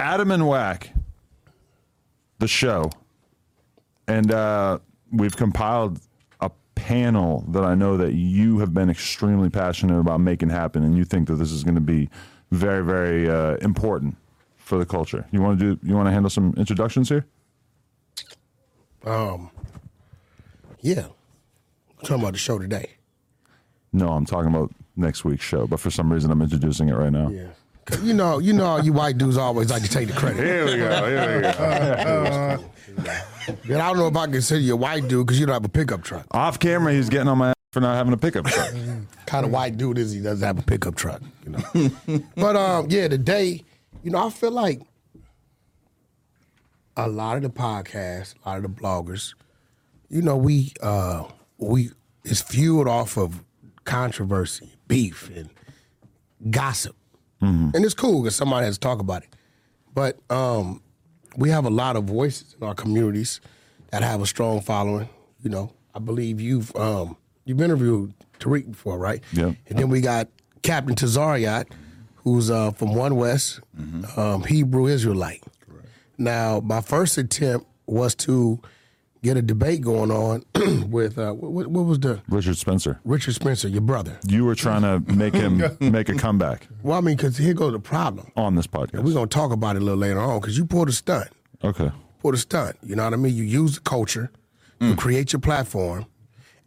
Adam and Wack, the show. And we've compiled a panel that I know that you have been extremely passionate about making happen, and you think that this is going to be very, very important for the culture. You want to do? You want to handle some introductions here? Yeah. I'm talking about the show today. No, I'm talking about next week's show, but for some reason I'm introducing it right now. Yeah. You know, you white dudes always like to take the credit. Here we go. Man, I don't know if I can consider you a white dude because you don't have a pickup truck. Off camera, he's getting on my ass for not having a pickup truck. Kind of white dude is he doesn't have a pickup truck, you know. But yeah, today, you know, I feel like a lot of the podcasts, a lot of the bloggers, you know, we it's fueled off of controversy, beef, and gossip. Mm-hmm. And it's cool because somebody has to talk about it. But we have a lot of voices in our communities that have a strong following. You know, I believe you've interviewed Tariq before, right? Yeah. And then we got Captain Tazadaqyah, who's from One West, mm-hmm. Hebrew Israelite. Correct. Now, my first attempt was to get a debate going on with what was the Richard Spencer? Richard Spencer, your brother. You were trying to make him make a comeback. Well, I mean, because here goes the problem on this podcast. And we're gonna talk about it a little later on because you pulled a stunt. Okay, pulled a stunt. You know what I mean? You use the culture, you create your platform,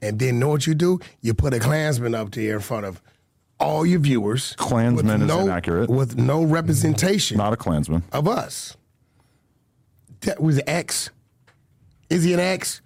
and then know what you do? You put a Klansman up there in front of all your viewers. Klansman is inaccurate. With no representation. Not a Klansman of us. That was X. Is he an ex?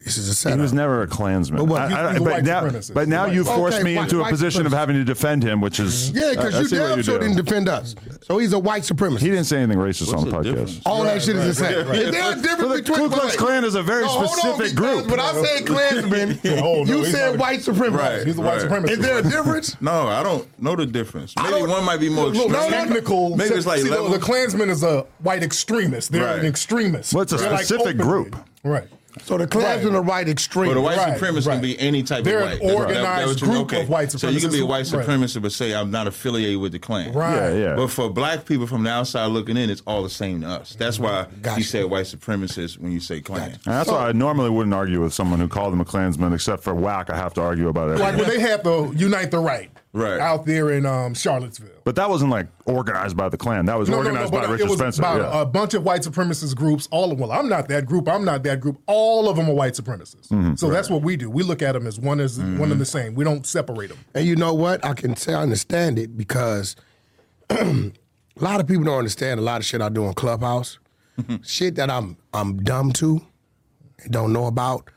This is a setup. He was never a Klansman. But now you forced me into a position of having to defend him, which is... Yeah, because you damn sure didn't defend us. So he's a white supremacist. He didn't say anything racist on the podcast. Difference? All that shit is the same. Right. There's a difference between... Ku Klux Klan is a very specific group. But I said Klansman, you said white supremacist. Right. He's a white supremacist. Is there a difference? No, I don't know the difference. Maybe one might be more technical. Maybe it's like... The Klansman is a white extremist. They're an extremist. Well, it's a specific group. Right. So the Klansmen are right extreme. But well, the white supremacist can be any type of white. They're an organized group of white supremacists. So you can be a white supremacist but say I'm not affiliated with the Klan. Right. Yeah, yeah. But for black people from the outside looking in, it's all the same to us. That's why you say white supremacist when you say Klan. Gotcha. And that's why I normally wouldn't argue with someone who called them a Klansman, except for Wack. I have to argue about it. Like when they have to unite the right out there in Charlottesville. But that wasn't like organized by the Klan. That was organized by Richard Spencer. A bunch of white supremacist groups, all of them. Well, I'm not that group. I'm not that group. All of them are white supremacists. Mm-hmm, so that's what we do. We look at them as one and the same. We don't separate them. And you know what? I can say I understand it because a lot of people don't understand a lot of shit I do on Clubhouse. Shit that I'm dumb to and don't know about.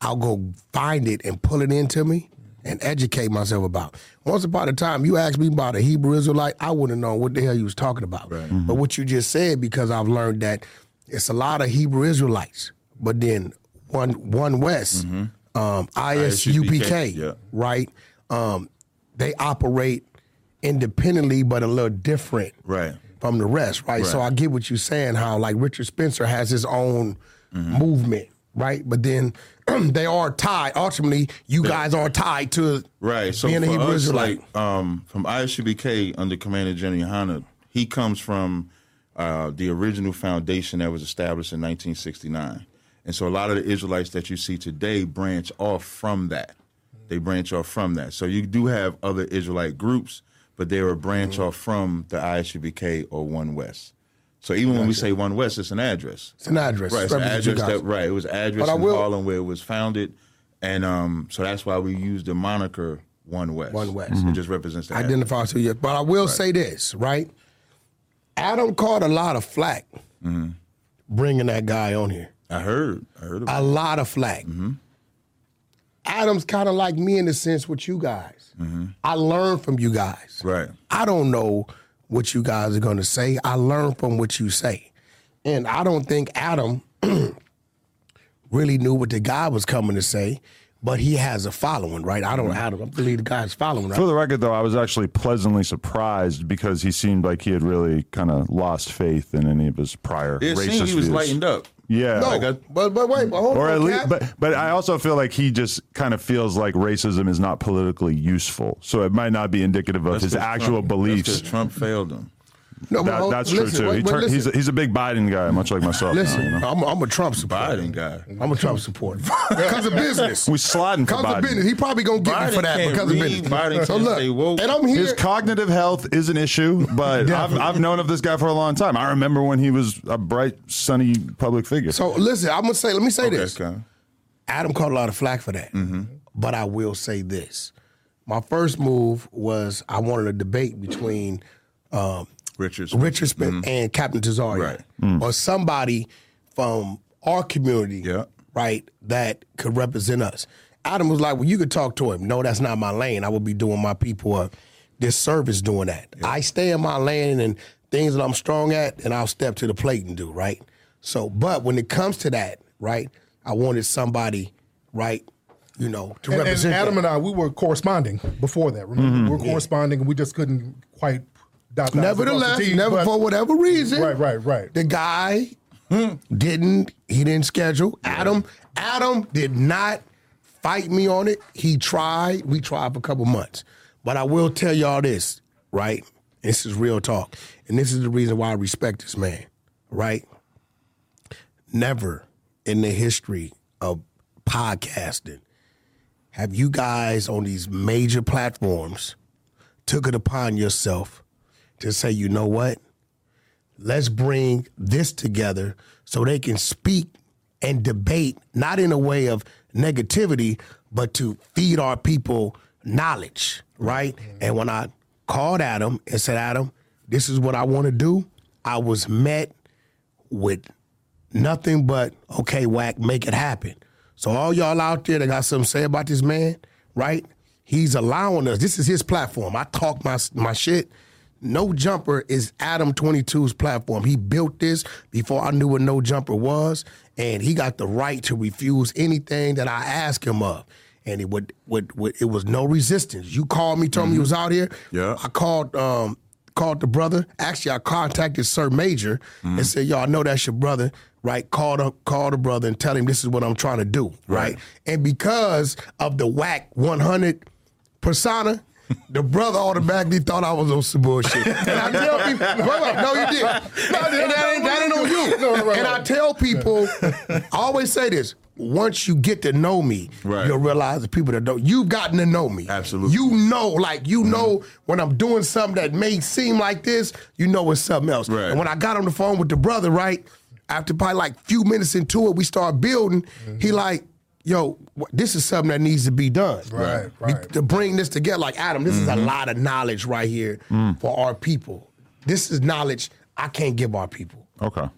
I'll go find it and pull it into me and educate myself about. Once upon a time, you asked me about a Hebrew Israelite, I wouldn't have known what the hell you was talking about. Right. Mm-hmm. But what you just said, because I've learned that it's a lot of Hebrew Israelites, but then One West, ISUPK, right? They operate independently, but a little different from the rest, right? So I get what you're saying, how like Richard Spencer has his own movement, right? But then they are tied. Ultimately, you guys are tied to so being a Hebrew Israelite. Like, from ISUBK under Commander General Yohana, he comes from the original foundation that was established in 1969. And so a lot of the Israelites that you see today branch off from that. They branch off from that. So you do have other Israelite groups, but they were branch off from the ISUBK or One West. So even when we say One West, it's an address. It's an address. Right, it's an address it was an address in Harlem where it was founded. And so that's why we use the moniker One West. One West. Mm-hmm. It just represents that. Identifies who you are. But I will say this, right? Adam caught a lot of flack bringing that guy on here. I heard about it. A lot of flack. Mm-hmm. Adam's kind of like me in a sense with you guys. Mm-hmm. I learned from you guys. Right. I don't know what you guys are going to say. I learn from what you say. And I don't think Adam really knew what the guy was coming to say, but he has a following, right? I believe the guy's following, right? For the record, though, I was actually pleasantly surprised because he seemed like he had really kind of lost faith in any of his prior racist views. It seemed he was lightened up. Yeah, no, like but wait, hold on. Or at least, but I also feel like he just kind of feels like racism is not politically useful, so it might not be indicative of his actual beliefs. Trump failed him. No, that, but, that's listen, true too. He's a big Biden guy, much like myself. Listen, now, you know? I'm a Trump supporter. Biden guy. I'm a Trump supporter because of business. We sliding for Biden. Because of business, he probably gonna get me for that because of business. Biden so look, and I'm here. His cognitive health is an issue, but I've known of this guy for a long time. I remember when he was a bright, sunny public figure. So listen, I'm gonna say. Let me say this. Okay. Adam caught a lot of flack for that, but I will say this. My first move was I wanted a debate between Richard Spencer and Captain Tazadaqyah, or somebody from our community, right, that could represent us. Adam was like, well, you could talk to him. No, that's not my lane. I would be doing my people a disservice doing that. I stay in my lane and things that I'm strong at, and I'll step to the plate and do, right? So, but when it comes to that, right, I wanted somebody, right, you know, to represent. And Adam and I, we were corresponding before that. Remember, we were corresponding, and we just couldn't quite. Nevertheless, for whatever reason, right. The guy didn't schedule. Adam did not fight me on it. He tried. We tried for a couple months, but I will tell y'all this, right? This is real talk, and this is the reason why I respect this man, right? Never in the history of podcasting have you guys on these major platforms took it upon yourself to say, you know what, let's bring this together so they can speak and debate, not in a way of negativity, but to feed our people knowledge, right? And when I called Adam and said, Adam, this is what I want to do, I was met with nothing but, okay, Wack, make it happen. So all y'all out there that got something to say about this man, right? He's allowing us. This is his platform. I talk my shit. No Jumper is Adam 22's platform. He built this before I knew what No Jumper was, and he got the right to refuse anything that I ask him of. And it was no resistance. You called me, told me you was out here. Yeah. I called the brother. Actually, I contacted Sir Major and said, y'all, I know that's your brother, right? Call the brother and tell him this is what I'm trying to do, right? And because of the Wack 100 persona, the brother automatically thought I was on some bullshit. And I tell people, no, you did. And that ain't on you. And I tell people, I always say this, once you get to know me, you'll realize the people that don't, you've gotten to know me. Absolutely. You know, like, you know when I'm doing something that may seem like this, you know it's something else. Right. And when I got on the phone with the brother, right, after probably like a few minutes into it, we start building, he like, yo, this is something that needs to be done. Right. To bring this together, like, Adam, this is a lot of knowledge right here for our people. This is knowledge I can't give our people. Okay.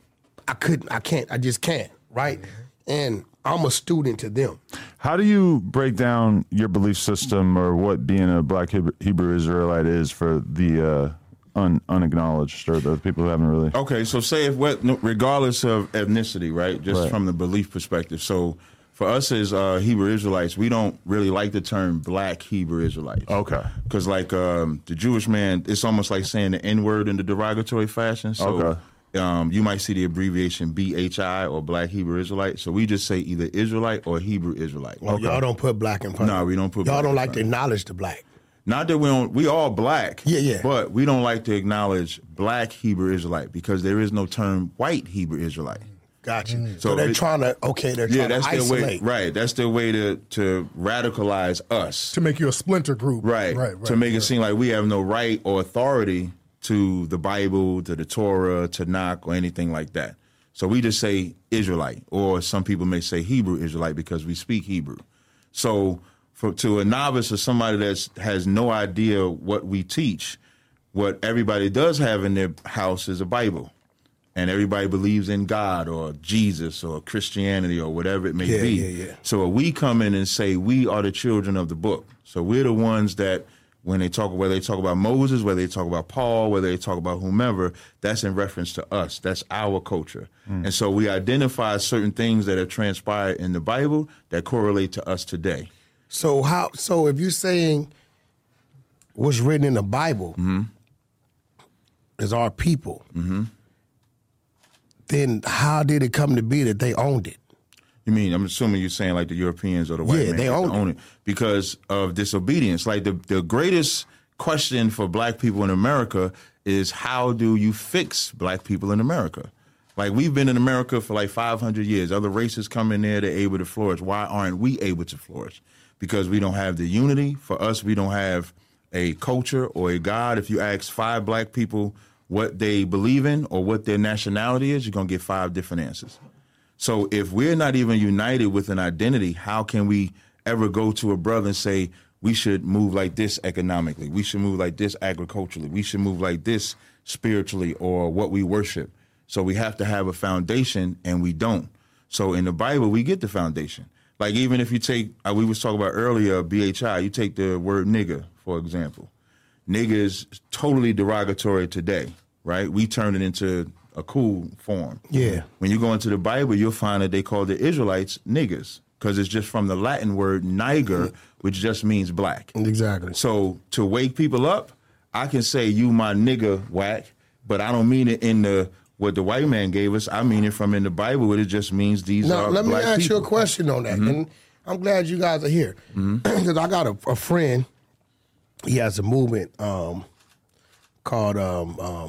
I just can't, right? And I'm a student to them. How do you break down your belief system or what being a Black Hebrew Israelite is for the unacknowledged or the people who haven't really? Okay, so say regardless of ethnicity, right? Just from the belief perspective. So for us as Hebrew Israelites, we don't really like the term Black Hebrew Israelites. Okay. Because like the Jewish man, it's almost like saying the N-word in the derogatory fashion. So you might see the abbreviation BHI or Black Hebrew Israelite. So we just say either Israelite or Hebrew Israelite. Well, y'all don't put black in front of it. No, we don't put black. Y'all don't like to acknowledge the black. Not that we all black. Yeah. But we don't like to acknowledge Black Hebrew Israelite because there is no term white Hebrew Israelite. Gotcha. So they're trying to, they're trying to isolate. That's their way to radicalize us. To make you a splinter group. Right. To make it seem like we have no right or authority to the Bible, to the Torah, to Tanakh, or anything like that. So we just say Israelite, or some people may say Hebrew Israelite because we speak Hebrew. So to a novice or somebody that has no idea what we teach, what everybody does have in their house is a Bible. And everybody believes in God or Jesus or Christianity or whatever it may be. Yeah. So we come in and say we are the children of the book. So we're the ones that when they talk, whether they talk about Moses, whether they talk about Paul, whether they talk about whomever, that's in reference to us. That's our culture. And so we identify certain things that have transpired in the Bible that correlate to us today. So if you're saying what's written in the Bible is our people, then how did it come to be that they owned it? You mean, I'm assuming you're saying like the Europeans or the white man. They own it. Because of disobedience. Like the greatest question for black people in America is how do you fix black people in America? Like, we've been in America for like 500 years. Other races come in there, they're able to flourish. Why aren't we able to flourish? Because we don't have the unity. For us, we don't have a culture or a God. If you ask 5 black people what they believe in or what their nationality is, you're going to get 5 different answers. So if we're not even united with an identity, how can we ever go to a brother and say, we should move like this economically, we should move like this agriculturally, we should move like this spiritually or what we worship? So we have to have a foundation, and we don't. So in the Bible, we get the foundation. Like, even if you take, we was talking about earlier, BHI, you take the word nigger, for example. Nigger is totally derogatory today, right? We turn it into a cool form. Yeah. When you go into the Bible, you'll find that they call the Israelites niggers, because it's just from the Latin word niger, which just means black. Exactly. So to wake people up, I can say, you my nigger, whack, but I don't mean it in the... what the white man gave us, I mean it from in the Bible, what it just means these now, are black people. Now, let me ask you a question on that, and I'm glad you guys are here. Because I got a friend, he has a movement called,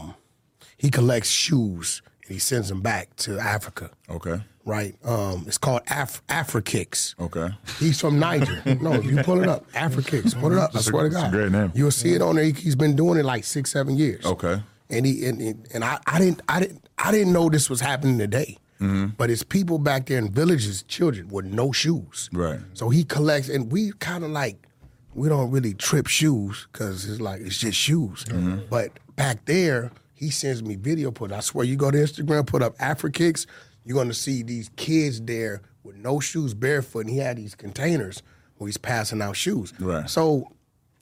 he collects shoes, and he sends them back to Africa. Okay. Right? It's called Afrikicks. Okay. He's from Niger. No, if you pull it up, Afrikicks, pull it up, I swear to God. It's a great name. You'll see it on there. He's been doing it like 6-7 years. Okay. And he I didn't know this was happening today. But it's people back there in villages, children with no shoes. Right. So he collects, and we kind of like, we don't really trip shoes because it's like it's just shoes. But back there, he sends me video put. I swear, you go to Instagram, put up Afrikicks, you're gonna see these kids there with no shoes, barefoot, and he had these containers where he's passing out shoes. Right. So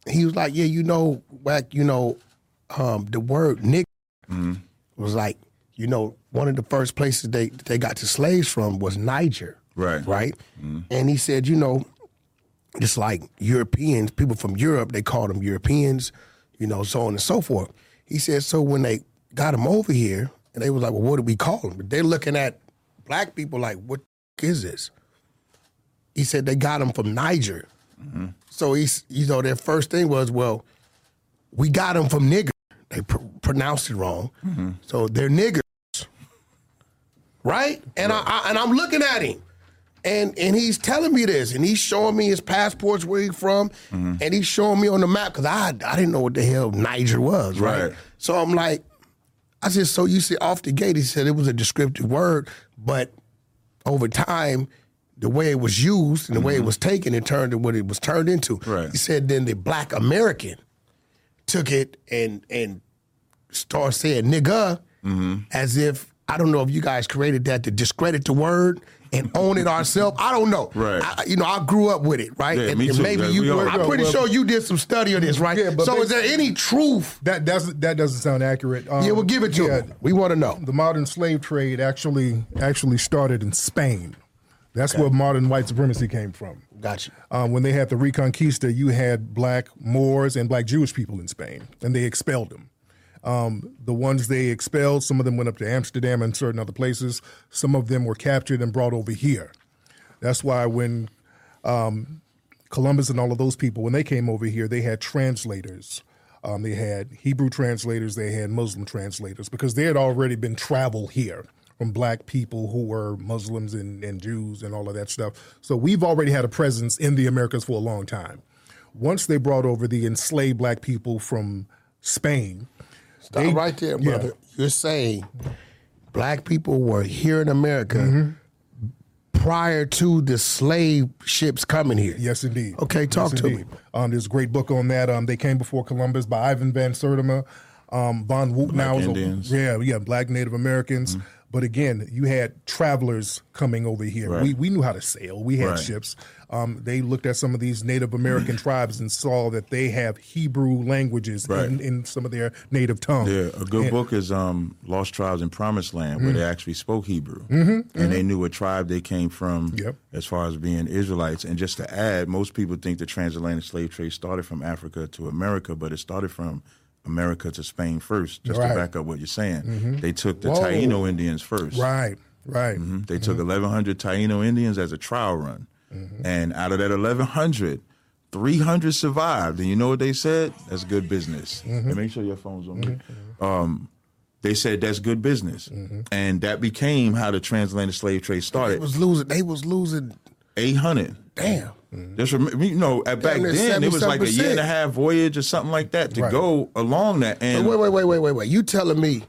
he was like, yeah, you know, Wack, you know. The word nigger was like, you know, one of the first places they got the slaves from was Niger. Right. Right? And he said, you know, it's like Europeans, people from Europe, they called them Europeans, you know, so on and so forth. He said, so when they got them over here, and they was like, well, what do we call them? But they're looking at black people like, what the is this? He said they got them from Niger. So, he's, you know, their first thing was, well, we got them from nigger. They pronounced it wrong, so they're niggers, right? And I'm looking at him, and he's telling me this, and he's showing me his passports where he's from, and he's showing me on the map because I didn't know what the hell Niger was, right? So I'm like, I said, so you see off the gate, he said it was a descriptive word, but over time, the way it was used and the way it was taken, it turned to what it was turned into. Right. He said then the black American took it and started saying nigga as if, I don't know if you guys created that to discredit the word and own it ourselves. I don't know. Right. I grew up with it, right? Yeah, and, me and too. Maybe you were, I'm pretty sure you did some study of this, right? Yeah, but so is there any truth? That doesn't sound accurate. Yeah, we'll give it to him. We want to know. The modern slave trade actually started in Spain. That's where modern white supremacy came from. Gotcha. When they had the Reconquista, you had black Moors and black Jewish people in Spain, and they expelled them. The ones they expelled, some of them went up to Amsterdam and certain other places. Some of them were captured and brought over here. That's why when Columbus and all of those people, when they came over here, they had translators. They had Hebrew translators. They had Muslim translators because there had already been travel here from black people who were Muslims and Jews and all of that stuff. So we've already had a presence in the Americas for a long time. Once they brought over the enslaved black people from Spain. Stop right there, brother. Yeah. You're saying black people were here in America prior to the slave ships coming here. Yes, indeed. Okay, talk to me. There's a great book on that. They Came Before Columbus by Ivan Van Sertima. Von Woutenhauser. Yeah, black Native Americans. But again, you had travelers coming over here. Right. We knew how to sail. We had ships. They looked at some of these Native American tribes and saw that they have Hebrew languages in some of their native tongue. Yeah, a good book is Lost Tribes in Promised Land, where they actually spoke Hebrew. And they knew what tribe they came from as far as being Israelites. And just to add, most people think the transatlantic slave trade started from Africa to America, but it started from America to Spain first, just to back up what you're saying. They took the Taíno Indians first. Right. They took 1,100 Taíno Indians as a trial run. And out of that 1,100, 300 survived. And you know what they said? That's good business. Mm-hmm. And make sure your phone's on me. Mm-hmm. They said that's good business. Mm-hmm. And that became how the transatlantic slave trade started. They was losing 800. Damn. Mm-hmm. Just remember, you know, back then it was like a year and a half voyage or something like that to go along that. And wait. You telling me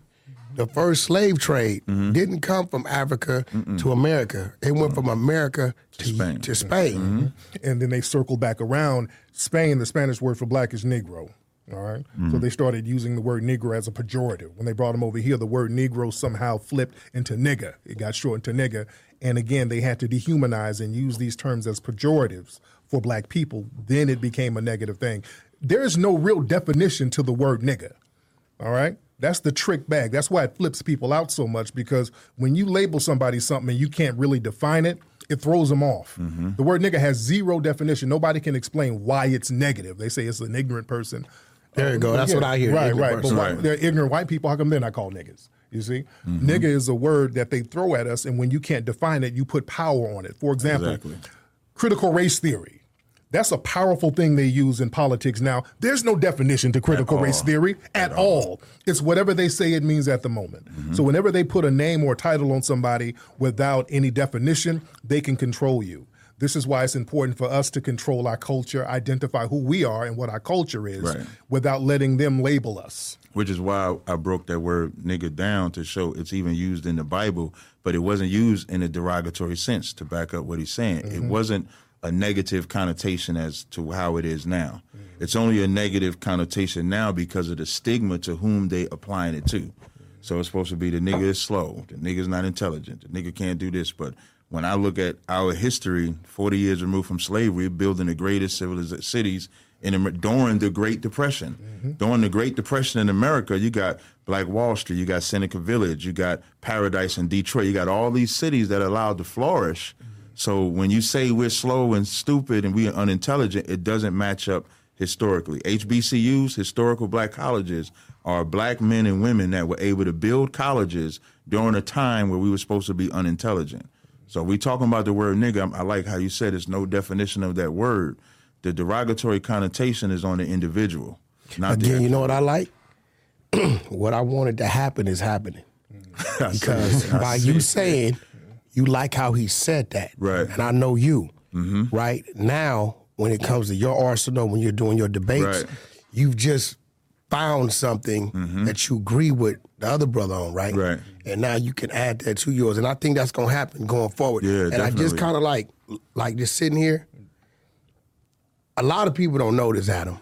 the first slave trade didn't come from Africa to America? They went from America to Spain. Mm-hmm. And then they circled back around. Spain, the Spanish word for black is Negro. All right. Mm-hmm. So they started using the word Negro as a pejorative. When they brought them over here, the word Negro somehow flipped into nigger. It got shortened to nigger. And again, they had to dehumanize and use these terms as pejoratives for black people. Then it became a negative thing. There is no real definition to the word nigger. All right. That's the trick bag. That's why it flips people out so much, because when you label somebody something and you can't really define it, it throws them off. Mm-hmm. The word nigger has zero definition. Nobody can explain why it's negative. They say it's an ignorant person. There you go. That's what I hear. Right. But they're ignorant white people. How come they're not called niggas? You see? Mm-hmm. Nigger is a word that they throw at us, and when you can't define it, you put power on it. For example, critical race theory. That's a powerful thing they use in politics now. There's no definition to critical race theory at all. It's whatever they say it means at the moment. Mm-hmm. So whenever they put a name or a title on somebody without any definition, they can control you. This is why it's important for us to control our culture, identify who we are and what our culture is without letting them label us. Which is why I broke that word nigga down to show it's even used in the Bible, but it wasn't used in a derogatory sense to back up what he's saying. Mm-hmm. It wasn't a negative connotation as to how it is now. Mm-hmm. It's only a negative connotation now because of the stigma to whom they applying it to. So it's supposed to be the nigga is slow, the nigga's not intelligent, the nigga can't do this, but when I look at our history, 40 years removed from slavery, building the greatest civilized cities during the Great Depression. Mm-hmm. During the Great Depression in America, you got Black Wall Street, you got Seneca Village, you got Paradise in Detroit, you got all these cities that are allowed to flourish. Mm-hmm. So when you say we're slow and stupid and we are unintelligent, it doesn't match up historically. HBCUs, historical black colleges, are black men and women that were able to build colleges during a time where we were supposed to be unintelligent. So we talking about the word nigga. I like how you said there's no definition of that word. The derogatory connotation is on the individual. Not again, you know what I like? What I wanted to happen is happening. Because by you saying, you like how he said that. Right. And I know you. Mm-hmm. Right? Now, when it comes to your arsenal, when you're doing your debates, you've just found something that you agree with the other brother on, right? Right. And now you can add that to yours. And I think that's going to happen going forward. Yeah, and definitely. I just kind of like just sitting here, a lot of people don't know this, Adam.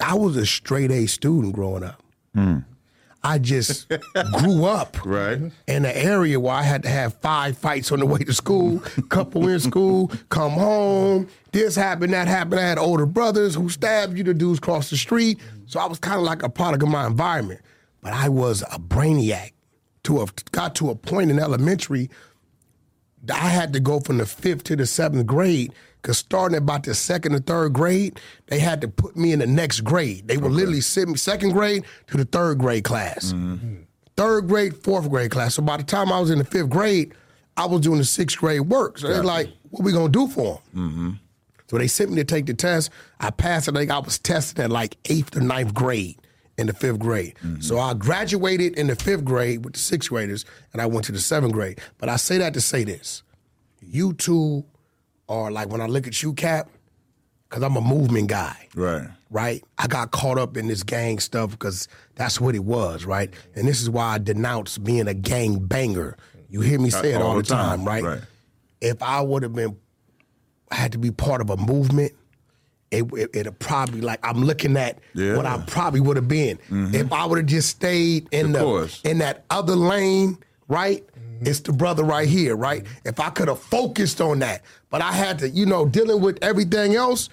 I was a straight A student growing up. Mm. I just grew up in an area where I had to have 5 fights on the way to school, couple in school, come home, this happened, that happened. I had older brothers who stabbed you, the dudes across the street. So I was kind of like a product of my environment. But I was a brainiac. To have got to a point in elementary, I had to go from the 5th to the 7th grade, because starting about the 2nd or 3rd grade, they had to put me in the next grade. They would literally send me 2nd grade to the 3rd grade class. Mm-hmm. 3rd grade, 4th grade class. So by the time I was in the 5th grade, I was doing the 6th grade work. So they're like, what we going to do for them? Mm-hmm. So they sent me to take the test. I passed it. I think I was testing at like 8th or 9th grade in the 5th grade. Mm-hmm. So I graduated in the 5th grade with the 6th graders, and I went to the 7th grade. But I say that to say this. You two are like, when I look at you, Cap, because I'm a movement guy. Right? I got caught up in this gang stuff because that's what it was, right? And this is why I denounce being a gang banger. You hear me say it all the time, right? If I would have been... I had to be part of a movement, it'll probably, like, I'm looking at what I probably would have been. Mm-hmm. If I would have just stayed in that other lane, right? Mm-hmm. It's the brother right here, right? If I could have focused on that, but I had to, you know, dealing with everything else,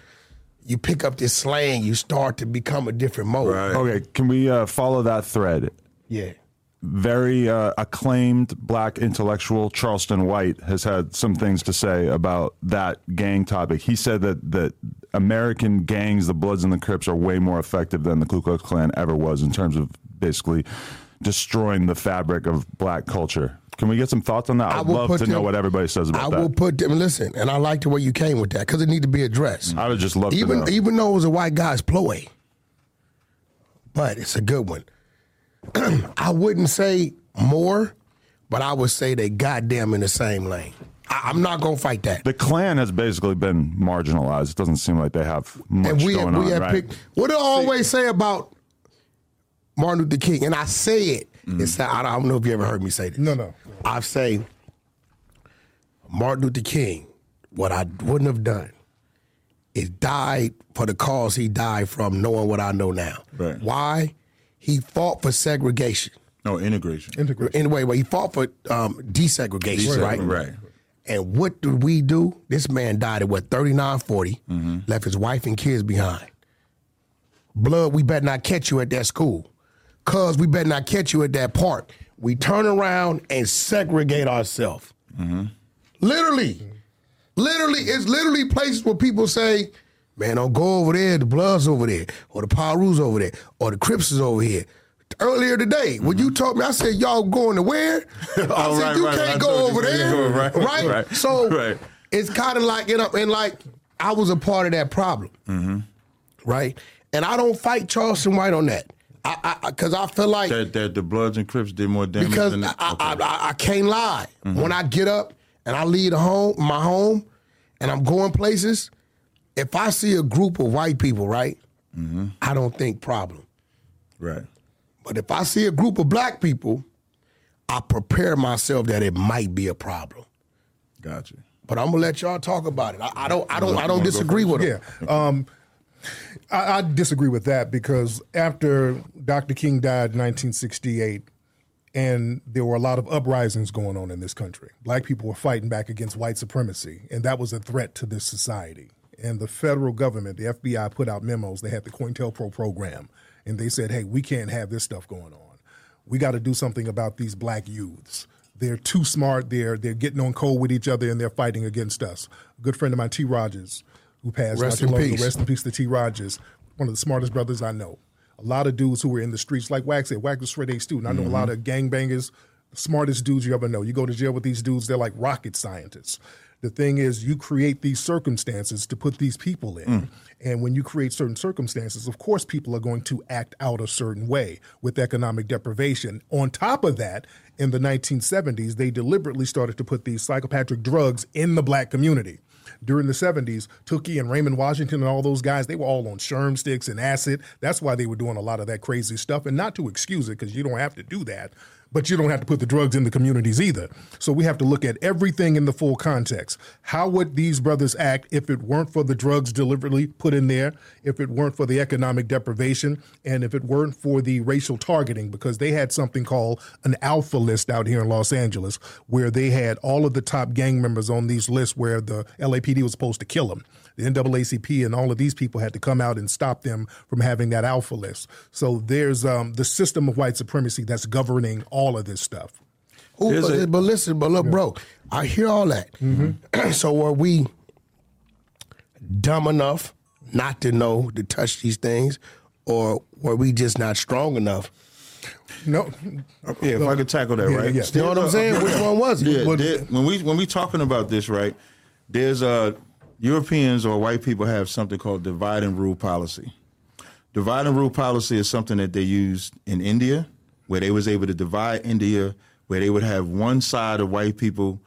you pick up this slang, you start to become a different mode. Right. Okay, can we follow that thread? Yeah. Very acclaimed black intellectual Charleston White has had some things to say about that gang topic. He said that American gangs, the Bloods and the Crips, are way more effective than the Ku Klux Klan ever was in terms of basically destroying the fabric of black culture. Can we get some thoughts on that? I'd love to know what everybody says about that. I will put them, listen, and I like the way you came with that because it needs to be addressed. I would just love to know. Even though it was a white guy's ploy, but it's a good one. I wouldn't say more, but I would say they goddamn in the same lane. I'm not going to fight that. The Klan has basically been marginalized. It doesn't seem like they have much going on, right? What do I always say about Martin Luther King? And I say it. It's I don't know if you ever heard me say this. No. I say Martin Luther King, what I wouldn't have done is died for the cause he died from, knowing what I know now. Right. Why? He fought for segregation. No, integration. Anyway, he fought for desegregation, right? Right. And what did we do? This man died at, 39, 40, left his wife and kids behind. Blood, we better not catch you at that school. Cuz, we better not catch you at that park. We turn around and segregate ourselves. Literally, it's literally places where people say, man, don't go over there, the Bloods over there, or the Paru's over there, or the Crips is over here. Earlier today, when you told me, I said, y'all going to where? I said, you can't go over there, right? So it's kind of like, and like, I was a part of that problem, right? And I don't fight Charleston White on that. Because I feel like that the Bloods and Crips did more damage than that. I can't lie. When I get up and I leave the home, my home, and I'm going places, if I see a group of white people, right, I don't think problem. Right. But if I see a group of black people, I prepare myself that it might be a problem. Gotcha. But I'm gonna let y'all talk about it. I don't disagree with them. Yeah. I disagree with that because after Dr. King died in 1968, and there were a lot of uprisings going on in this country, black people were fighting back against white supremacy, and that was a threat to this society. And the federal government, the FBI, put out memos. They had the COINTELPRO program, and they said, hey, we can't have this stuff going on. We got to do something about these black youths. They're too smart. They're getting on cold with each other, and they're fighting against us. A good friend of mine, T. Rogers, who passed. Rest in peace to T. Rogers, one of the smartest brothers I know. A lot of dudes who were in the streets, like Wack said, Wack was straight A student. I know a lot of gangbangers, the smartest dudes you ever know. You go to jail with these dudes, they're like rocket scientists. The thing is, you create these circumstances to put these people in. And when you create certain circumstances, of course, people are going to act out a certain way with economic deprivation. On top of that, in the 1970s, they deliberately started to put these psychopathic drugs in the black community. During the 70s, Tookie and Raymond Washington and all those guys, they were all on sherm sticks and acid. That's why they were doing a lot of that crazy stuff. And not to excuse it, because you don't have to do that, but you don't have to put the drugs in the communities either. So we have to look at everything in the full context. How would these brothers act if it weren't for the drugs deliberately put in there, if it weren't for the economic deprivation, and if it weren't for the racial targeting? Because they had something called an alpha list out here in Los Angeles, where they had all of the top gang members on these lists where the LAPD was supposed to kill them. The NAACP and all of these people had to come out and stop them from having that alpha list. So there's the system of white supremacy that's governing all of this stuff. Ooh, but listen, but look, bro, I hear all that. So are we dumb enough not to know to touch these things, or were we just not strong enough? No. Yeah, if I could tackle that, right? Yeah. You know what I'm saying? Which one was it? Yeah, when we talking about this, right, there's Europeans or white people have something called divide and rule policy. Divide and rule policy is something that they used in India, where they was able to divide India, where they would have one side of white people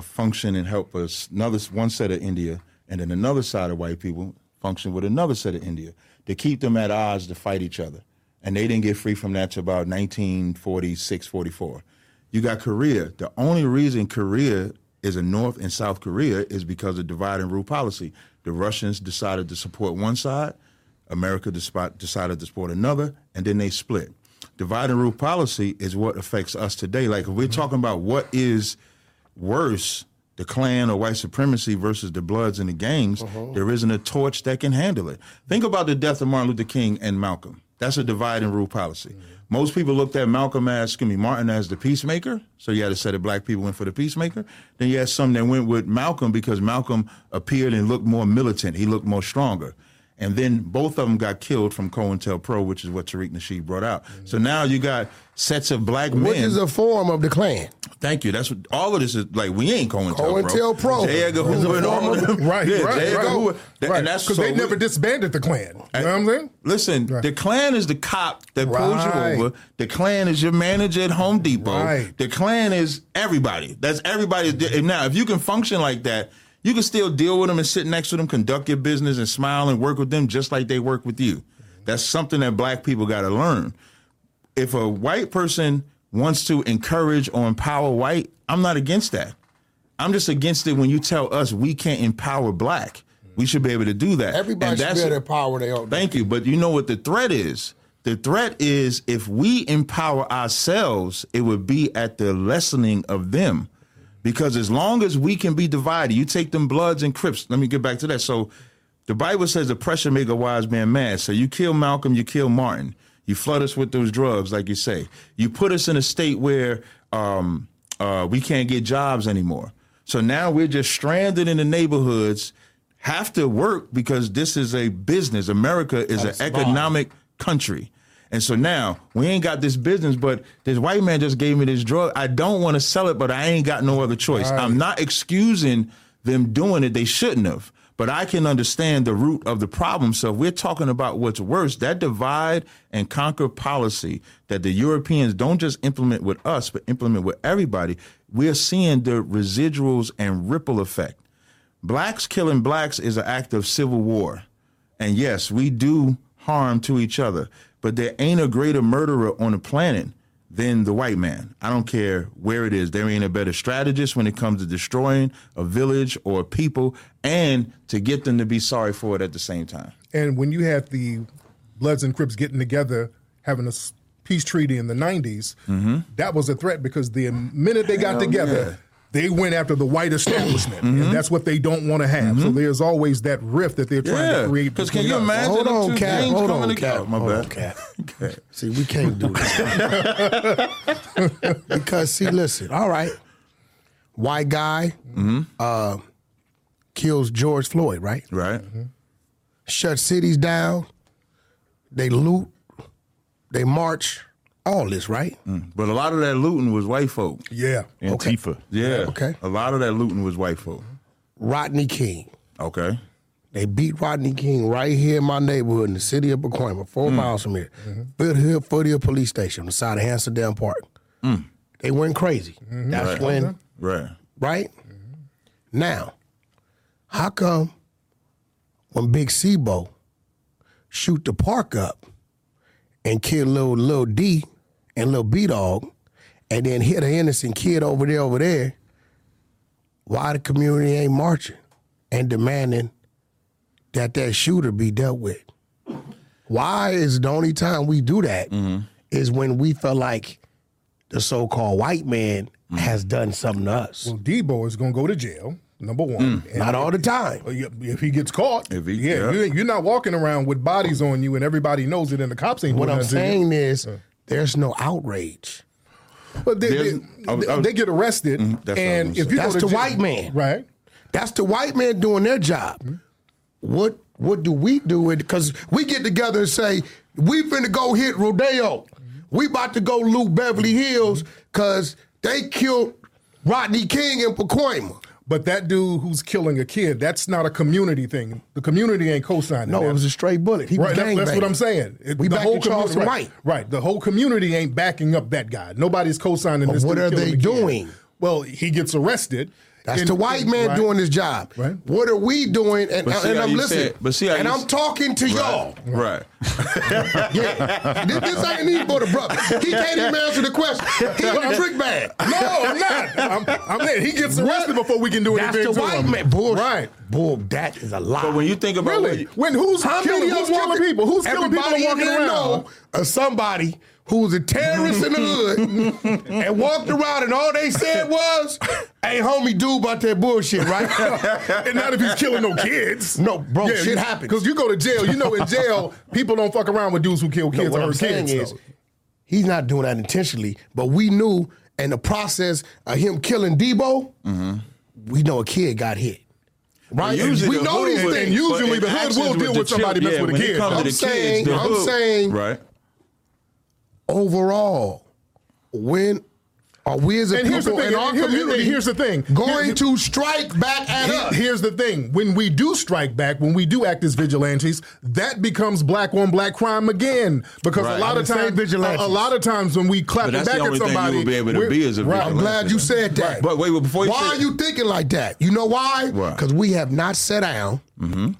function and help us, another one set of India, and then another side of white people function with another set of India, to keep them at odds to fight each other. And they didn't get free from that to about 1946, 44. You got Korea. The only reason Korea is a North and South Korea is because of divide and rule policy. The Russians decided to support one side, America decided to support another, and then they split. Divide and rule policy is what affects us today. Like, if we're talking about what is worse, the Klan or white supremacy versus the Bloods and the gangs, there isn't a torch that can handle it. Think about the death of Martin Luther King and Malcolm. That's a divide and rule policy. Most people looked at Martin as the peacemaker. So you had a set of black people went for the peacemaker. Then you had some that went with Malcolm because Malcolm appeared and looked more militant. He looked more stronger. And then both of them got killed from COINTELPRO, which is what Tariq Nasheed brought out. So now you got sets of black men. Which is a form of the Klan. Thank you. That's what all of this is like. We ain't COINTELPRO. COINTELPRO. J. Edgar Hoover and all of them. Right. Yeah, right. J. Edgar Hoover. Right. Because so they never disbanded the Klan. You know what I'm saying? Listen, right. The Klan is the cop that pulls you over. The Klan is your manager at Home Depot. Right. The Klan is everybody. That's everybody. Now, if you can function like that, you can still deal with them and sit next to them, conduct your business and smile and work with them just like they work with you. That's something that black people got to learn. If a white person wants to encourage or empower white, I'm not against that. I'm just against it when you tell us we can't empower black. We should be able to do that. Everybody should be able to empower their own. Thank you. But you know what the threat is? The threat is if we empower ourselves, it would be at the lessening of them. Because as long as we can be divided, you take them Bloods and Crips. Let me get back to that. So the Bible says oppression make a wise man mad. So you kill Malcolm, you kill Martin. You flood us with those drugs, like you say. You put us in a state where we can't get jobs anymore. So now we're just stranded in the neighborhoods, have to work because this is a business. America is an economic country. And so now we ain't got this business, but this white man just gave me this drug. I don't want to sell it, but I ain't got no other choice. Right. I'm not excusing them doing it. They shouldn't have. But I can understand the root of the problem. So if we're talking about what's worse, that divide and conquer policy that the Europeans don't just implement with us, but implement with everybody, we're seeing the residuals and ripple effect. Blacks killing blacks is an act of civil war. And yes, we do harm to each other. But there ain't a greater murderer on the planet than the white man. I don't care where it is. There ain't a better strategist when it comes to destroying a village or a people and to get them to be sorry for it at the same time. And when you have the Bloods and Crips getting together, having a peace treaty in the 90s, that was a threat because the minute they got together, they went after the white establishment, and that's what they don't want to have. So there's always that rift that they're trying to create. Because can you imagine Hold on, Cap. See, we can't do this. Because, see, listen, all right, white guy kills George Floyd, right? Right. Shut cities down. They loot. They march. All this, right? But a lot of that looting was white folk. Yeah. Antifa. Okay. Yeah. Okay. A lot of that looting was white folk. Rodney King. Okay. They beat Rodney King right here in my neighborhood in the city of Pacoima, 4 miles from here. Foot Hill Police Station on the side of Amsterdam Park. They went crazy. That's when. Right. Right? Now, how come when Big Sebo shoot the park up and kill little D and little B-Dog, and then hit an innocent kid over there, why the community ain't marching and demanding that shooter be dealt with? Why is the only time we do that is when we feel like the so-called white man has done something to us? Well, D-Bo is going to go to jail. Number one. Not all the time. If he gets caught, you're not walking around with bodies on you and everybody knows it and the cops ain't doing nothing. What I'm saying is there's no outrage. But they get arrested. And if you that's the white man. Right. That's the white man doing their job. What do we do? Because we get together and say, we finna go hit Rodeo. We about to go loot Beverly Hills because they killed Rodney King in Pacoima. But that dude who's killing a kid, that's not a community thing. The community ain't co-signing that. No, it was a stray bullet. He was gangbanging. That's what I'm saying. We back to Charles White. Right. The whole community ain't backing up that guy. Nobody's co-signing this dude. What are they doing? Well, he gets arrested. That's the white man doing his job. Right. What are we doing? And I'm listening. And I'm talking to y'all. Right. Yeah. This ain't even for the brother. He can't even answer the question. He's a trick bag. No, I'm not. He gets arrested before we can do anything to him. That's the white man. Bullshit. Right. Bull, that is a lie. But when you think about really, who's killing people? Who's killing people and walking around? Know of somebody who was a terrorist in the hood and walked around and all they said was, hey, homie, dude, about that bullshit, right? And not if he's killing no kids. No, bro, shit happens. Because you go to jail, you know in jail, people don't fuck around with dudes who kill kids or hurt kids. Is, he's not doing that intentionally, but we knew in the process of him killing Debo, we know a kid got hit. Right, we know these things. Usually the hood will deal with somebody messing with a kid. I'm saying, overall, when Are we as a people in our community going to strike back at us? Here's the thing. When we do strike back, when we do act as vigilantes, that becomes black on black crime again. Because a lot of times when we clap back at somebody, you be able to be as a vigilante. I'm glad you said that. Right. But wait, before you why are you thinking like that? You know why? Because we have not sat down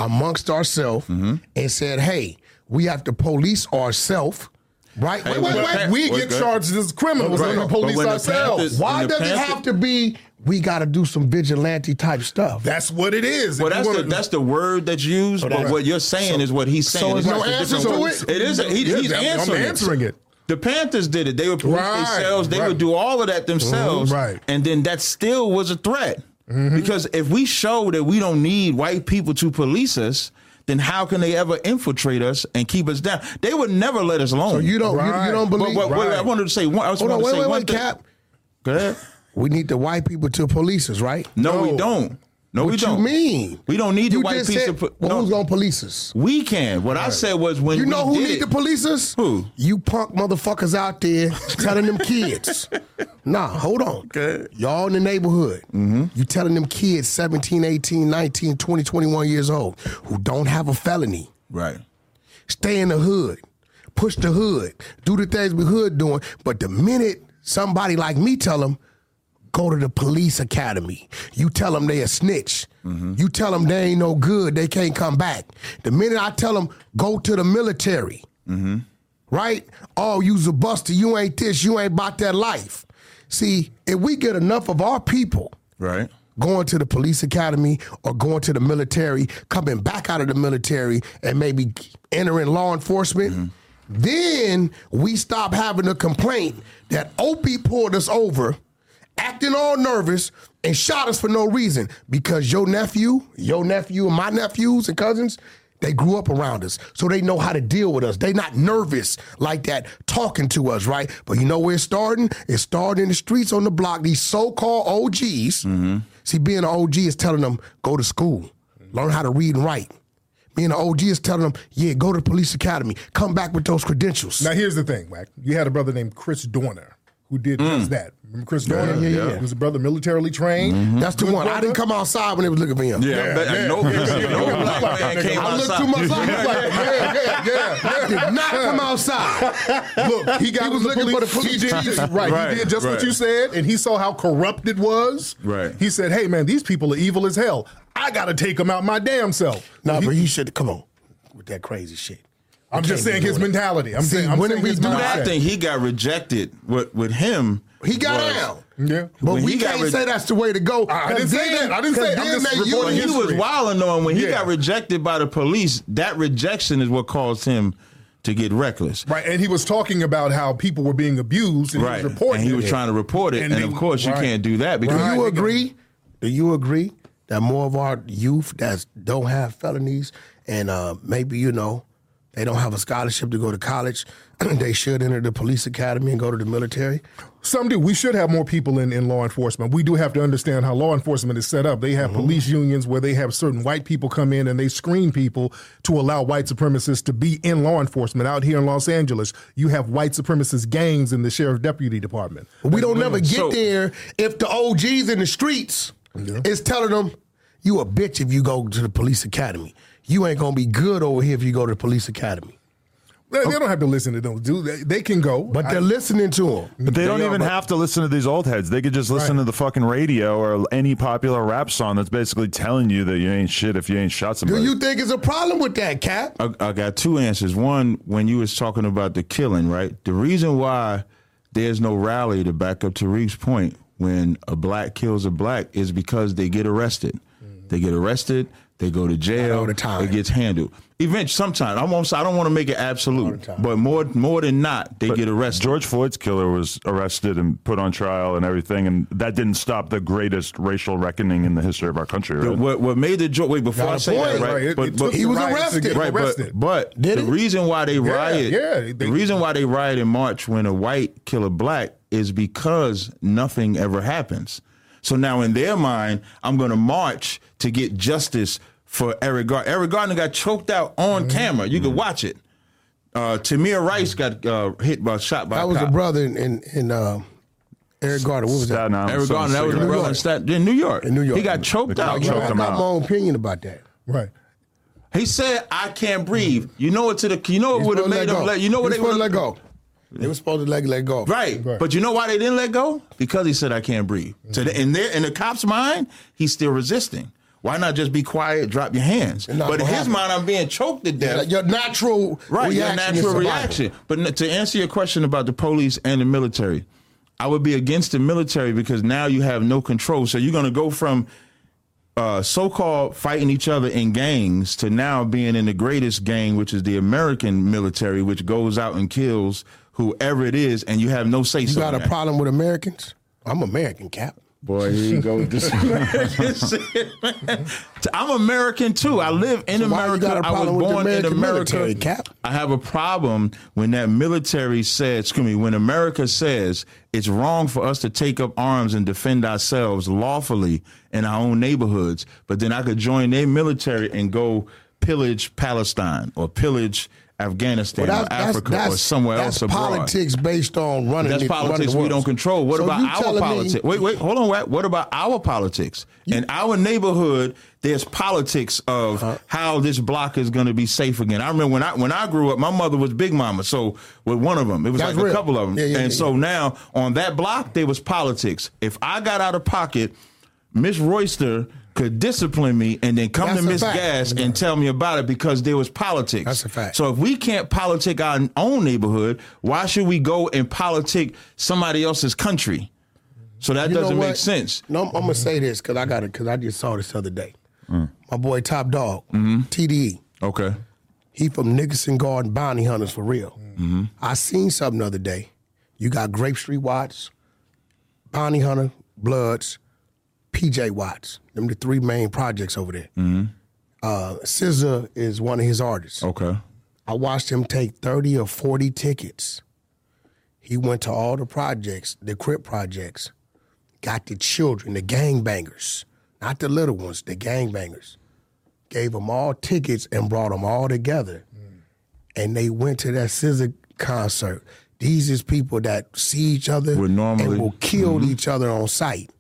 amongst ourselves and said, hey, we have to police ourselves. Right? Hey, wait. We get charged as criminals and the police ourselves. Why does it have to be, we got to do some vigilante type stuff? That's what it is. Well, that's the word that's used, but what you're saying is what he's saying. So there's no answer to it? It is. He's answering it. I'm answering it. The Panthers did it. They would police themselves. They would do all of that themselves. And then that still was a threat. Because if we show that we don't need white people to police us, then how can they ever infiltrate us and keep us down? They would never let us alone. So you don't believe? But I wanted to say one. Hold on, wait, Cap. Go ahead. We need the white people to police us, right? No, we don't. No, what we don't. What you mean? We don't need the white people to... Well, who's going to police us? We can. What I said was when you know who need to police us? Who? You punk motherfuckers out there telling them kids. Nah, hold on. Okay. Y'all in the neighborhood. You telling them kids 17, 18, 19, 20, 21 years old who don't have a felony. Right. Stay in the hood. Push the hood. Do the things we hood doing. But the minute somebody like me tell them, go to the police academy. You tell them they a snitch. You tell them they ain't no good. They can't come back. The minute I tell them, go to the military, right? Oh, you's a buster. You ain't this. You ain't about that life. See, if we get enough of our people going to the police academy or going to the military, coming back out of the military and maybe entering law enforcement, then we stop having a complaint that OP pulled us over acting all nervous, and shot us for no reason because your nephew, and my nephews and cousins, they grew up around us, so they know how to deal with us. They not nervous like that talking to us, right? But you know where it's starting? It's starting in the streets on the block. These so-called OGs, see, being an OG is telling them, go to school, learn how to read and write. Being an OG is telling them, yeah, go to the police academy, come back with those credentials. Now, here's the thing, Wack. You had a brother named Chris Dorner who did just that. Remember Chris Dorner? Yeah. He was a brother militarily trained. That's the one. Brother. I didn't come outside when they was looking for him. I looked to my side. I did not come outside. Look, he was looking for the police. He did just what you said, and he saw how corrupt it was. Right. He said, hey, man, these people are evil as hell. I got to take them out my damn self. Nah, but he should, come on, with that crazy shit. I'm just saying his mentality. I think he got rejected with him. He got out. Yeah. But we can't say that's the way to go. I didn't say that. When he was wilding on, when he got rejected by the police, that rejection is what caused him to get reckless. Right, and he was talking about how people were being abused and he was reporting it. And he was trying to report it. And of course, you can't do that. Because do you agree? Do you agree that more of our youth that don't have felonies and maybe, they don't have a scholarship to go to college. They should enter the police academy and go to the military. Some do. We should have more people in law enforcement. We do have to understand how law enforcement is set up. They have police unions where they have certain white people come in and they screen people to allow white supremacists to be in law enforcement. Out here in Los Angeles, you have white supremacist gangs in the sheriff's deputy department. We don't never get there if the OGs in the streets is telling them, you a bitch if you go to the police academy. You ain't going to be good over here if you go to the police acemy. They don't have to listen to them, dude. They can go. But they're listening to them. But they don't even have to listen to these old heads. They could just listen to the fucking radio or any popular rap song that's basically telling you that you ain't shit if you ain't shot somebody. Do you think it's a problem with that, Cap? I got two answers. One, when you was talking about the killing, right? The reason why there's no rally to back up Tariq's point when a black kills a black is because they get arrested. They get arrested. They go to jail. All the time. It gets handled. Eventually, sometimes. I don't want to make it absolute, but more than not, they get arrested. George Floyd's killer was arrested and put on trial and everything, and that didn't stop the greatest racial reckoning in the history of our country. Right? What made the joke? Wait, before I say that, right? But he was arrested. Right, but the reason why they riot, the reason why they riot in March when a white kill a black is because nothing ever happens. So now in their mind, I'm going to march to get justice for Eric Gardner. Eric Gardner got choked out on camera. You could watch it. Tamir Rice got shot by a cop. That was a brother in Eric Garner, what was that? Eric Garner, that was the brother in New York. In New York. He got choked out. I got my own opinion about that. Right. He said, "I can't breathe." You know what? You know it would have made him let. You know what they would let go. They were supposed to let go. Right. But you know why they didn't let go? Because he said, "I can't breathe." So in the cop's mind, he's still resisting. Why not just be quiet, drop your hands? But in his mind, I'm being choked to death. Your natural reaction. But to answer your question about the police and the military, I would be against the military because now you have no control. So you're going to go from so-called fighting each other in gangs to now being in the greatest gang, which is the American military, which goes out and kills whoever it is, and you have no say. You got a problem with Americans? I'm American, Cap. Boy, here you go with this. I'm American too. I live in America. I was born in America. Cap? I have a problem when that military says, when America says it's wrong for us to take up arms and defend ourselves lawfully in our own neighborhoods, but then I could join their military and go pillage Palestine or pillage Afghanistan or Africa or somewhere else abroad. That's politics based on running. That's politics we don't control. What about our politics? Wait, hold on, Wack. What about our politics? In our neighborhood, there's politics of how this block is going to be safe again. I remember when I grew up, my mother was Big Mama. So with one of them, it was like a couple of them. So now on that block, there was politics. If I got out of pocket, Miss Royster could discipline me and then come to Miss Gass and tell me about it because there was politics. That's a fact. So if we can't politic our own neighborhood, why should we go and politic somebody else's country? So that doesn't make sense. No, I'm gonna say this because I just saw this the other day. My boy Top Dog, TDE. Okay. He from Nickerson Garden Bounty Hunters for real. I seen something the other day. You got Grape Street Watts, Bounty Hunter, Bloods, PJ Watts, them the three main projects over there. SZA is one of his artists. Okay. I watched him take 30 or 40 tickets. He went to all the projects, the Crip projects, got the children, the gangbangers, not the little ones, the gangbangers, gave them all tickets and brought them all together. And they went to that SZA concert. These is people that see each other and will kill each other on sight.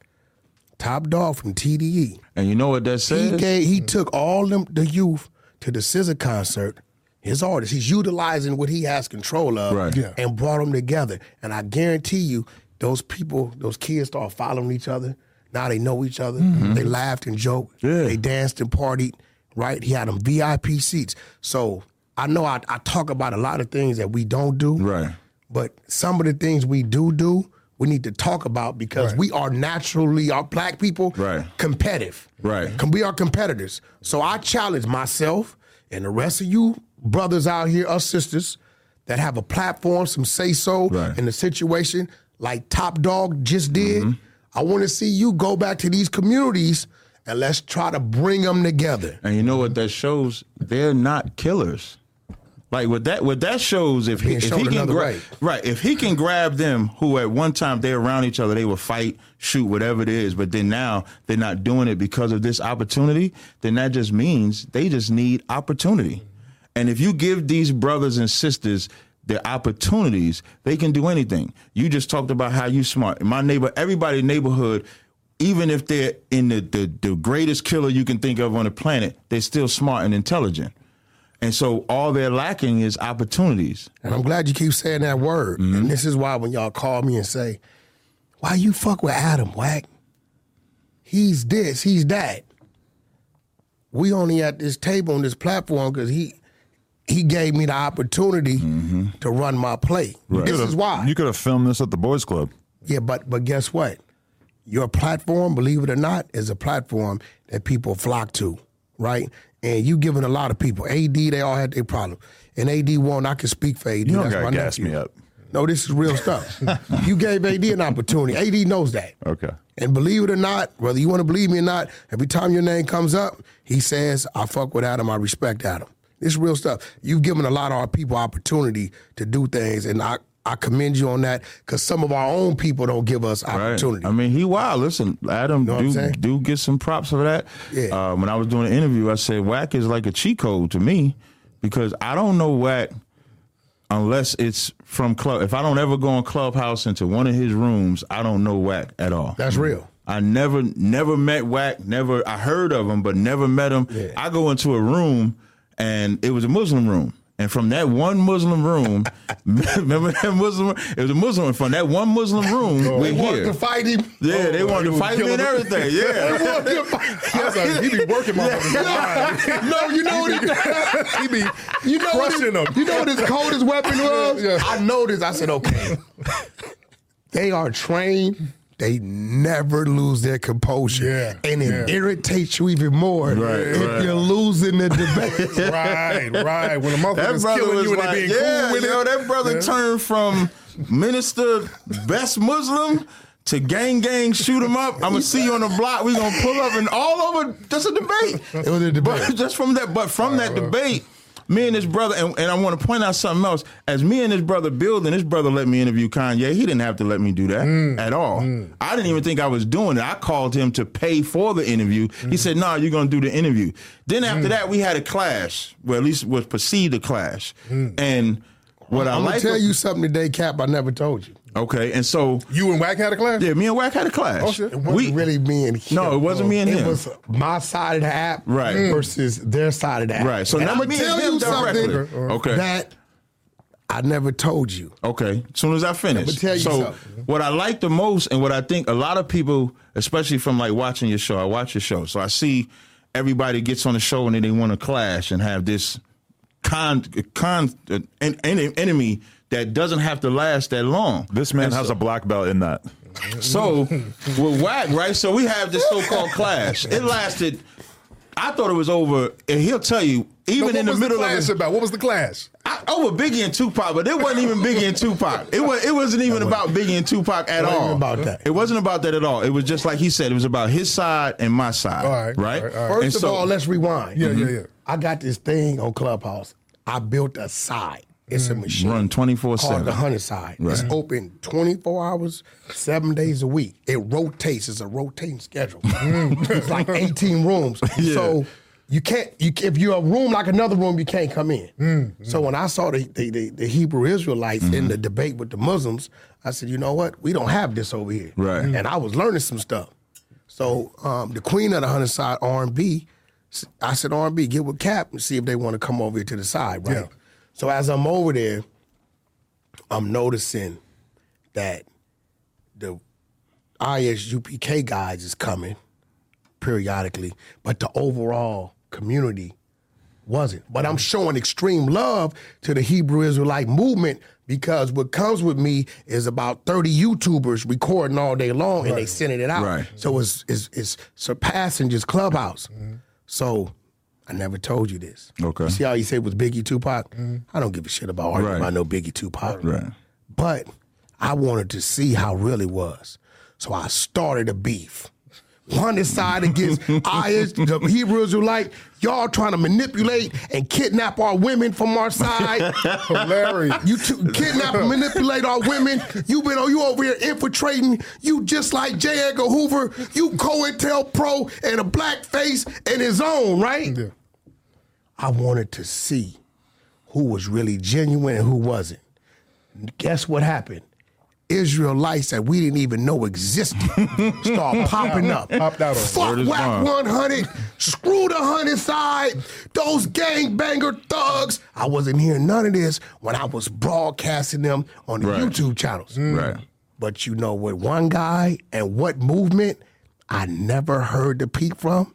Top Dog from TDE. And you know what that says? He took all them, the youth to the SZA concert, his artist. He's utilizing what he has control of and brought them together. And I guarantee you, those people, those kids start following each other. Now they know each other. They laughed and joked. They danced and partied, right? He had them VIP seats. So I know I talk about a lot of things that we don't do. Right. But some of the things we do, we need to talk about because we are naturally, our black people, competitive. Right. We are competitors. So I challenge myself and the rest of you brothers out here, us sisters, that have a platform, some say-so in the situation like Top Dog just did. I want to see you go back to these communities and let's try to bring them together. And you know what that shows? They're not killers. Like what that shows, if he can grab them who at one time they're around each other, they will fight, shoot, whatever it is. But then now they're not doing it because of this opportunity. Then that just means they just need opportunity. And if you give these brothers and sisters their opportunities, they can do anything. You just talked about how you smart. In my neighbor, everybody in the neighborhood, even if they're in the greatest killer you can think of on the planet, they're still smart and intelligent. And so all they're lacking is opportunities. And I'm glad you keep saying that word. And this is why when y'all call me and say, why you fuck with Adam, Wack? He's this, he's that. We only at this table on this platform because he gave me the opportunity to run my play. Right. This is why. You could have filmed this at the Boys Club. Yeah, but guess what? Your platform, believe it or not, is a platform that people flock to, right? And you giving a lot of people. AD, they all had their problem. And AD won. I can speak for AD. You don't got to gas me up. No, this is real stuff. You gave AD an opportunity. AD knows that. Okay. And believe it or not, whether you want to believe me or not, every time your name comes up, he says, I fuck with Adam. I respect Adam. This is real stuff. You've given a lot of our people opportunity to do things. And I commend you on that because some of our own people don't give us opportunity. Right. I mean, he wild. Listen, Adam, do get some props for that. Yeah. When I was doing an interview, I said Wack is like a cheat code to me because I don't know Wack unless it's from Club. If I don't ever go on Clubhouse into one of his rooms, I don't know Wack at all. That's real. I never met Wack. Never, I heard of him, but never met him. Yeah. I go into a room, and it was a Muslim room. And from that one Muslim room, remember that Muslim? It was a Muslim room. From that one Muslim room, we wanted to fight him. Yeah, they wanted to fight me and everything. Yeah, they wanted to fight. I was like, he be working my mind. No, you know what he did? He be crushing them. You know what his coldest weapon was? Yeah. I noticed. I said, okay, they are trained. They never lose their composure. Yeah, and it irritates you even more if you're losing the debate. Right. When a motherfucker's killing you and like, they being cool with it. That brother turned from minister, best Muslim, to gang, shoot him up. I'm going to see you on the block. We're going to pull up and all over. That's a debate. It was a debate. But from that debate, me and this brother, and I want to point out something else. As me and this brother building, this brother let me interview Kanye. He didn't have to let me do that at all. I didn't even think I was doing it. I called him to pay for the interview. He said, no, you're going to do the interview. Then after that, we had a clash, well, at least was perceived a clash. And what I'm going to tell you something today, Cap, I never told you. Okay, and so... You and Wack had a clash? Yeah, me and Wack had a clash. Oh, shit. It wasn't really me and him. No, it wasn't me and him. It was my side of the app versus their side of the app. Right, so now I'm going to tell you something that I never told you. Okay, as soon as I finish. I'm going to tell you something. What I like the most and what I think a lot of people, especially from like watching your show, I watch your show, so I see everybody gets on the show and then they want to clash and have this enemy that doesn't have to last that long. This man has a black belt in that. So, with Wack, right? So we have this so-called clash. It lasted, I thought it was over, and he'll tell you, even in the middle of it. What was the clash about? What was the clash? Over Biggie and Tupac, but it wasn't even Biggie and Tupac. It wasn't even about Biggie and Tupac at all. It wasn't about that at all. It was just like he said, it was about his side and my side, All right. First of all, let's rewind. Yeah. I got this thing on Clubhouse. I built a side. It's a machine. Run 24/7. Called the 100 side. Right. It's open 24 hours, 7 days a week. It rotates. It's a rotating schedule. It's like 18 rooms. Yeah. So you can't. If you're a room like another room, you can't come in. So when I saw the Hebrew Israelites in the debate with the Muslims, I said, you know what? We don't have this over here. Right. And I was learning some stuff. So the queen of the 100 side, R&B. I said, R&B, get with Cap and see if they want to come over here to the side. Right. Yeah. So as I'm over there, I'm noticing that the ISUPK guys is coming periodically, but the overall community wasn't. But I'm showing extreme love to the Hebrew Israelite movement because what comes with me is about 30 YouTubers recording all day long and they sending it out. Right. So it's surpassing just Clubhouse. So... I never told you this. Okay. You see how you say it was Biggie Tupac? I don't give a shit about arguing about no Biggie Tupac. Right. But I wanted to see how real it was. So I started a beef. One side against the Hebrews who like, y'all trying to manipulate and kidnap our women from our side. Hilarious. You kidnap and manipulate our women. You over here infiltrating. You just like J. Edgar Hoover. You COINTELPRO and a black face and his own, right? Yeah. I wanted to see who was really genuine and who wasn't. Guess what happened? Israelites that we didn't even know existed start popping up. Fuck Wack 100, screw the 100 side, those gangbanger thugs. I wasn't hearing none of this when I was broadcasting them on the YouTube channels. Right. But you know what one guy and what movement I never heard the peep from?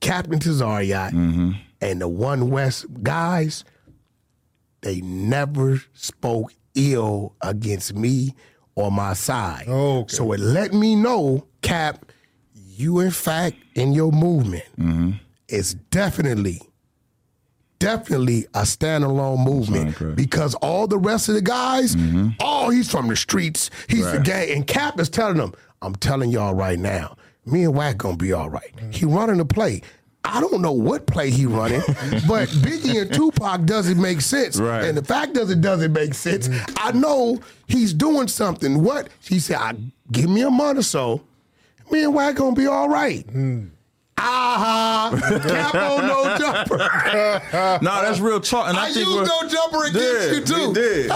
Captain Tazadaqyah and the One West guys, they never spoke ill against me or my side. Okay. So it let me know, Cap, you in fact in your movement is definitely a standalone movement because all the rest of the guys, he's from the streets, he's the gang, and Cap is telling them, I'm telling y'all right now, me and Wack gonna be all right. He running the play. I don't know what play he running, but Biggie and Tupac doesn't make sense. Right. And the fact that it doesn't make sense, I know he's doing something. What? He said, give me a month or so, me and Wack gonna be all right. Cap on No Jumper. Nah, that's real talk. And I think used No Jumper against you too. We did.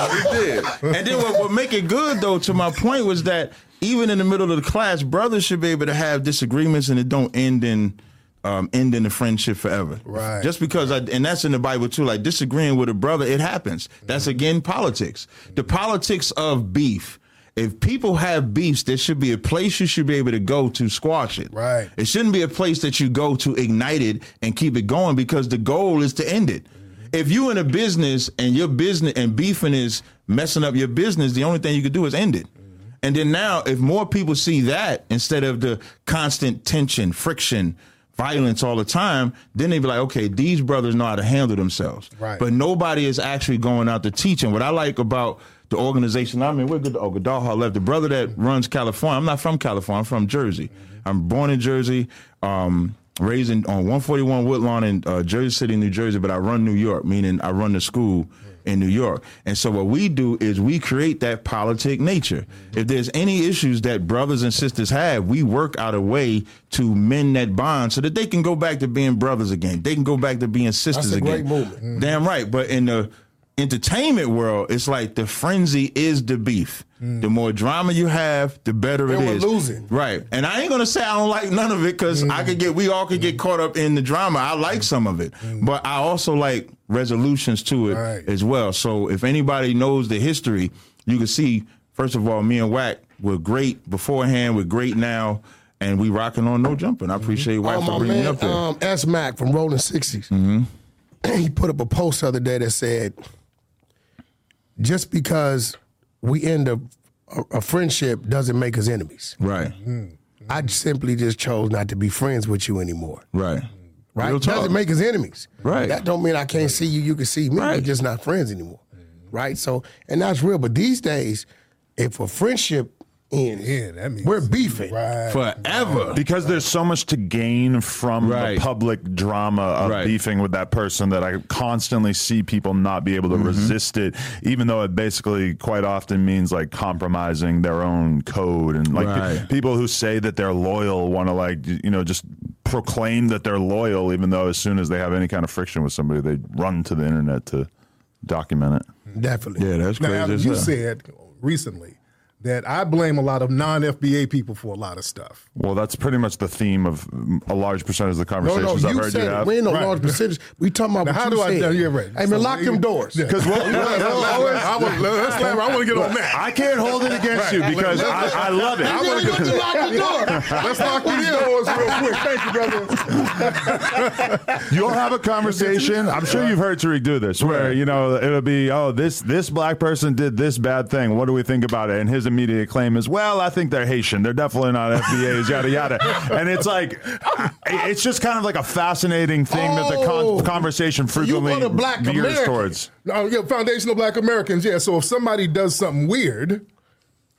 And then what make it good though, to my point, was that even in the middle of the class, brothers should be able to have disagreements and it don't end in ending the friendship forever. Right. Just because, and that's in the Bible too, like disagreeing with a brother, it happens. That's again politics. The politics of beef. If people have beefs, there should be a place you should be able to go to squash it. Right. It shouldn't be a place that you go to ignite it and keep it going because the goal is to end it. If you in a business and your business and beefing is messing up your business, the only thing you could do is end it. And then now, if more people see that instead of the constant tension, friction, violence all the time, then they be like, okay, these brothers know how to handle themselves. Right. But nobody is actually going out to teach. And what I like about the organization I'm in, we're good. Oh, Gaddaha left. The brother that runs California, I'm not from California, I'm from Jersey. I'm born in Jersey, raised on 141 Woodlawn in Jersey City, New Jersey, but I run New York, meaning I run the school in New York. And so what we do is we create that politic nature. If there's any issues that brothers and sisters have, we work out a way to mend that bond so that they can go back to being brothers again. They can go back to being sisters again. That's a great movement. Mm-hmm. Damn right. But in the entertainment world, it's like the frenzy is the beef. The more drama you have, the better it is. We're losing. Right. And I ain't going to say I don't like none of it because we all could get caught up in the drama. I like some of it, but I also like resolutions to it as well. So if anybody knows the history, you can see, first of all, me and Wack were great beforehand, we're great now, and we rocking on No Jumping. I appreciate Wack for bringing me up there. S. Mac from Rolling 60s, he put up a post the other day that said, just because we end a friendship doesn't make us enemies. Right. Mm-hmm. I simply just chose not to be friends with you anymore. Right. Right. Real talk. Doesn't make us enemies. Right. That don't mean I can't see you. You can see me. Right. We're just not friends anymore. Mm-hmm. Right. So, and that's real. But these days, if a friendship ends, that means we're beefing forever because there's so much to gain from the public drama of beefing with that person that I constantly see people not be able to resist it, even though it basically quite often means like compromising their own code and like people who say that they're loyal want to like just proclaim that they're loyal, even though as soon as they have any kind of friction with somebody, they run to the internet to document it. Definitely, yeah, that's crazy. Now, you said recently that I blame a lot of non-FBA people for a lot of stuff. Well, that's pretty much the theme of a large percentage of the conversations I've heard you have. We ain't no large percentage. We talking about now, what you said. You're right. Hey, man, lock them doors. Because I want to get on that. I can't hold it against you because I love it. I want to lock the door. Let's lock these doors real quick. Thank you, brother. You'll have a conversation. I'm sure you've heard Tariq do this, where it'll be, this black person did this bad thing. What do we think about it? And his immediate claim is, well, I think they're Haitian. They're definitely not FBAs, yada, yada. And it's like, it's just kind of like a fascinating thing that the conversation frequently veers towards. Foundational Black Americans, so if somebody does something weird,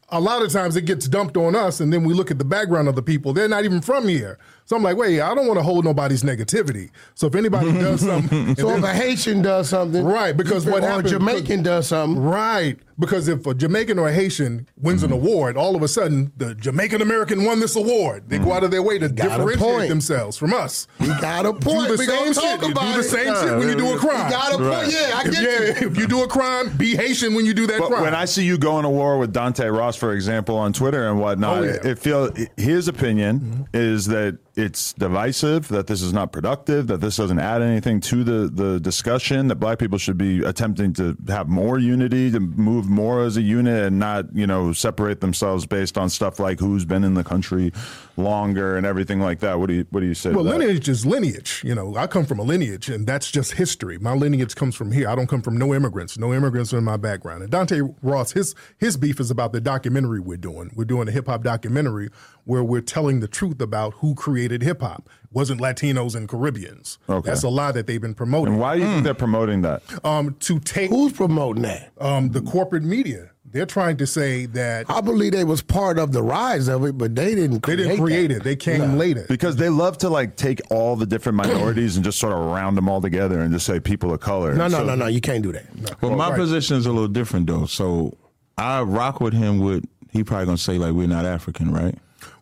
a lot of times it gets dumped on us, and then we look at the background of the people. They're not even from here. So I'm like, wait, I don't want to hold nobody's negativity. So if anybody does something. So if a Haitian does something. Right, because what happens. Or a Jamaican does something. Right, because if a Jamaican or a Haitian wins an award, all of a sudden, the Jamaican-American won this award. They go out of their way to differentiate themselves from us. You got a point. We don't talk about it. You do the same shit when you do a crime. You got a point. Yeah, I get you. If you do a crime, be Haitian when you do that crime. When I see you going to war with Dante Ross, for example, on Twitter and whatnot, it feels his opinion is that it's divisive, that this is not productive, that this doesn't add anything to the discussion, that black people should be attempting to have more unity, to move more as a unit and not, separate themselves based on stuff like who's been in the country longer and everything like that. What do you say? Well, lineage is lineage. I come from a lineage, and that's just history. My lineage comes from here. I don't come from no immigrants. No immigrants are in my background. And Dante Ross, his beef is about the documentary we're doing. We're doing a hip-hop documentary where we're telling the truth about who created hip-hop. It wasn't Latinos and Caribbeans. Okay. That's a lie that they've been promoting. And why do you think they're promoting that? Who's promoting that? The corporate media. They're trying to say that... I believe they was part of the rise of it, but they didn't create it. They came later. Because they love to take all the different minorities and just sort of round them all together and just say people of color. No, you can't do that. No. Well, my position is a little different, though. So I rock with him with... He probably going to say, we're not African, right?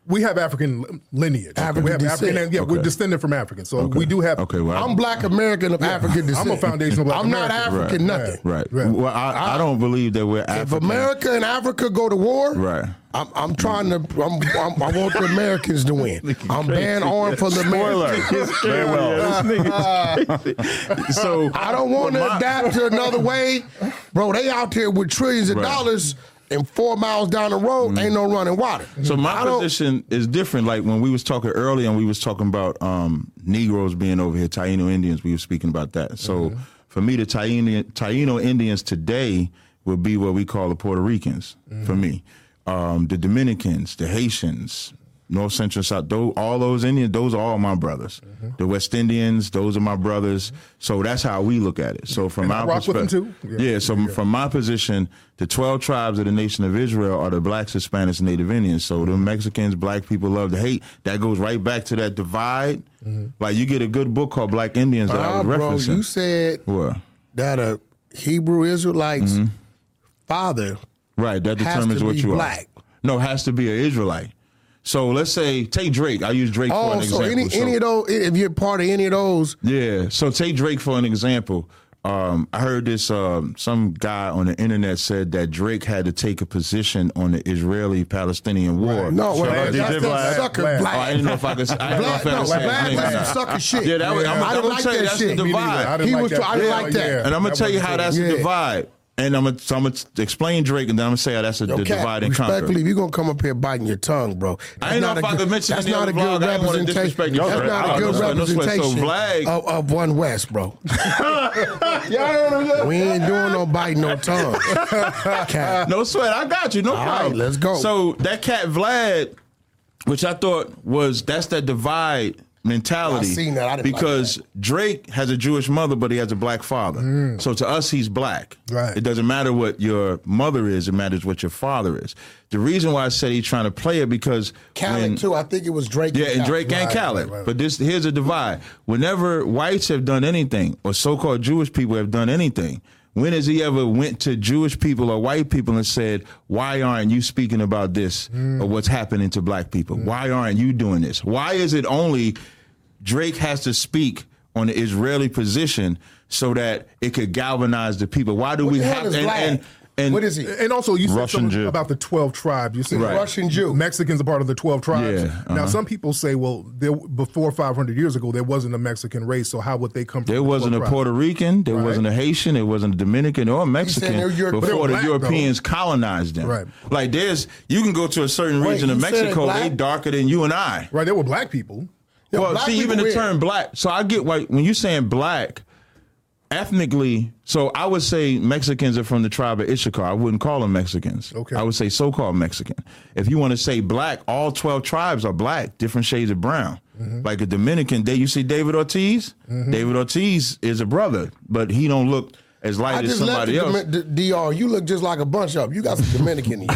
We have African lineage. African we have descent. African, yeah, okay. We're descended from Africans. So okay. we do have. Okay, well, I'm Black American of yeah. African descent. I'm a foundational Black American. I'm not African, right. nothing. Right. right. Well, I don't believe that we're African. If America and Africa go to war, right. I'm trying to. I want the Americans to win. I'm banned armed for the Americans. Very well. So I don't want to adapt to another way, bro. They out there with trillions of right. dollars. And 4 miles down the road, ain't no running water. So my position is different. Like when we was talking earlier and we was talking about Negroes being over here, Taíno Indians, we were speaking about that. So mm-hmm. for me, the Taíno Indians today would be what we call the Puerto Ricans, mm-hmm. for me. The Dominicans, the Haitians, North, Central, South, all those Indians, those are all my brothers. Mm-hmm. The West Indians, those are my brothers. Mm-hmm. So that's how we look at it. So from our perspective, from my position, the 12 tribes of the nation of Israel are the blacks, Hispanics, and Native Indians. So the Mexicans, black people love to hate. That goes right back to that divide. Mm-hmm. Like you get a good book called Black Indians that I was referencing. Bro, you said that a Hebrew Israelite's mm-hmm. father right, that determines what you black. Are. No, has to be an Israelite. So let's say, take Drake. I use Drake for an example. Any of those, if you're part of any of those. Yeah, so take Drake for an example. I heard this, some guy on the internet said that Drake had to take a position on the Israeli-Palestinian war. Right. No, that's that sucker black. I didn't know if I could say that. Sucker shit. Yeah, that was, I didn't like that shit. I didn't like that. And I'm going to tell you how that's a divide. And I'm gonna explain Drake, and then I'm gonna say that's a divide and conquer. Respectfully, you're gonna come up here biting your tongue, bro. I ain't know if I could mention that's not a good representation. That's not a good representation of One West, bro. We ain't doing no biting no tongue. No sweat, I got you. No problem. All right, let's go. So that cat Vlad, which I thought was that divide. Mentality, I seen that. I didn't because like that. Drake has a Jewish mother, but he has a black father. Mm. So to us, he's black. Right. It doesn't matter what your mother is; it matters what your father is. The reason why I said he's trying to play it because Khaled too. I think it was Drake. Yeah, and Drake and Khaled. Right. But here's a divide. Whenever whites have done anything, or so-called Jewish people have done anything, when has he ever went to Jewish people or white people and said, why aren't you speaking about this or what's happening to black people? Why aren't you doing this? Why is it only Drake has to speak on the Israeli position so that it could galvanize the people? Why do we have to... And what is he? And also, you said something about the 12 tribes. You said right. Russian Jew. Mexicans are part of the 12 tribes. Yeah, uh-huh. Now, some people say, well, before 500 years ago, there wasn't a Mexican race, so how would they come from? There wasn't a Puerto Rican. There wasn't a Haitian. There wasn't a Dominican or a Mexican before the Europeans colonized them. Right. Like, you can go to a certain region of Mexico, they darker than you and I. Right, there were black people. Well, see, even the term black. So I get why, when you're saying black, ethnically, so I would say Mexicans are from the tribe of Issachar. I wouldn't call them Mexicans. Okay. I would say so-called Mexican. If you want to say black, all 12 tribes are black, different shades of brown. Mm-hmm. Like a Dominican, you see David Ortiz? Mm-hmm. David Ortiz is a brother, but he don't look as light as somebody else. DR, you look just like a bunch of them. You got some Dominican in you.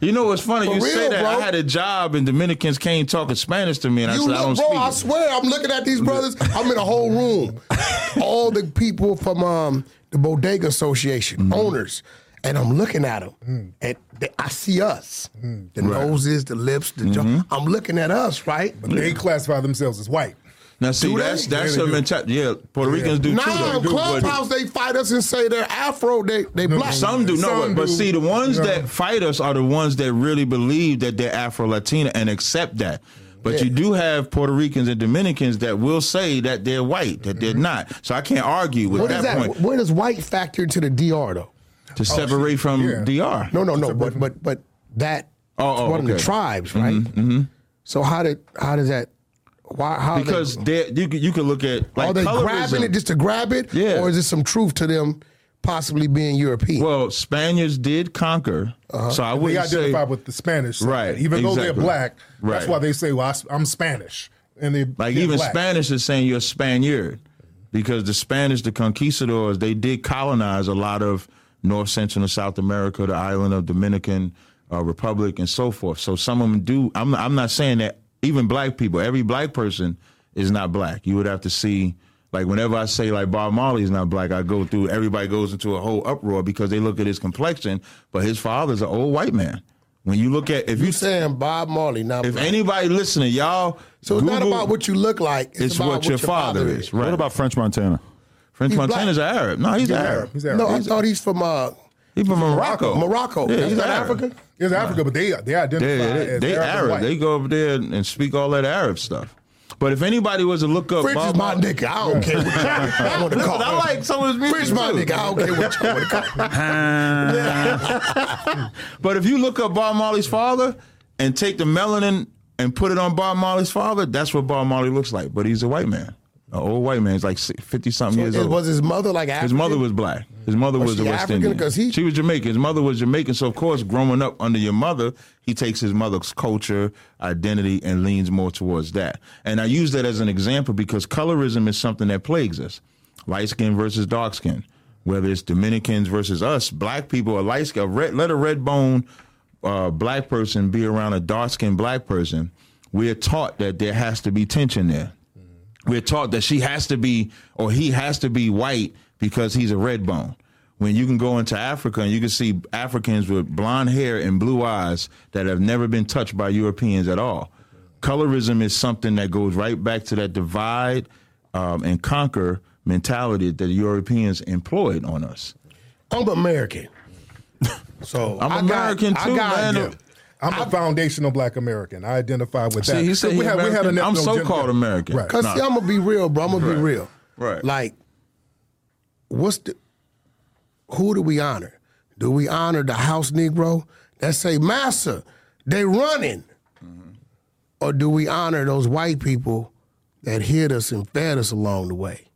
You know what's funny? You say that. Bro. I had a job and Dominicans came talking Spanish to me and I said, I don't speak. Bro, I swear, I'm looking at these brothers. I'm in a whole room. All the people from the Bodega Association, owners, and I'm looking at them. And I see us. The noses, the lips, the jaw. I'm looking at us, right? But they classify themselves as white. Now see, that's a mentality. Yeah, Puerto Ricans do too. Now, Clubhouse, they fight us and say they're Afro, they black. Some do, but see, the ones that fight us are the ones that really believe that they're Afro-Latina and accept that. But you do have Puerto Ricans and Dominicans that will say that they're white, that they're not. So I can't argue with that point. Where does white factor into the DR, though? To separate from DR. No, but that one of the tribes, right? Mm-hmm. So how does that... Because you can look at like, are they colorism. Grabbing it just to grab it? Yeah. Or is there some truth to them possibly being European? Well, Spaniels did conquer. Uh-huh. So they identify with the Spanish. Side. Right. Even though they're black, that's why they say, well, I'm Spanish. And they're even black. Spanish is saying you're Spaniard. Because the Spanish, the conquistadors, they did colonize a lot of North, Central, and South America, the island of Dominican Republic, and so forth. So some of them do. I'm not saying that. Even black people, every black person is not black. You would have to see, like whenever I say like Bob Marley is not black, I go through, everybody goes into a whole uproar because they look at his complexion, but his father's an old white man. When you look at, if you saying Bob Marley, now if anybody listening, y'all, so it's Google, not about what you look like. It's about what your father is. Right. What about French Montana? French Montana's an Arab. No, he's Arab. He's Arab. No, I thought he's from. He's from Morocco. Morocco. Yeah, he's from Africa. He's Africa, but they identify as they Arab. They go over there and speak all that Arab stuff. But if anybody was to look up French Bob is my nigga. I don't care what you want to call it. I like some of his music. French my nigga. I don't care what you want to call it. But if you look up Bob Marley's father and take the melanin and put it on Bob Marley's father, that's what Bob Marley looks like. But he's a white man. An old white man. He's like 50-something years old. Was his mother like African? His mother was black. His mother was a West Indian. She was Jamaican. His mother was Jamaican. So, of course, growing up under your mother, he takes his mother's culture, identity, and leans more towards that. And I use that as an example because colorism is something that plagues us. Light skin versus dark skin. Whether it's Dominicans versus us, black people are light skin. Let a red-boned black person be around a dark-skinned black person. We're taught that there has to be tension there. We're taught that she has to be or he has to be white because he's a red bone. When you can go into Africa and you can see Africans with blonde hair and blue eyes that have never been touched by Europeans at all. Colorism is something that goes right back to that divide and conquer mentality that Europeans employed on us. I'm American. So I'm American too, man. I'm a foundational black American. I identify with that. See, he said we had I'm so-called American. Right. Because I'm going to be real, bro. I'm going to be real. Right. Like, who do we honor? Do we honor the house Negro that say, Massa, they running? Mm-hmm. Or do we honor those white people that hid us and fed us along the way?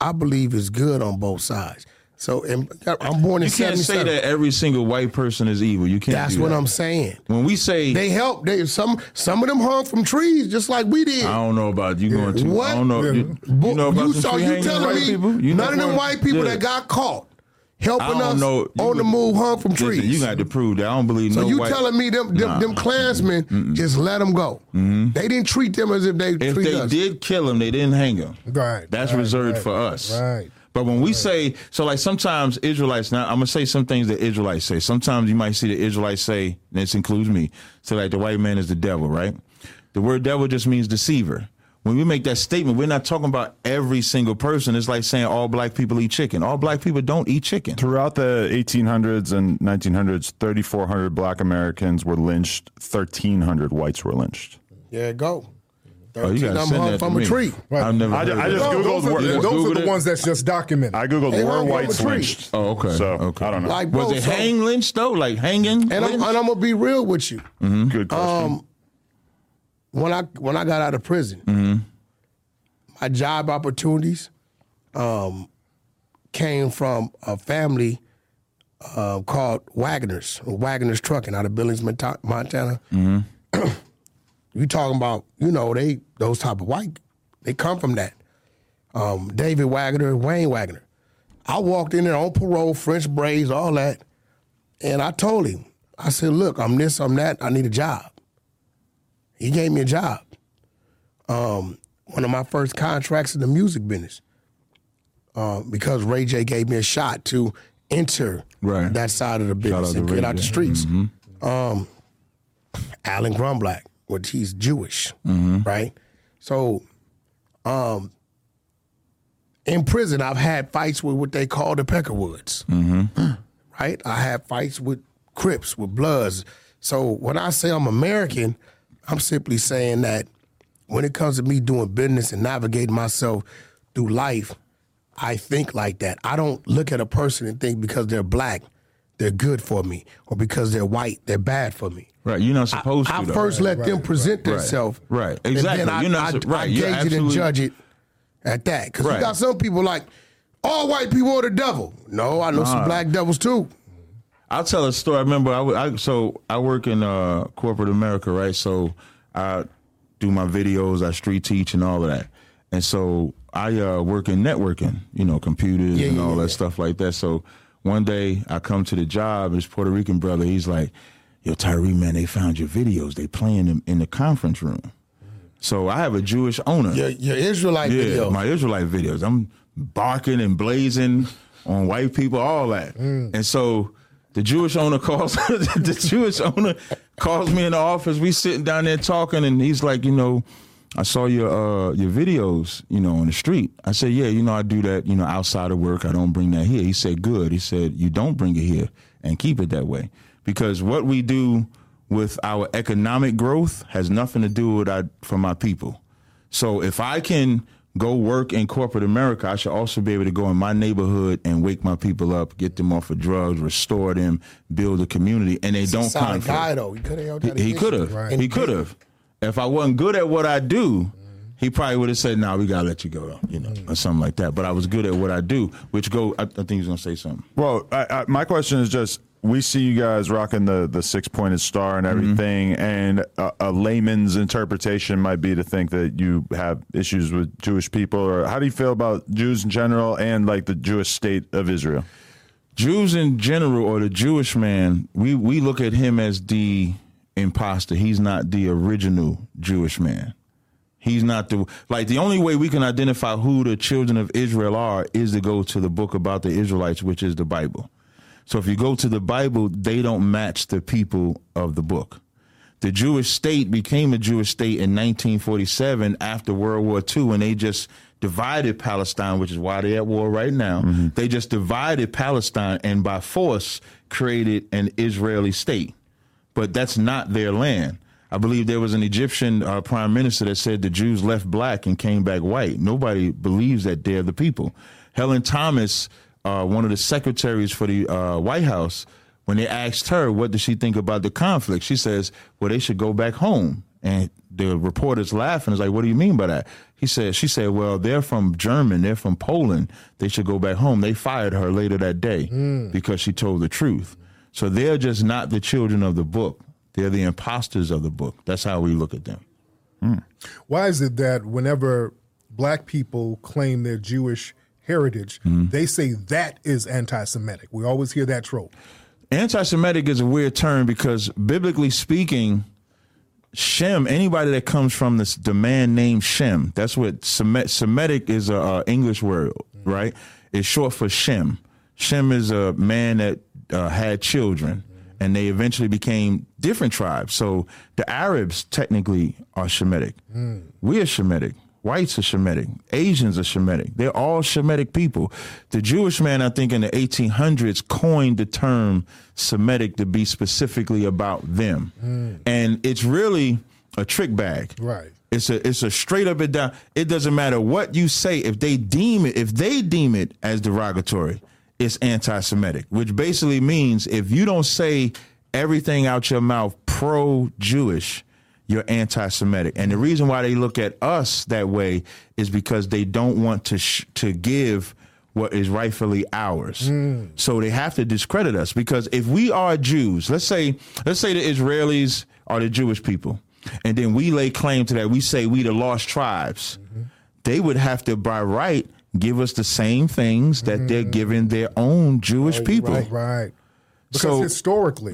I believe it's good on both sides. So I'm born in 77. You can't say that every single white person is evil. You can't. That's what I'm saying. When we say they help, some of them hung from trees just like we did. I don't know about you going to. What? I don't know. Yeah. You know about you telling me people? You none of them white people that got caught helping us on the move hung from trees. You got to prove that. I don't believe so no. So you telling me them Klansmen just let them go? Mm-hmm. They didn't treat them as if they. If treat they us. Did kill them, they didn't hang them. Right. That's reserved for us. Right. But when we say, so like sometimes Israelites, now I'm going to say some things that Israelites say. Sometimes you might see the Israelites say, and this includes me, so like the white man is the devil, right? The word devil just means deceiver. When we make that statement, we're not talking about every single person. It's like saying all black people eat chicken. All black people don't eat chicken. Throughout the 1800s and 1900s, 3,400 black Americans were lynched. 1,300 whites were lynched. Yeah, go. Oh, you gotta send that from a tree. Right. I just Googled. Those are the ones that's just documented. I Googled were whites lynched. Oh, okay. So, I don't know. Like, bro, was it hang lynched, though? Like hanging? And I'm going to be real with you. Mm-hmm. Good question. When I got out of prison, my job opportunities came from a family called Wagoner's Trucking out of Billings, Montana. Mm-hmm. You talking about, they those type of white, they come from that. David Wagoner, Wayne Wagoner. I walked in there on parole, French braids, all that, and I told him, I said, look, I'm this, I'm that, I need a job. He gave me a job. One of my first contracts in the music business because Ray J gave me a shot to enter that side of the business and get out the streets. Mm-hmm. Alan Grumblack. Well, he's Jewish, right? So, in prison, I've had fights with what they call the Peckerwoods, right? I had fights with Crips, with Bloods. So when I say I'm American, I'm simply saying that when it comes to me doing business and navigating myself through life, I think like that. I don't look at a person and think because they're black, they're good for me, or because they're white, they're bad for me. Right, you're not supposed to. I first let them present themselves. Right, exactly. And then I gauge it and judge it at that. Because you got some people like, all white people are the devil. No, I know some black devils too. I'll tell a story. I remember, I work in corporate America, right? So I do my videos, I street teach and all of that. And so I work in networking, computers and all that stuff like that. So one day I come to the job, this Puerto Rican brother, he's like, yo, Tyree, man, they found your videos. They playing them in the conference room. So I have a Jewish owner. Your Israelite videos. Yeah, my Israelite videos. I'm barking and blazing on white people, all that. And so The Jewish owner calls the Jewish owner calls me in the office. We sitting down there talking, and he's like, you know, I saw your videos, you know, on the street. I said, yeah, you know, I do that, you know, outside of work. I don't bring that here. He said, good. He said, you don't bring it here and keep it that way, because what we do with our economic growth has nothing to do with for my people. So if I can go work in corporate America, I should also be able to go in my neighborhood and wake my people up, get them off of drugs, restore them, build a community, and they don't conflict. Guy, though. He could have. Right. He could have. If I wasn't good at what I do, he probably would have said, "Nah, we gotta let you go," you know, or something like that. But I was good at what I do, which I think he's gonna say something. Well, my question is just: we see you guys rocking the 6-pointed star and everything, and a layman's interpretation might be to think that you have issues with Jewish people, or how do you feel about Jews in general and like the Jewish state of Israel? Jews in general, or the Jewish man, we look at him as the imposter. He's not the original Jewish man. He's not the only way we can identify who the children of Israel are is to go to the book about the Israelites, which is the Bible. So if you go to the Bible, they don't match the people of the book. The Jewish state became a Jewish state in 1947 after World War II, when they just divided Palestine, which is why they're at war right now. Mm-hmm. They just divided Palestine and by force created an Israeli state. But that's not their land. I believe there was an Egyptian prime minister that said the Jews left black and came back white. Nobody believes that they're the people. Helen Thomas, one of the secretaries for the White House, when they asked her what does she think about the conflict, she says, well, they should go back home. And the reporter's laughing. It's like, what do you mean by that? She said, well, they're from Germany. They're from Poland. They should go back home. They fired her later that day because she told the truth. So they're just not the children of the book. They're the imposters of the book. That's how we look at them. Mm. Why is it that whenever black people claim their Jewish heritage, they say that is anti-Semitic? We always hear that trope. Anti-Semitic is a weird term because, biblically speaking, Shem, anybody that comes from the man named Shem, that's what Semitic is, an English word, right? It's short for Shem. Shem is a man that had children, and they eventually became different tribes. So the Arabs technically are Shemitic. We are Shemitic. Whites are Shemitic. Asians are Shemitic. They're all Shemitic people. The Jewish man, I think, in the 1800s coined the term Semitic to be specifically about them. And it's really a trick bag. Right. It's a straight up and down. It doesn't matter what you say. If they deem it as derogatory, it's anti-Semitic, which basically means if you don't say everything out your mouth pro-Jewish, you're anti-Semitic. And the reason why they look at us that way is because they don't want to give what is rightfully ours. So they have to discredit us, because if we are Jews, let's say the Israelis are the Jewish people, and then we lay claim to that. We say we the lost tribes. They would have to, by right, give us the same things that they're giving their own Jewish people. Right. Because historically,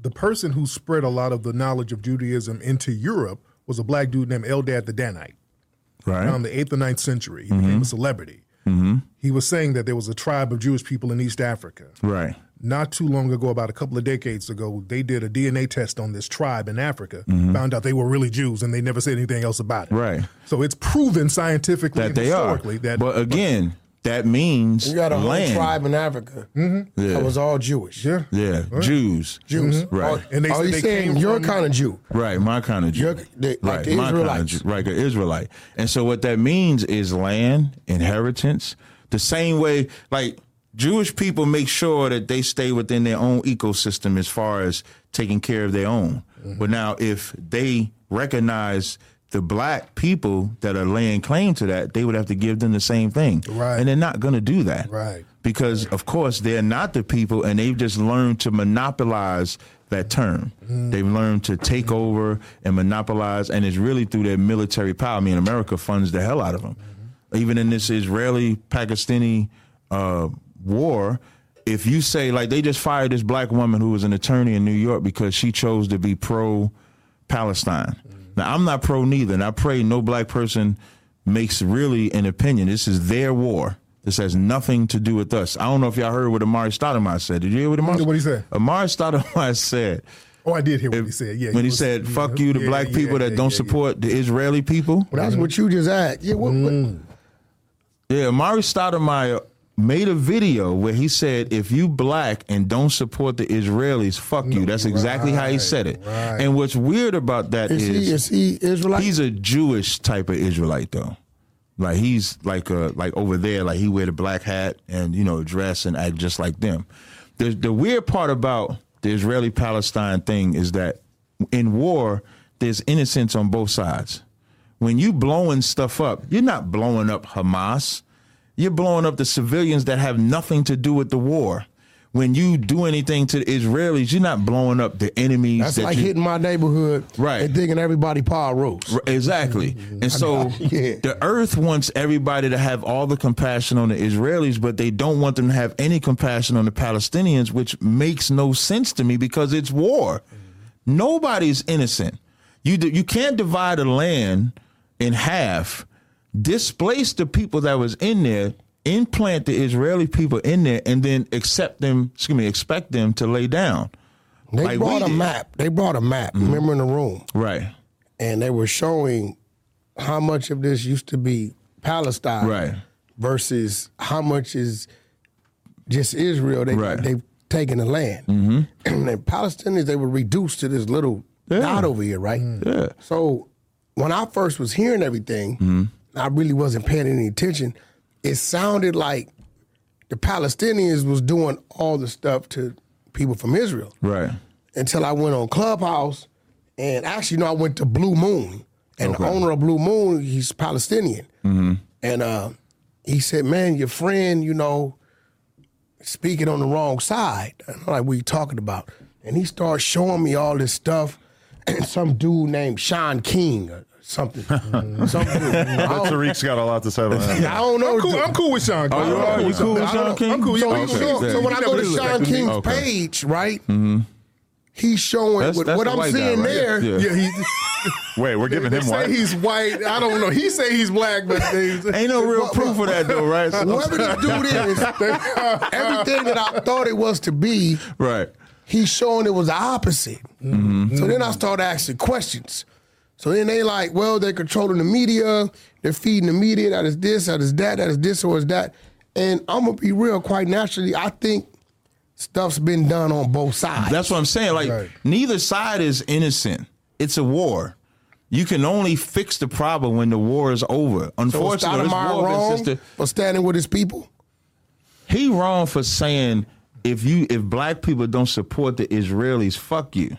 the person who spread a lot of the knowledge of Judaism into Europe was a black dude named Eldad the Danite. Right. Around the 8th or 9th century, he became a celebrity. He was saying that there was a tribe of Jewish people in East Africa. Right. Not too long ago, about a couple of decades ago, they did a DNA test on this tribe in Africa, found out they were really Jews, and they never said anything else about it. Right. So it's proven scientifically that and historically they are. But again, that means we got a whole tribe in Africa that was all Jewish. Yeah. Right. Jews. Right. And they saying you're kind of Jew. Right, my kind of Jew. Like the Israelites. Right, the Israelite. And so what that means is land, inheritance, the same way, like, Jewish people make sure that they stay within their own ecosystem as far as taking care of their own. But now if they recognize the black people that are laying claim to that, they would have to give them the same thing. Right. And they're not going to do that. Right. Because, of course, they're not the people, and they've just learned to monopolize that term. They've learned to take over and monopolize, and it's really through their military power. I mean, America funds the hell out of them. Even in this Israeli-Pakistani war, if you say, like, they just fired this black woman who was an attorney in New York because she chose to be pro-Palestine. Now, I'm not pro neither, and I pray no black person makes really an opinion. This is their war. This has nothing to do with us. I don't know if y'all heard what Amari Stoudemire said. Did you hear what Amari said? What he said? Amari Stoudemire said. Oh, I did hear what he said. Yeah, when he said, "Fuck you, the black people that don't support the Israeli people." Well, that's what you just asked. Yeah, yeah, Amari Stoudemire made a video where he said, "If you black and don't support the Israelis, fuck you." That's exactly how he said it. Right. And what's weird about that is he Israelite? He's a Jewish type of Israelite, though. Like he's like over there, like he wear the black hat and you know dress and act just like them. The weird part about the Israeli-Palestine thing is that in war, there's innocence on both sides. When you blowing stuff up, you're not blowing up Hamas. You're blowing up the civilians that have nothing to do with the war. When you do anything to the Israelis, you're not blowing up the enemies. That's that like hitting my neighborhood and digging everybody pile roofs. Exactly. Mm-hmm. And so the earth wants everybody to have all the compassion on the Israelis, but they don't want them to have any compassion on the Palestinians, which makes no sense to me because it's war. Mm-hmm. Nobody's innocent. You can't divide a land in half, displace the people that was in there, implant the Israeli people in there and then expect them to lay down. They brought a map. Mm-hmm. Remember in the room. Right. And they were showing how much of this used to be Palestine versus how much is just Israel. They've taken the land. Mm-hmm. And the Palestinians, they were reduced to this little dot over here, right? Yeah. So when I first was hearing everything, I really wasn't paying any attention. It sounded like the Palestinians was doing all the stuff to people from Israel. Right. Until I went on Clubhouse, and actually, I went to Blue Moon. And the owner of Blue Moon, he's Palestinian. Mm-hmm. And he said, man, your friend, speaking on the wrong side. And I'm like, what are you talking about? And he started showing me all this stuff. And some dude named Sean King, something. Tariq's got a lot to say about that. I don't know. I'm cool with Sean King. Oh, you cool with Sean King? I'm cool. So when I go to Sean King's page, right, he's showing what I'm seeing guy, right? there. Wait, we're giving him white. They say he's white. I don't know. He say he's black, but ain't no real proof of that, though, right? Whoever this dude is, everything that I thought it was to be, he's showing it was the opposite. So then I started asking questions. So then they like, well, they're controlling the media. They're feeding the media. That is this, that is that, or is that. And I'm going to be real, quite naturally, I think stuff's been done on both sides. That's what I'm saying. Like, neither side is innocent. It's a war. You can only fix the problem when the war is over. Unfortunately, it's war wrong for standing with his people? He wrong for saying, if black people don't support the Israelis, fuck you.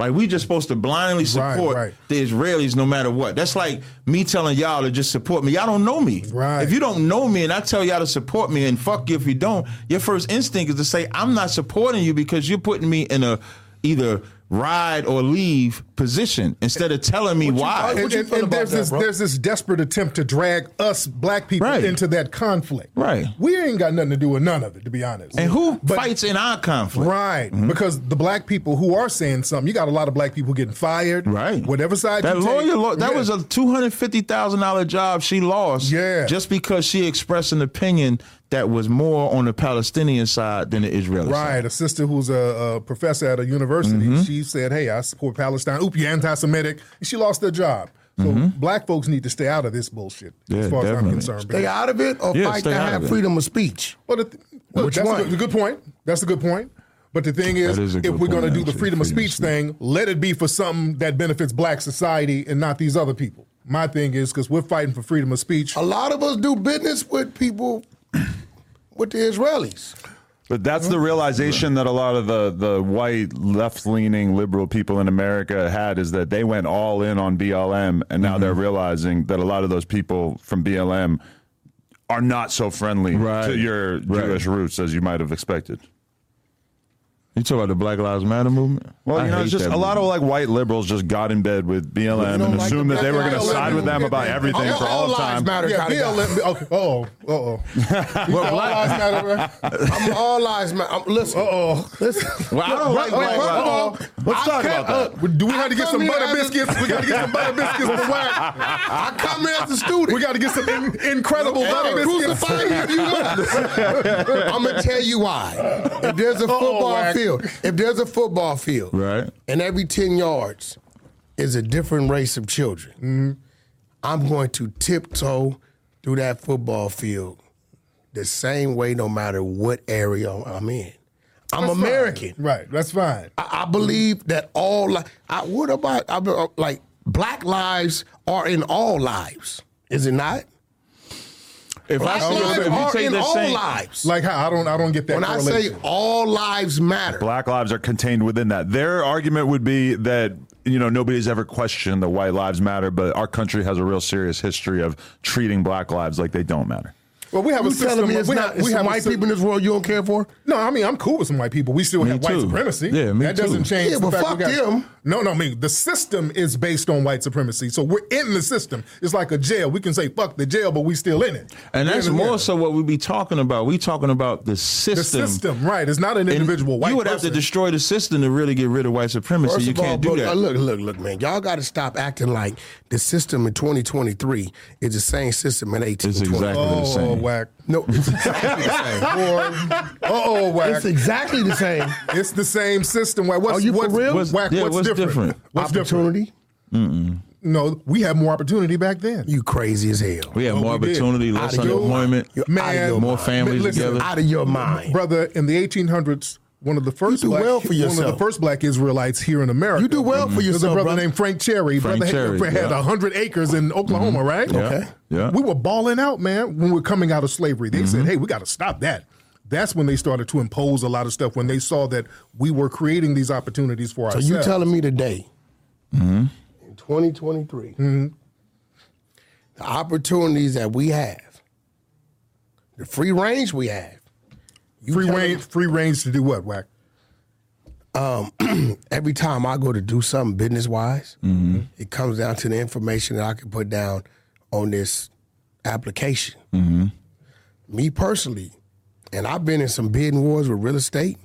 Like, we just supposed to blindly support the Israelis no matter what. That's like me telling y'all to just support me. Y'all don't know me. Right. If you don't know me and I tell y'all to support me and fuck you if you don't, your first instinct is to say, I'm not supporting you because you're putting me in a either ride or leave position instead of telling me why. And there's this desperate attempt to drag us black people into that conflict. Right. We ain't got nothing to do with none of it, to be honest. And who fights in our conflict? Right. Mm-hmm. Because the black people who are saying something, you got a lot of black people getting fired. Right. Whatever side that you take. That was a $250,000 job she lost just because she expressed an opinion that was more on the Palestinian side than the Israeli side. Right. A sister who's a professor at a university, she said, hey, I support Palestine. Oop, you're anti-Semitic. And she lost their job. So black folks need to stay out of this bullshit as far as I'm concerned. Stay out of it or fight to have freedom of speech? Well, that's a good point. That's a good point. But the thing is if we're going to do the freedom of speech thing, let it be for something that benefits black society and not these other people. My thing is because we're fighting for freedom of speech. A lot of us do business with people, with the Israelis. But that's the realization that a lot of the white, left-leaning, liberal people in America had is that they went all in on BLM, and now they're realizing that a lot of those people from BLM are not so friendly to your Jewish roots as you might have expected. You talk about the Black Lives Matter movement? Well, you know, it's just a lot of like white liberals just got in bed with BLM and assumed that they were going to side with them about everything for all time. All lives matter. Listen. Well, I don't like black lives. Let's talk about that. Do we have to get some butter biscuits? We got to get some butter biscuits for Wack. I come here as a student. We got to get some incredible butter biscuits. I'm going to tell you why. If there's a football field, right, and every 10 yards is a different race of children, I'm going to tiptoe through that football field the same way no matter what area I'm in. I'm American. Right, that's fine. I believe that all black lives are in all lives, is it not? If I say in all lives, like how I don't get that. When I say all lives matter, black lives are contained within that. Their argument would be that, you know, nobody's ever questioned the white lives matter, but our country has a real serious history of treating black lives like they don't matter. Well, we have a system. We have white people in this world you don't care for? No, I mean, I'm cool with some white people. We still have white supremacy. Yeah, me too. That doesn't change. Yeah, but fuck them. No, I mean, the system is based on white supremacy. So we're in the system. It's like a jail. We can say, fuck the jail, but we still in it. And that's more so what we be talking about. We talking about the system. The system, right. It's not an individual white person. You would have to destroy the system to really get rid of white supremacy. You can't do that. Look, man. Y'all got to stop acting like the system in 2023 is the same system in 1820. It's exactly the same. Wack. No, it's exactly the same. Wack. It's exactly the same. It's the same system. Are you for real? What's opportunity? Different? Mm-mm. No, we had more opportunity back then. You crazy as hell. We had more opportunity, less unemployment, more families together. Out of your mind. Brother, in the 1800s, one of the first black Israelites here in America. You do well for yourself. There's a brother named Frank Cherry. Brother had 100 acres in Oklahoma, right? Yeah. Okay. Yeah. We were balling out, man, when we were coming out of slavery. They said, hey, we got to stop that. That's when they started to impose a lot of stuff, when they saw that we were creating these opportunities for ourselves. So you telling me today, in 2023, the opportunities that we have, the free range we have, free range to do what, Wack? Every time I go to do something business-wise, it comes down to the information that I can put down on this application. Me personally, and I've been in some bidding wars with real estate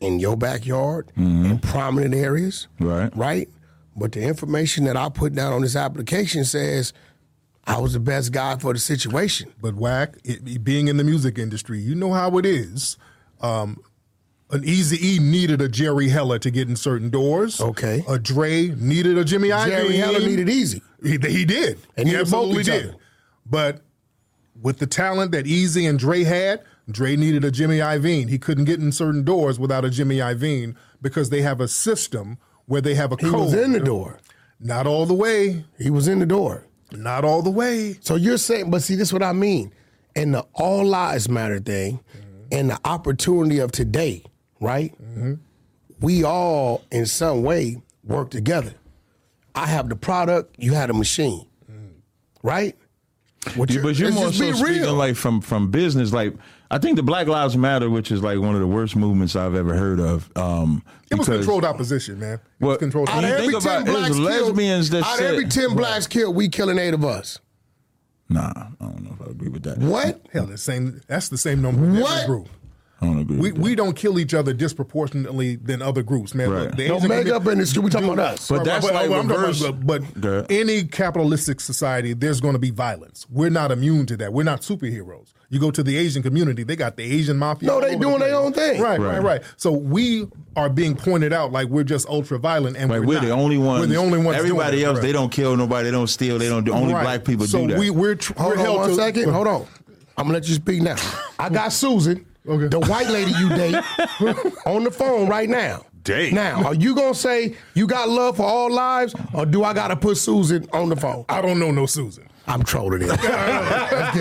in your backyard, in prominent areas, right? But the information that I put down on this application says I was the best guy for the situation. But Wack, being in the music industry, you know how it is. An Eazy-E needed a Jerry Heller to get in certain doors. Okay. A Dre needed a Jimmy Iovine. Jerry Heller needed Eazy. He did. And he absolutely did. But with the talent that Eazy and Dre had, Dre needed a Jimmy Iovine. He couldn't get in certain doors without a Jimmy Iovine because they have a system where they have a code. He was in the door. Not all the way. He was in the door. Not all the way. So you're saying, but see, this is what I mean. And the all lives matter thing and the opportunity of today, right? We all, in some way, work together. I have the product, you have the machine, right? But you're more so speaking like from business. Like, I think the Black Lives Matter, which is like one of the worst movements I've ever heard of. It was controlled opposition, man. It was controlled opposition. Out of every 10 blacks killed, we killing 8 of us. Nah, I don't know if I agree with that. What? Hell, that's the same number in every group. I don't agree with that. We don't kill each other disproportionately than other groups, man. Right. Look, don't make up in the street. We're talking about us. But any capitalistic society, there's going to be violence. We're not immune to that. We're not superheroes. You go to the Asian community, they got the Asian mafia. No, they doing their own thing. Right. So we are being pointed out like we're just ultra-violent, and we're the only ones. We're the only ones. Everybody else, they don't kill nobody. They don't steal. They don't do. Only black people do that. So we're held to... Hold on. I'm going to let you speak now. I got Susan. Okay. The white lady you date on the phone right now. Now, are you going to say you got love for all lives, or do I got to put Susan on the phone? I don't know no Susan. I'm trolling it. Let's get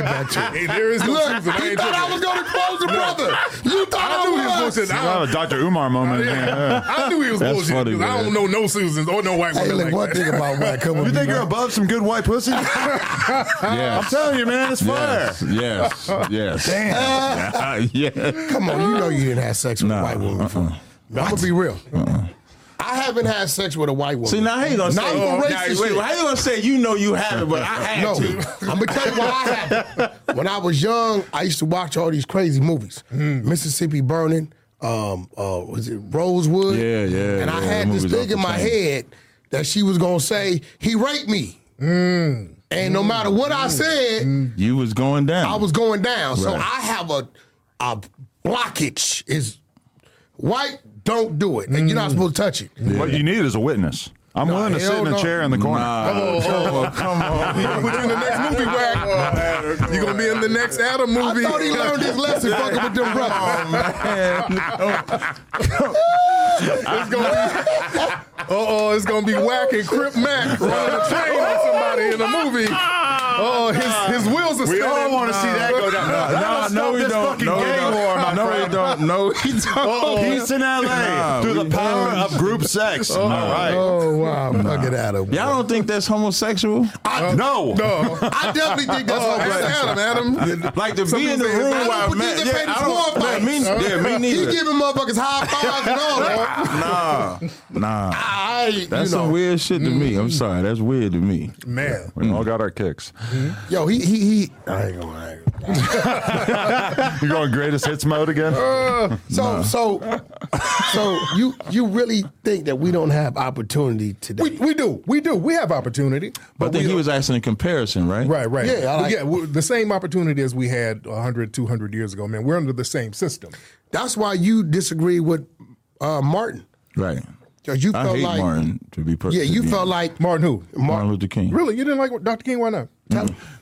back to it. Hey, there is no Susan. You thought I was going to expose the brother. You thought I knew he was bullshit. I was a Dr. Umar moment. I knew he was bullshit because I don't know no Susans or no white women. One thing about white women. You think you're above some good white pussy? Yeah. I'm telling you, man, it's fire. Yes. Damn. Come on, you know you didn't have sex with a white woman before. I'm gonna be real. I haven't had sex with a white woman. See, now how you gonna say? How you gonna say you know you haven't? But I had to. I'm gonna tell you what I happened. When I was young, I used to watch all these crazy movies. Mississippi Burning. Was it Rosewood? And I had this thing in my head that she was gonna say he raped me. And no matter what I said, you was going down. I was going down. Right. So I have a blockage. Is white don't do it, and you're not supposed to touch it. Yeah. What you need is a witness. I'm willing to sit in a chair in the corner. Come on. You're going to put you in the next movie, Wack. You're going to be in the next Adam movie. I thought he learned his lesson fucking with them brothers. Oh, man. It's going to be Wack and Crip Mac running a train on somebody in a movie. His wheels are spinning. We all want to see that go down. No, he don't. He's in L.A. Through the power of group sex. All right. Oh, wow. Look at that. Y'all don't think that's homosexual? No. I definitely think that's homosexual. Adam. Like to be in the room while I'm at. Yeah, me neither. You giving motherfuckers high fives and all that. Nah. That's some weird shit to me. I'm sorry. That's weird to me. Man. We all got our kicks. Yo, he. I ain't gonna. You going greatest hits mode again? So you really think that we don't have opportunity today? We do. We have opportunity. But I think he was asking a comparison, right? Right. Yeah, the same opportunity as we had 100, 200 years ago, man. We're under the same system. That's why you disagree with Martin. Right. You felt I hate Martin, to be perfect. Yeah, you felt like Martin who? Martin Luther King. Really? You didn't like Dr. King? Why not?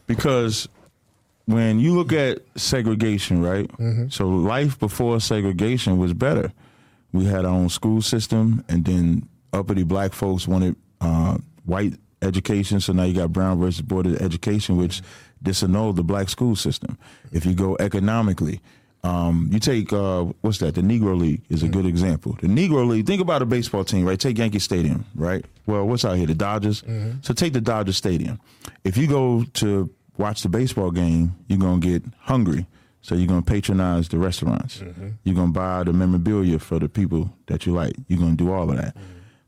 Because when you look at segregation, right? So life before segregation was better. We had our own school system, and then uppity black folks wanted white education, so now you got Brown versus Board of Education, which disannulled the black school system. If you go economically, you take, the Negro League is a good example. The Negro League, think about a baseball team, right? Take Yankee Stadium, right? Well, what's out here? The Dodgers? So take the Dodger Stadium. If you go to watch the baseball game, you're going to get hungry. So you're going to patronize the restaurants. You're going to buy the memorabilia for the people that you like. You're going to do all of that.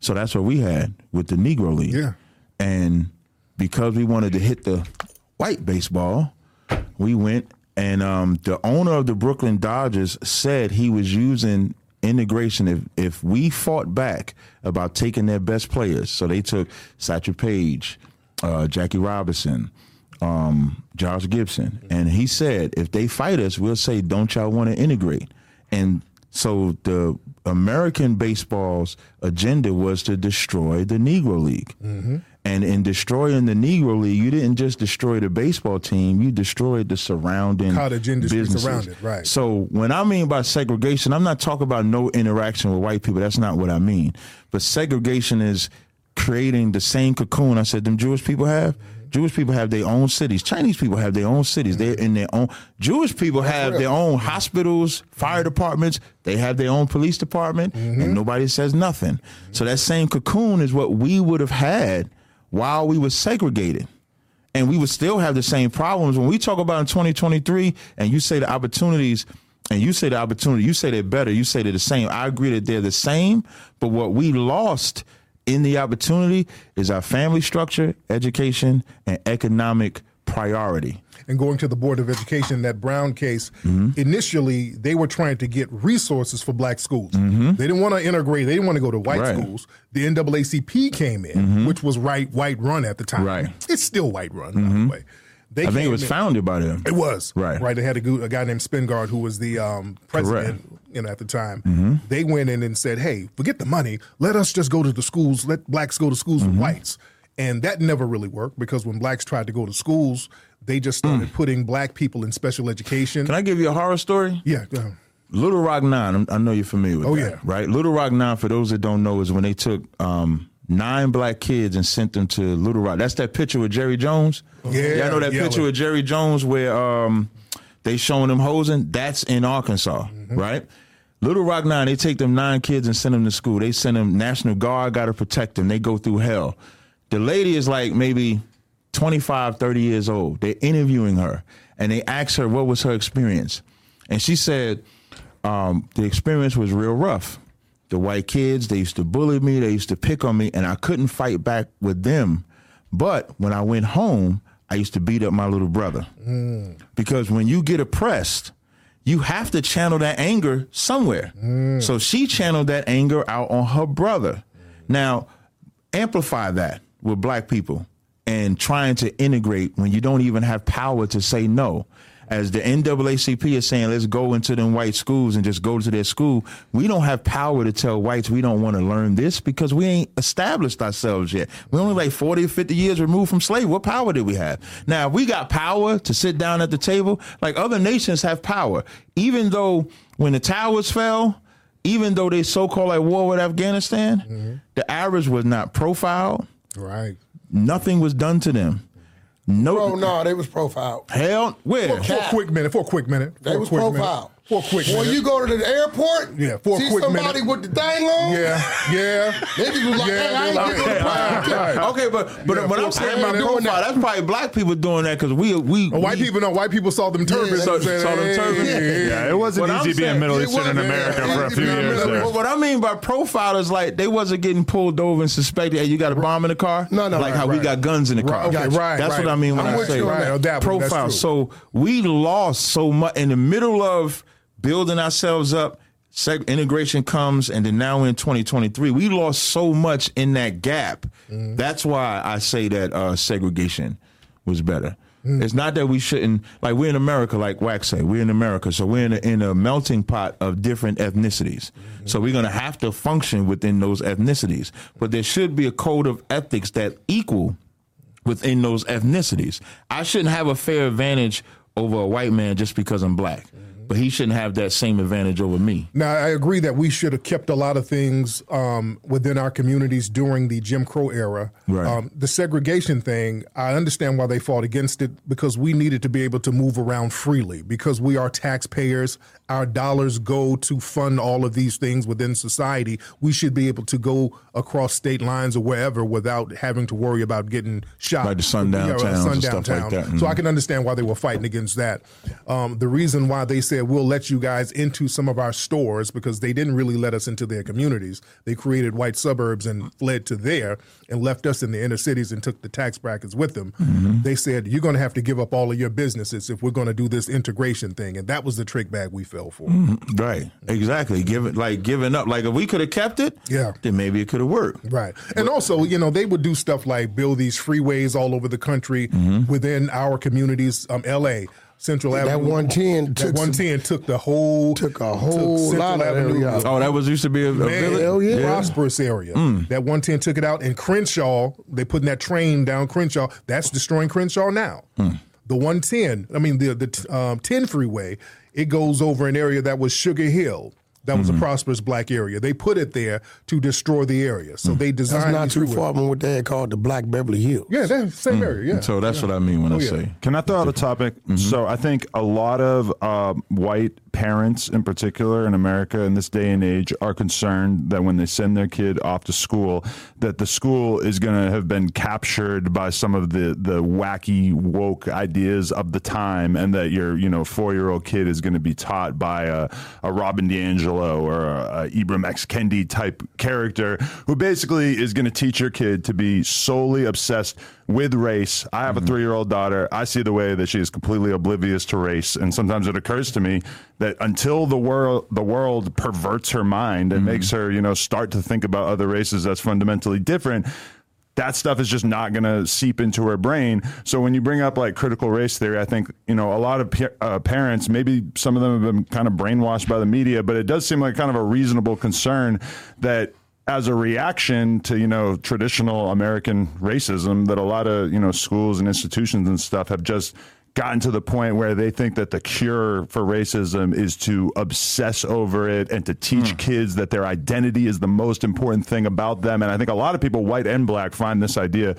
So that's what we had with the Negro League. Yeah. And because we wanted to hit the white baseball, we went and the owner of the Brooklyn Dodgers said he was using integration. If we fought back about taking their best players, so they took Satchel Paige, Jackie Robinson, Josh Gibson, and he said, if they fight us, we'll say, don't y'all want to integrate? And so the American baseball's agenda was to destroy the Negro League. And in destroying the Negro League, you didn't just destroy the baseball team, you destroyed the surrounding businesses. Right. So when I mean by segregation, I'm not talking about no interaction with white people. That's not what I mean. But segregation is creating the same cocoon I said them Jewish people have. Jewish people have their own cities. Chinese people have their own cities. They're in their own. Jewish people have their own hospitals, fire departments. They have their own police department, and nobody says nothing. So that same cocoon is what we would have had while we were segregated. And we would still have the same problems. When we talk about in 2023, and you say the opportunities, you say they're better, you say they're the same. I agree that they're the same, but what we lost in the opportunity is our family structure, education, and economic priority. And going to the Board of Education, that Brown case, initially they were trying to get resources for black schools. They didn't want to integrate. They didn't want to go to white schools. The NAACP came in, which was white-run at the time. It's still white-run, by the way. I think it was founded by them. It was. Right. They had a guy named Spingard who was the president at the time. They went in and said, hey, forget the money. Let us just go to the schools. Let blacks go to schools with whites. And that never really worked because when blacks tried to go to schools, they just started putting black people in special education. Can I give you a horror story? Yeah. Little Rock Nine, I know you're familiar with that. Right? Little Rock Nine, for those that don't know, is when they took 9 black kids and sent them to Little Rock. That's that picture with Jerry Jones. Y'all know that picture with Jerry Jones where they showing them hosing? That's in Arkansas, right? Little Rock 9, they take them 9 kids and send them to school. They send them, National Guard got to protect them. They go through hell. The lady is like maybe 25, 30 years old. They're interviewing her, and they ask her what was her experience. And she said the experience was real rough. the white kids, they used to bully me, they used to pick on me, and I couldn't fight back with them. But when I went home, I used to beat up my little brother. Mm. Because when you get oppressed, you have to channel that anger somewhere. Mm. So she channeled that anger out on her brother. Now, amplify that with black people and trying to integrate when you don't even have power to say no. As the NAACP is saying, let's go into them white schools and just go to their school. We don't have power to tell whites we don't want to learn this because we ain't established ourselves yet. We're only like 40 or 50 years removed from slavery. What power did we have? Now, we got power to sit down at the table. Like other nations have power. Even though when the towers fell, even though they so-called at war with Afghanistan, the Arabs was not profiled. Right. Nothing was done to them. No, no, they was profiled. Hell, where? For a quick minute. They was profiled. When you go to the airport, see somebody with the thing on, they just was like, hey, I ain't getting profiled. Okay, but I'm saying about profile, that's probably black people doing that because white people saw them turbans. Yeah, it wasn't easy being Middle Eastern in America for a few years there. What I mean by profile is like they wasn't getting pulled over and suspected, hey, you got a bomb in the car? No. Like how we got guns in the car. That's what I mean when I say profile. So we lost so much in the middle of building ourselves up, integration comes, and then now in 2023, we lost so much in that gap. Mm. That's why I say that segregation was better. Mm. It's not that we shouldn't, like we're in America, like Wax say, we're in America, so we're in a melting pot of different ethnicities. Mm-hmm. So we're going to have to function within those ethnicities. But there should be a code of ethics that equal within those ethnicities. I shouldn't have a fair advantage over a white man just because I'm black. But he shouldn't have that same advantage over me. Now, I agree that we should have kept a lot of things within our communities during the Jim Crow era. Right. The segregation thing, I understand why they fought against it, because we needed to be able to move around freely, because we are taxpayers. Our dollars go to fund all of these things within society. We should be able to go across state lines or wherever without having to worry about getting shot. Like the sundown towns and stuff like that. Mm-hmm. So I can understand why they were fighting against that. The reason why they said we'll let you guys into some of our stores, because they didn't really let us into their communities. They created white suburbs and fled to there and left us in the inner cities and took the tax brackets with them. Mm-hmm. They said, you're going to have to give up all of your businesses if we're going to do this integration thing. And that was the trick bag we fell for. Mm-hmm. Right. Exactly. Giving up. Like if we could have kept it, then maybe it could have worked. Right. And also, they would do stuff like build these freeways all over the country within our communities. L.A., Central Avenue. That 110 took a whole lot of Central Avenue. Oh, that was used to be a village? Hell yeah. Prosperous area. Mm. That 110 took it out. And Crenshaw, they putting that train down Crenshaw. That's destroying Crenshaw now. Mm. The 110, I mean the 10 freeway, it goes over an area that was Sugar Hill. That was a prosperous black area. They put it there to destroy the area. So they designed it. That's not too far from what they had called the Black Beverly Hills. Yeah, that same area. Yeah. So that's what I mean when I say. Can I throw out a topic? Mm-hmm. So I think a lot of white parents in particular in America in this day and age are concerned that when they send their kid off to school, that the school is going to have been captured by some of the wacky woke ideas of the time, and that your 4-year-old kid is going to be taught by a Robin DiAngelo or a Ibram X. Kendi type character who basically is going to teach your kid to be solely obsessed with race. I have a 3-year-old daughter. I see the way that she is completely oblivious to race. And sometimes it occurs to me that until the world perverts her mind and makes her, start to think about other races that's fundamentally different, that stuff is just not going to seep into her brain. So when you bring up like critical race theory, I think, a lot of parents, maybe some of them have been kind of brainwashed by the media, but it does seem like kind of a reasonable concern that as a reaction to, traditional American racism, that a lot of, schools and institutions and stuff have just gotten to the point where they think that the cure for racism is to obsess over it and to teach kids that their identity is the most important thing about them. And I think a lot of people, white and black, find this idea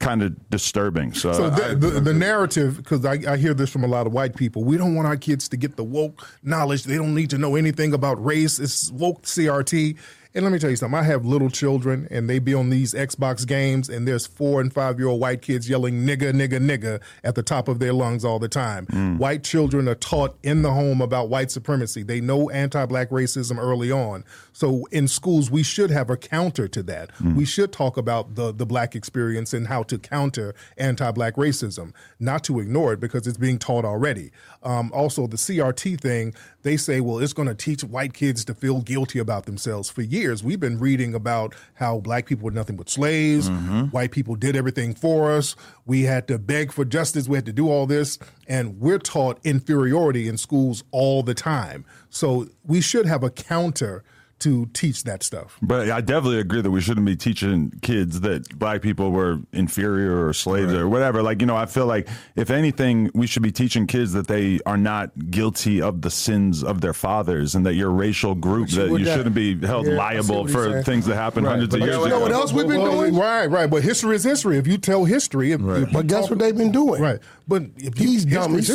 kind of disturbing. So the narrative, because I hear this from a lot of white people, we don't want our kids to get the woke knowledge. They don't need to know anything about race. It's woke CRT. And let me tell you something. I have little children, and they be on these Xbox games, and there's 4- and 5-year-old white kids yelling nigga, nigga, nigga at the top of their lungs all the time. Mm. White children are taught in the home about white supremacy. They know anti-black racism early on. So in schools, we should have a counter to that. Mm. We should talk about the black experience and how to counter anti-black racism, not to ignore it because it's being taught already. Also, the CRT thing, they say, well, it's going to teach white kids to feel guilty about themselves. For years, we've been reading about how black people were nothing but slaves. Mm-hmm. White people did everything for us. We had to beg for justice. We had to do all this. And we're taught inferiority in schools all the time. So we should have a counter to teach that stuff. But I definitely agree that we shouldn't be teaching kids that black people were inferior or slaves, right, or whatever. Like, you know, I feel like if anything, we should be teaching kids that they are not guilty of the sins of their fathers and that your racial group, that you shouldn't be held liable for things that happened hundreds of years ago. You know what else we've been doing? Right, right. But history is history. If you tell history. But that's what they've been doing. Right. But these dummies,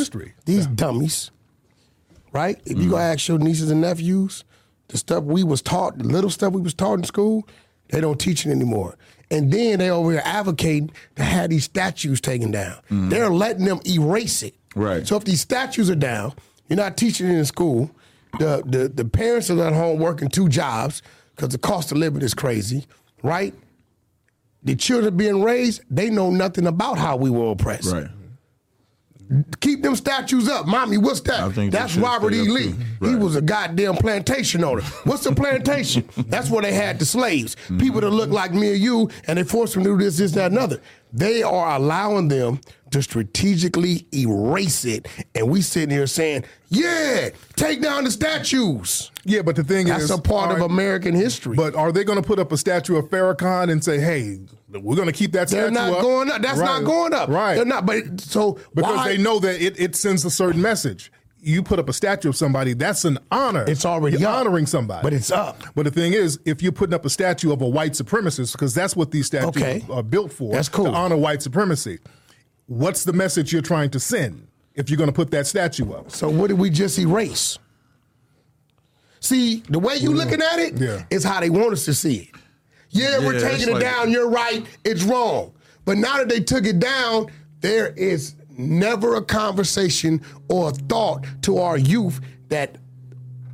right? If you go ask your nieces and nephews, the stuff we was taught, the little stuff we was taught in school, they don't teach it anymore. And then they over here advocating to have these statues taken down. Mm-hmm. They're letting them erase it. Right. So if these statues are down, you're not teaching it in school. The parents are at home working 2 jobs because the cost of living is crazy, right? The children being raised, they know nothing about how we were oppressed. Right. Keep them statues up. Mommy, what's that? That's Robert E. Lee. Right. He was a goddamn plantation owner. What's a plantation? That's where they had the slaves. Mm-hmm. People that look like me or you, and they forced them to do this, this, that, and another. They are allowing them to strategically erase it. And we sitting here saying, yeah, take down the statues. Yeah, but the thing is, that's a part of American history. But are they going to put up a statue of Farrakhan and say, hey, we're going to keep that statue up? They're not going up. That's not going up. Right. They're not. But so because why? They know that it sends a certain message. You put up a statue of somebody, that's an honor. It's already You're honoring somebody. But it's up. But the thing is, if you're putting up a statue of a white supremacist, because that's what these statues are built for, that's cool, to honor white supremacy, what's the message you're trying to send if you're going to put that statue up? So what did we just erase? See, the way you're looking at it is how they want us to see it. Yeah, we're taking it down. You're right. It's wrong. But now that they took it down, there is never a conversation or a thought to our youth that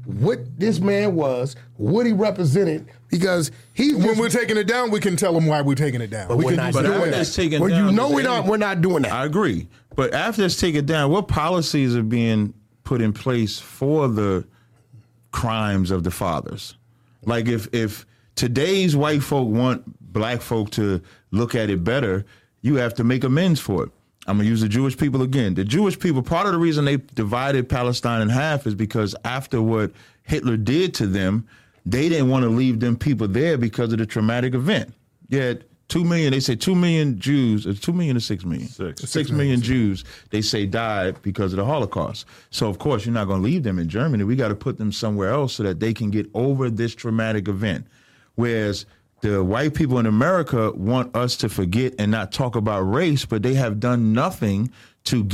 what this man was, what he represented, because he's when we're taking it down, we can tell him why we're taking it down. But we're not doing that. Well, you know we're not doing that. I agree. But after it's taken down, what policies are being put in place for the crimes of the fathers? Like if today's white folk want black folk to look at it better, you have to make amends for it. I'm going to use the Jewish people again. The Jewish people, part of the reason they divided Palestine in half is because after what Hitler did to them, they didn't want to leave them people there because of the traumatic event. You had 2 million, they say 2 million Jews, or 2 million or 6 million? Six million Jews, they say, died because of the Holocaust. So, of course, you're not going to leave them in Germany. We got to put them somewhere else so that they can get over this traumatic event. Whereas the white people in America want us to forget and not talk about race, but they have done nothing to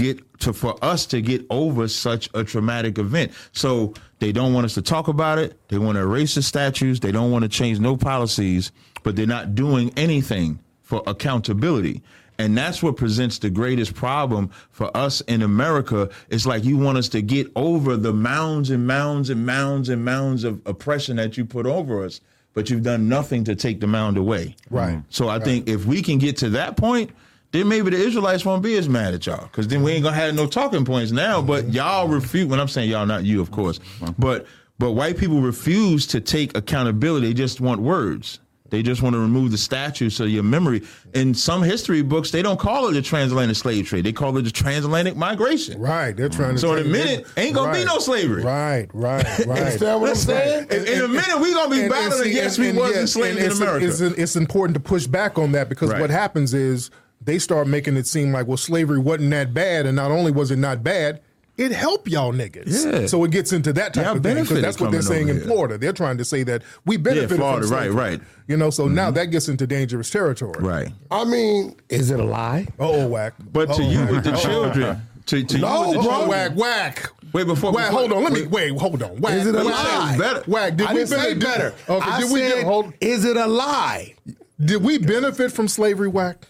for us to get over such a traumatic event. So they don't want us to talk about it. They want to erase the statues. They don't want to change no policies, but they're not doing anything for accountability. And that's what presents the greatest problem for us in America. It's like you want us to get over the mounds and mounds and mounds and mounds of oppression that you put over us, but you've done nothing to take the mound away. Right. So I think if we can get to that point, then maybe the Israelites won't be as mad at y'all, because then we ain't going to have no talking points now. But y'all refuse, when I'm saying y'all, not you, of course. But white people refuse to take accountability. They just want words. They just want to remove the statue so your memory. In some history books, they don't call it the transatlantic slave trade. They call it the transatlantic migration. Right. They're trying to. So in a minute, ain't going to be no slavery. Right. Understand what I'm saying? In a minute, we're going to be battling against we was enslaved in America. It's important to push back on that, because what happens is they start making it seem like, well, slavery wasn't that bad. And not only was it not bad, it helped y'all niggas. Yeah. So it gets into that type of thing, because that's what they're saying in Florida. They're trying to say that we benefited from slavery. Right. You know, so now that gets into dangerous territory. Right. I mean, is it a lie? Wack. But to you with the children. No, bro. Wack. Wait, before Wack, hold on. Let me hold on. Wack, is it a lie? Wack, did we say better? Okay, did we get? Is it a lie? Did we benefit from slavery, Wack?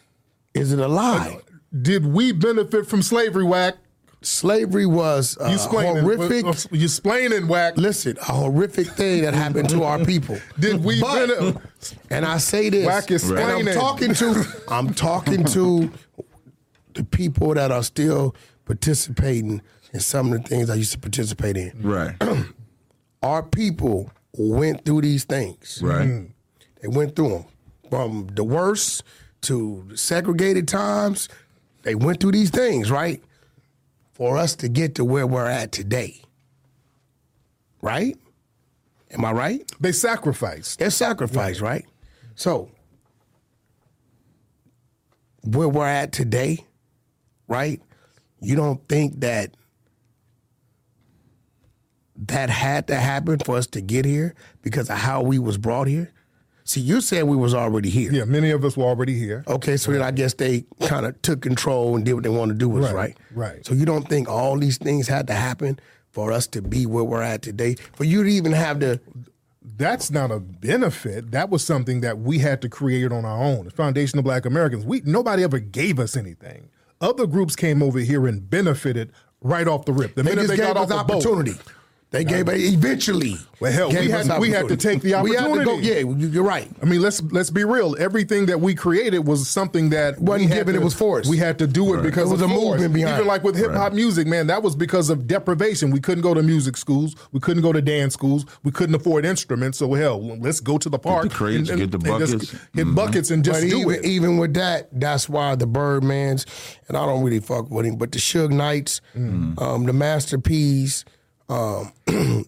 Is it a lie? Did we benefit from slavery, Wack? Slavery was a horrific. You explaining, Wack. Listen, a horrific thing that happened to our people. Did we benefit? And I say this, Wack is explaining. I'm talking to the people that are still participating in some of the things I used to participate in. Right. Our people went through these things. Right. Mm-hmm. They went through them. From the worst to segregated times, they went through these things, right? For us to get to where we're at today. Right? Am I right? They sacrificed. They sacrificed, yeah. Right? So, where we're at today, right? You don't think that had to happen for us to get here because of how we was brought here? See, you're saying we was already here. Yeah, many of us were already here. Okay, so then I guess they kind of took control and did what they wanted to do with us, right? Right. So you don't think all these things had to happen for us to be where we're at today? For you to even have the... That's not a benefit. That was something that we had to create on our own. The foundation of Black Americans, nobody ever gave us anything. Other groups came over here and benefited right off the rip. They just gave us opportunity. They gave us eventually. Well, hell, we had to take the opportunity. We had to go. Yeah, you're right. I mean, let's be real. Everything that we created was something that wasn't given. It was forced. We had to do it because it was a movement behind. Even like with hip hop music, man, that was because of deprivation. We couldn't go to music schools. We couldn't go to dance schools. We couldn't afford instruments. So hell, let's go to the park, get the buckets, and just hit buckets and just do it. Even with that, that's why the Birdmans, and I don't really fuck with him, but the Suge Knights, the Master P's. The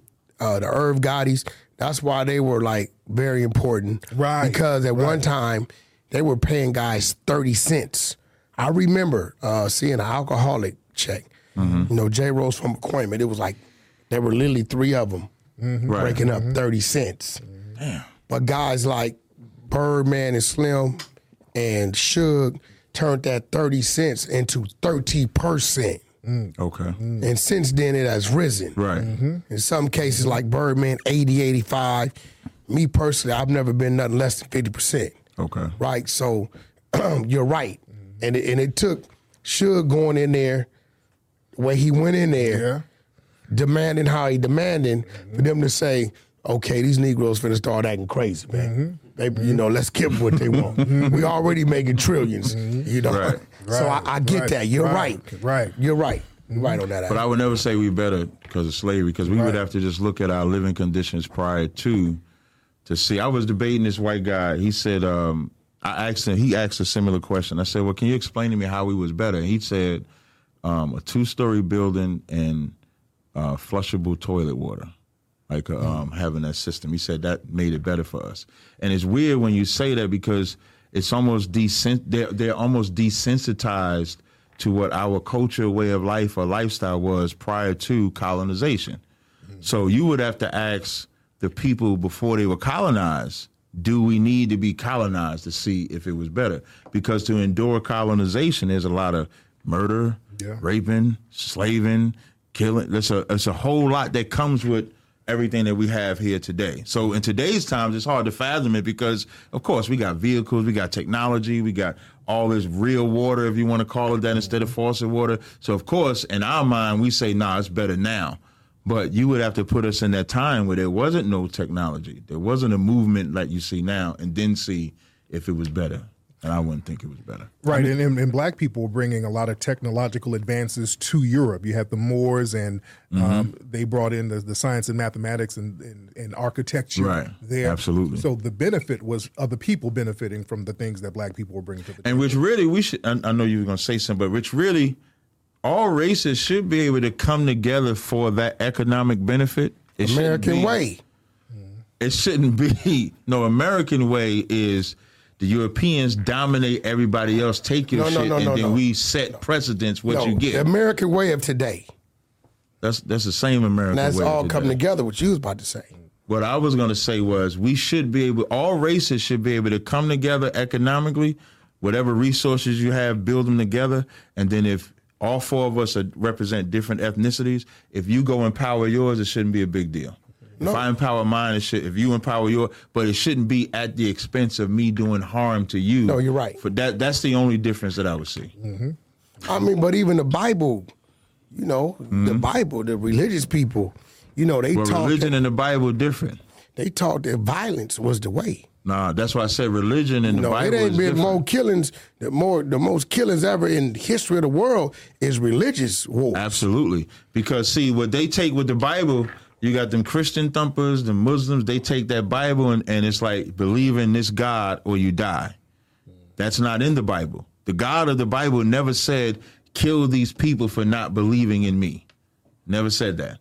Irv Gotti's, that's why they were like very important. Right. Because at one time, they were paying guys 30 cents. I remember seeing an alcoholic check. Mm-hmm. You know, J. Rose from Pacoima. It was like, there were literally three of them breaking up 30 cents. Damn. But guys like Birdman and Slim and Suge turned that 30 cents into 30%. Mm. Okay. Mm. And since then, it has risen. Right. Mm-hmm. In some cases, like Birdman, 80, 85. Me personally, I've never been nothing less than 50%. Okay. Right? So, you're right. And it took Suge going in there, the way he went in there, demanding how he demanded, for them to say, okay, these Negroes finna start acting crazy, man. Mm-hmm. They, you know, let's give what they want. We already making trillions, you know. Right. So I get that. You're right. You're right. You're right on that. But I would never say we better because of slavery, because we would have to just look at our living conditions prior to see. I was debating this white guy. He said, I asked him, he asked a similar question. I said, well, can you explain to me how we was better? And he said, a 2-story building and flushable toilet water. Like having that system. He said that made it better for us. And it's weird when you say that because it's almost they're almost desensitized to what our culture, way of life, or lifestyle was prior to colonization. Mm-hmm. So you would have to ask the people before they were colonized, do we need to be colonized to see if it was better? Because to endure colonization, there's a lot of murder, raping, slaving, killing. It's a whole lot that comes with everything that we have here today. So in today's times, it's hard to fathom it because, of course, we got vehicles, we got technology, we got all this real water, if you want to call it that, instead of faucet water. So, of course, in our mind, we say, nah, it's better now. But you would have to put us in that time where there wasn't no technology. There wasn't a movement like you see now, and then see if it was better. And I wouldn't think it was better. Right, and black people were bringing a lot of technological advances to Europe. You had the Moors, and they brought in the science and mathematics and architecture there. Absolutely. So the benefit was other people benefiting from the things that black people were bringing to the table. And which really, we should, I know you were going to say something, but which really, all races should be able to come together for that economic benefit. It American way. It shouldn't be. No, American way is... The Europeans dominate everybody else, take your shit, and then we set precedents what you get. The American way of today. That's the same American way of today. That's all coming together, what you was about to say. What I was going to say was we should be able, all races should be able to come together economically, whatever resources you have, build them together, and then if all four of us represent different ethnicities. If you go empower yours, it shouldn't be a big deal. No. If I empower mine, if you empower yours, but it shouldn't be at the expense of me doing harm to you. No, you're right. For that, that's the only difference that I would see. Mm-hmm. I mean, but even the Bible, you know, mm-hmm. the Bible, the religious people, you know, they taught religion and the Bible different. They taught that violence was the way. Nah, that's why I said religion and the Bible. No, it ain't been more killings. The most killings ever in the history of the world is religious war. Absolutely, because see what they take with the Bible. You got them Christian thumpers, the Muslims. They take that Bible and it's like believe in this God or you die. That's not in the Bible. The God of the Bible never said kill these people for not believing in me. Never said that.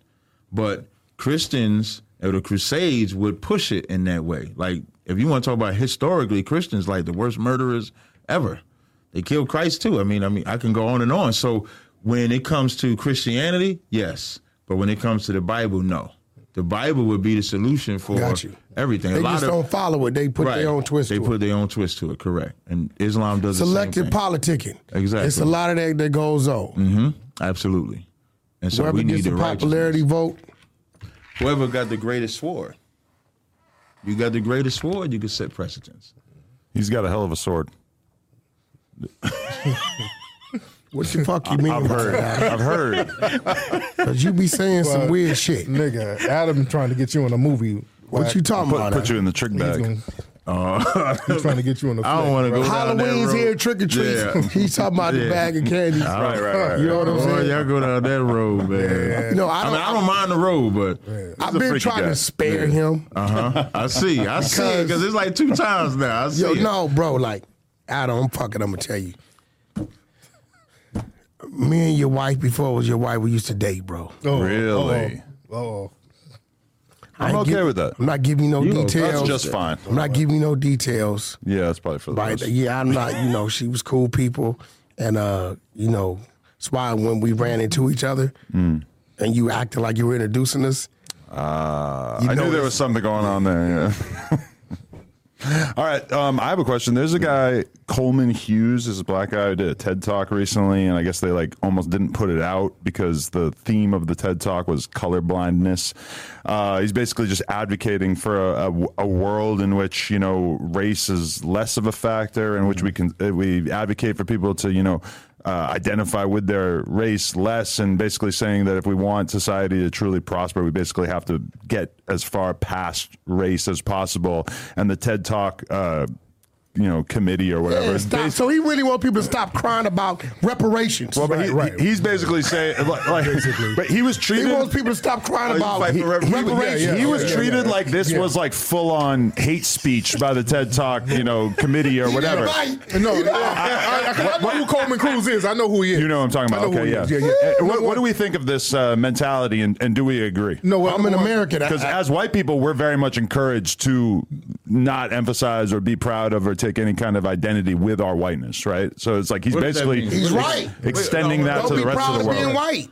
But Christians or the Crusades would push it in that way, like. If you want to talk about historically, Christians like the worst murderers ever. They killed Christ too. I mean, I can go on and on. So when it comes to Christianity, yes, but when it comes to the Bible, no. The Bible would be the solution for everything. They don't follow it. They put their own twist. They put their own twist to it. Correct. And Islam does selective politicking. Exactly. It's a lot of that goes on. Mm-hmm. Absolutely. And so whoever we need the popularity vote. Whoever got the greatest sword. You got the greatest sword, you can set precedents. He's got a hell of a sword. What the fuck you mean? I've heard. Because you be saying some weird shit. Nigga, Adam trying to get you in a movie. What you talking about? Put you in the trick bag. He's trying to get you in the flick. I don't want to go down that road. Halloween's here, trick or treat. Yeah. He's talking about the bag of candy. Right. You know what I'm saying? Y'all go down that road, man. Yeah. You know, I don't mind the road, but I've been trying to spare him. I see, because it's like 2 times now. No, bro, like, I'm going to tell you. Me and your wife, before it was your wife, we used to date, bro. Oh, really? Oh. I'm okay with that. I'm not giving you no details. That's just fine. I'm not giving you no details. Yeah, that's probably for the best. Yeah, I'm not, you know, she was cool people. And, you know, that's why when we ran into each other and you acted like you were introducing us. I knew there was something going on there, yeah. All right, I have a question. There's a guy, Coleman Hughes is a black guy who did a TED Talk recently, and I guess they like almost didn't put it out because the theme of the TED Talk was colorblindness. He's basically just advocating for a world in which, you know, race is less of a factor, in which we advocate for people to, you know, identify with their race less, and basically saying that if we want society to truly prosper, we basically have to get as far past race as possible. And the TED Talk, you know, committee or whatever. Yeah, so he really wants people to stop crying about reparations. Well, but he's basically saying, like, but he was treated. He wants people to stop crying about reparations. He was treated like this was like full on hate speech by the TED Talk, you know, committee or whatever. I know who Coleman Cruz is. I know who he is. You know what I'm talking about. Okay, yeah. What do we think of this mentality, and do we agree? No, well, I'm an American. Because as white people, we're very much encouraged to not emphasize or be proud of or take any kind of identity with our whiteness, right? So it's like he's basically extending that to the rest of the world. Don't be proud of being white.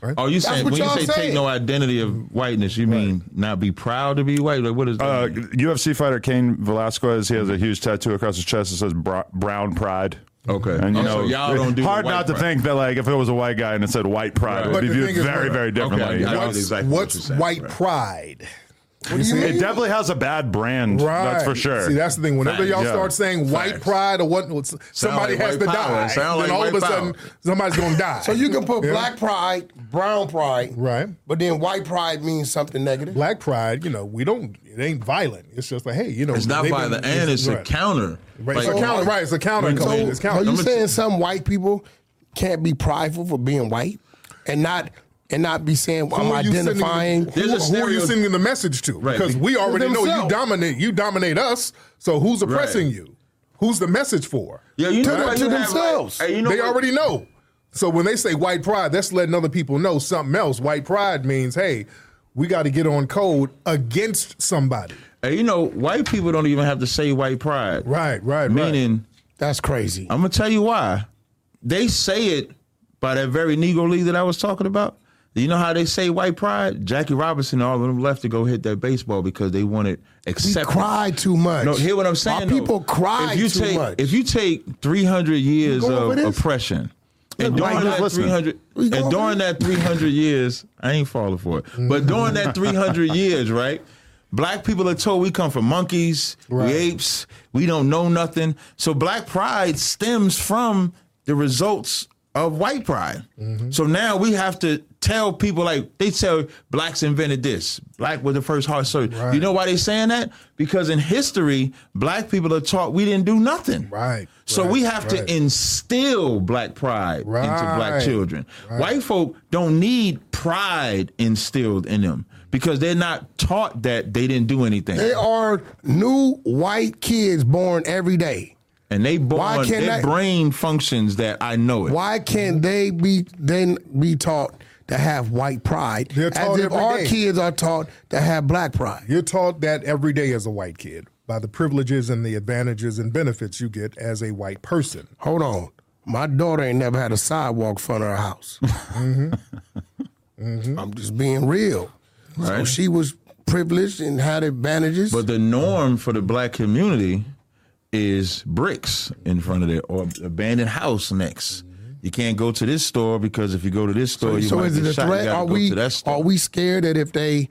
Right? Oh, you saying when you say take no identity of whiteness, you mean not be proud to be white? Like what is that? UFC fighter Cain Velasquez, he has a huge tattoo across his chest that says brown pride. Okay, and you know, so y'all don't do hard not pride. To think that like if it was a white guy and it said white pride, it would be viewed very, very differently. Okay. What's white pride? What do you mean? It definitely has a bad brand, that's for sure. See, that's the thing. Whenever y'all start saying white pride or what, somebody has to die. Then all of a sudden, somebody's going to die. So you can put black pride, brown pride, right? But then white pride means something negative. Black pride, you know, we don't. It ain't violent. It's just like, hey, you know. It's not violent, and it's a counter. Right, it's a counter. Right, it's a counter. So are you saying some white people can't be prideful for being white and not? And not be saying, well, I'm identifying. Who are you sending the message to? Right. Because we already know you dominate us, so who's oppressing you? Who's the message for? Yeah, to themselves. Like, they already know. So when they say white pride, that's letting other people know something else. White pride means, hey, we got to get on code against somebody. Hey, you know, white people don't even have to say white pride. Right. Meaning. That's crazy. I'm going to tell you why. They say it by that very Negro League that I was talking about. You know how they say white pride? Jackie Robinson and all of them left to go hit that baseball because they wanted acceptance. We cried too much. No, hear what I'm saying? Our people cried too much. If you take 300 years of oppression And during that 300, and during that 300 years, I ain't falling for it. But during that 300 years, right? Black people are told we come from monkeys, we apes, we don't know nothing. So black pride stems from the results of white pride. Mm-hmm. So now we have to tell people, like, they tell blacks invented this. Black was the first heart surgeon. Right. You know why they saying that? Because in history, black people are taught we didn't do nothing. Right. So we have to instill black pride into black children. Right. White folk don't need pride instilled in them, because they're not taught that. They didn't do anything. They are new white kids born every day. And they born, their brain functions that I know it. Why can't they be then be taught to have white pride? They're taught as if our kids are taught to have black pride. You're taught that every day as a white kid by the privileges and the advantages and benefits you get as a white person. Hold on. My daughter ain't never had a sidewalk in front of her house. I'm just being real. Right. So she was privileged and had advantages. But the norm for the black community is bricks in front of their, or abandoned house next. You can't go to this store because if you go to this store, so, you might get shot. You gotta go to that store. Are we scared that if they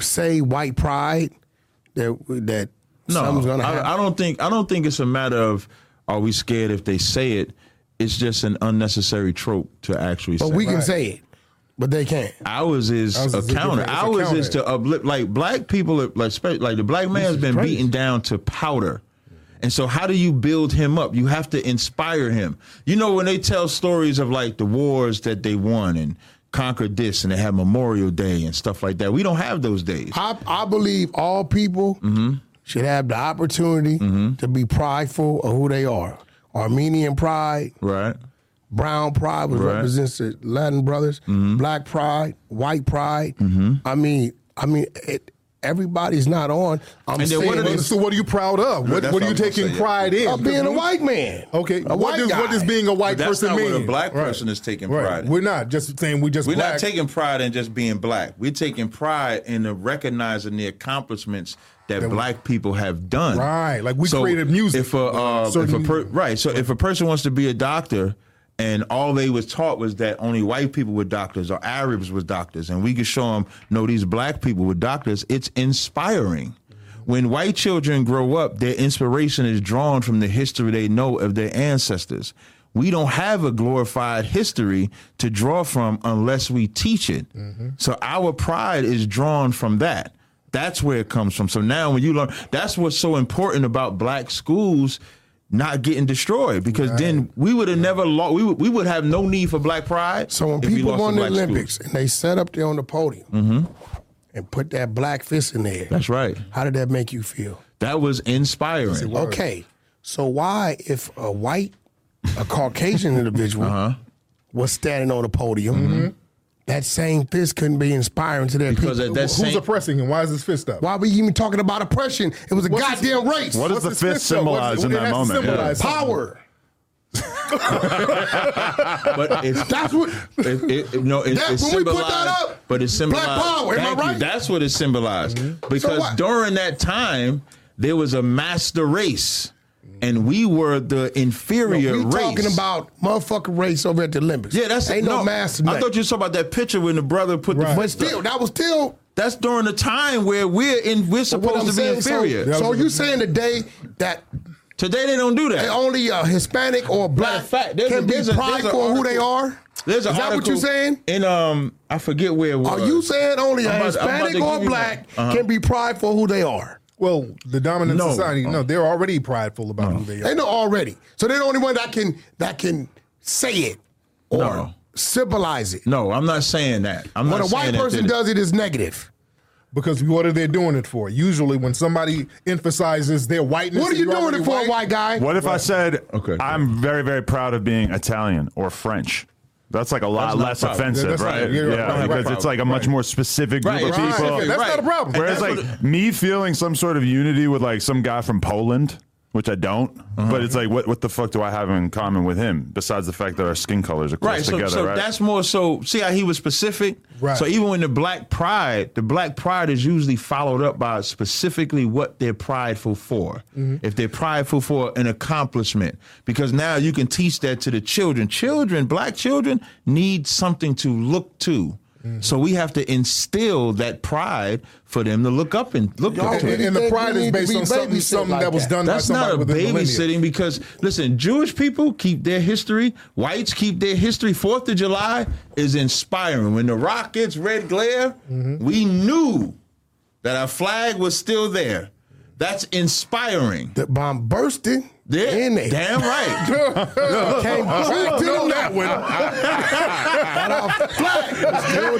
say white pride, that something's gonna happen? I don't think it's a matter of are we scared if they say it. It's just an unnecessary trope to actually say. But we can say it. But they can't. Ours is a counter. Ours is to uplift. Like black people, like the black man's been beaten down to powder. And so how do you build him up? You have to inspire him. You know, when they tell stories of like the wars that they won and conquered this and they have Memorial Day and stuff like that. We don't have those days. I believe all people should have the opportunity to be prideful of who they are. Armenian pride. Right. Brown pride represents the Latin brothers. Black pride, white pride. I mean, everybody's not on. So what are you proud of? What are you taking pride in? Of being a white man. Okay, what does being a white person mean? That's not what a black person is taking pride in. We're not just saying we're black. Not taking pride in just being black. We're taking pride in recognizing the accomplishments that black people have done. Right, like we created music. If a person wants to be a doctor, and all they was taught was that only white people were doctors or Arabs was doctors, and we could show them, no, these black people were doctors. It's inspiring. When white children grow up, their inspiration is drawn from the history they know of their ancestors. We don't have a glorified history to draw from unless we teach it. So our pride is drawn from that. That's where it comes from. So now when you learn, that's what's so important about black schools not getting destroyed, because then we would have never lost. We would have no need for black pride. So when people won the Olympics and they sat up there on the podium and put that black fist in there, that's right. How did that make you feel? That was inspiring. Okay, so why, if a Caucasian individual was standing on the podium, that same fist couldn't be inspiring to their people. Who's oppressing him? Why is his fist up? Why are we even talking about oppression? It was a goddamn race. What does the fist symbolize in that moment? Yeah. Power. But that's what. When we put that up, but it symbolized black power. Am I right? That's what it symbolized. Because during that time, there was a master race. And we were the inferior race. We're talking about motherfucking race over at the Olympics. Yeah, that's ain't no master. I thought you were talking about that picture when the brother put the. But still, that was still. That's during the time where we're supposed to be inferior. So you saying today that. Today they don't do that. Only a Hispanic or black can be prideful of who they are? Is that what you're saying? And I forget where it was. Are you saying only a Hispanic or black can be prideful who they are? Well, the dominant society, they're already prideful about who they are. They know already. So they're the only one that can say it or symbolize it. No, I'm not saying that. When a white person does it is negative. Because what are they doing it for? Usually when somebody emphasizes their whiteness. What are you doing it for, a white guy? What if I said, I'm very, very proud of being Italian or French? That's like a lot less offensive, right? Yeah, because it's like a much more specific group of people. That's not a problem. Whereas like me feeling some sort of unity with like some guy from Poland which I don't, but it's like, what the fuck do I have in common with him besides the fact that our skin colors are close together, right? That's more so, see how he was specific? Right. So even when the black pride is usually followed up by specifically what they're prideful for. If they're prideful for an accomplishment, because now you can teach that to the children. Children, black children need something to look to. So we have to instill that pride for them to look up and look up to. And the pride is based on something that was done by somebody with a millennial. That's not a babysitting because, listen, Jewish people keep their history. Whites keep their history. 4th of July is inspiring. When the rockets, red glare, we knew that our flag was still there. That's inspiring. The bomb bursting. Damn right. Can't back to that one.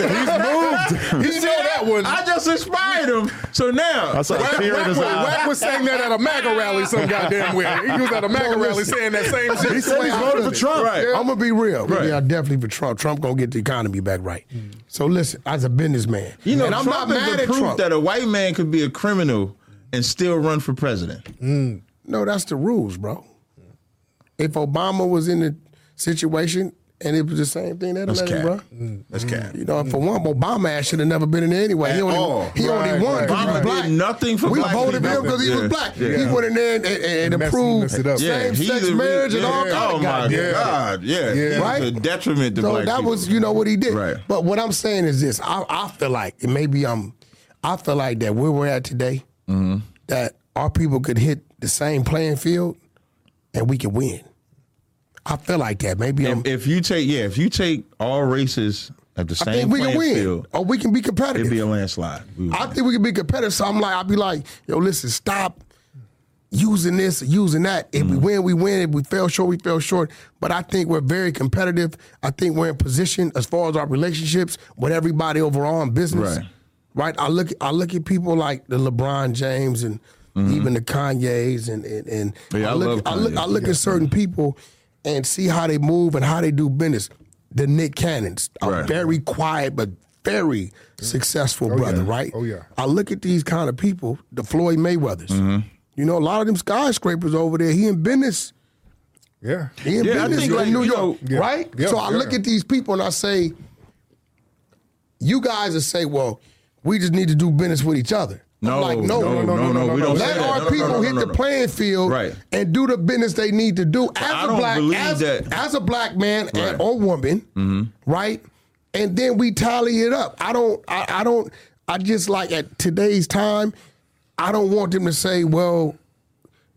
He's moved. He said that one. I just inspired him. So now, Wack was saying that at a MAGA rally some goddamn way. He was at a MAGA rally saying that same shit. He said he's voting for Trump. Right. I'm going to be real. Right. Yeah, definitely for Trump. Trump going to get the economy back right. So listen, as a businessman, you know, and I'm not mad at Trump that a white man could be a criminal and still run for president. No, that's the rules, bro. If Obama was in the situation and it was the same thing, that'd let him run. That's cap. You know, for one, Obama ass should have never been in it anyway. He only won because he was black. Nothing for black. We voted him because he was black. He went in there and approved same-sex marriage and all that. Oh my God. Yeah. Right? It was a detriment to black people. So that was, you know, what he did. Right. But what I'm saying is this. I feel like, and maybe I feel like that where we're at today, that our people could hit the same playing field and we could win. I feel like that. Maybe if you take all races at the same playing field, or we can be competitive. It'd be a landslide. I think we can be competitive. So I'd be like, yo, listen, stop using this, or using that. If we win, we win. If we fail short, we fail short. But I think we're very competitive. I think we're in position as far as our relationships with everybody overall in business. Right. Right, I look at people like the LeBron James and even the Kanyes and I look at certain people and see how they move and how they do business. The Nick Cannons are very quiet but very successful brother, right? Oh yeah. I look at these kind of people, the Floyd Mayweathers. You know, a lot of them skyscrapers over there. He in business. Yeah, he in business in New York, right? Yeah, so I look at these people and I say, you guys say, well, we just need to do business with each other. No. Let our people hit the playing field and do the business they need to do as a black man or woman, right? And then we tally it up. I just at today's time, I don't want them to say, well,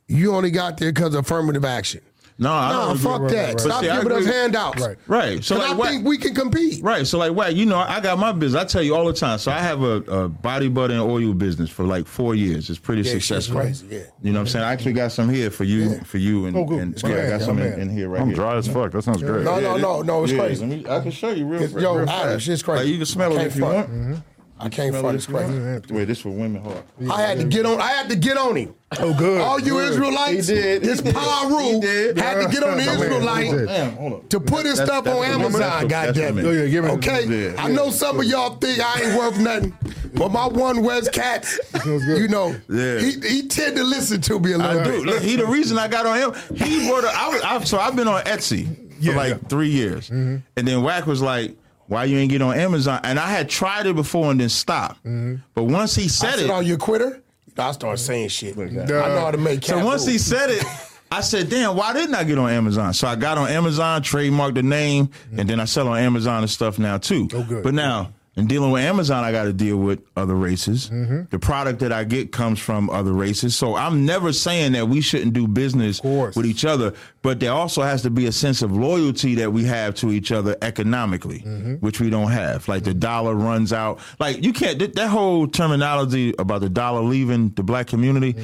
you only got there because of affirmative action. No, fuck that. Right. Stop giving us handouts. Right. So I think we can compete. Right. So you know, I got my business. I tell you all the time. So I have a body butter and oil business for 4 years. It's pretty successful. Yeah. You know what I'm saying? I actually got some here for you and Scary. I got some in here right here. I'm dry as fuck. That sounds great. No, it's crazy. I can show you real quick. Yo, shit's crazy. You can smell it if you want. I can't find this crazy. Wait, this for women hard. I had to get on him. Oh, good. All you Israelites, his power rule had to get on the Israelite to put his stuff on Amazon, goddamn it. Okay? I know some of y'all think I ain't worth nothing, but my One West cats, you know, he tend to listen to me a little bit. I do. Look, he the reason I got on him, he brought so I've been on Etsy for 3 years. And then Wack was like, why you ain't get on Amazon? And I had tried it before and then stopped. But once he said it. I said, oh, you a quitter? I started saying shit. I know how to make cash. So once he said it, I said, damn, why didn't I get on Amazon? So I got on Amazon, trademarked the name, and then I sell on Amazon and stuff now too. Oh, good. But now, in dealing with Amazon, I got to deal with other races. The product that I get comes from other races. So I'm never saying that we shouldn't do business with each other, but there also has to be a sense of loyalty that we have to each other economically, which we don't have. The dollar runs out. You can't, that whole terminology about the dollar leaving the black community,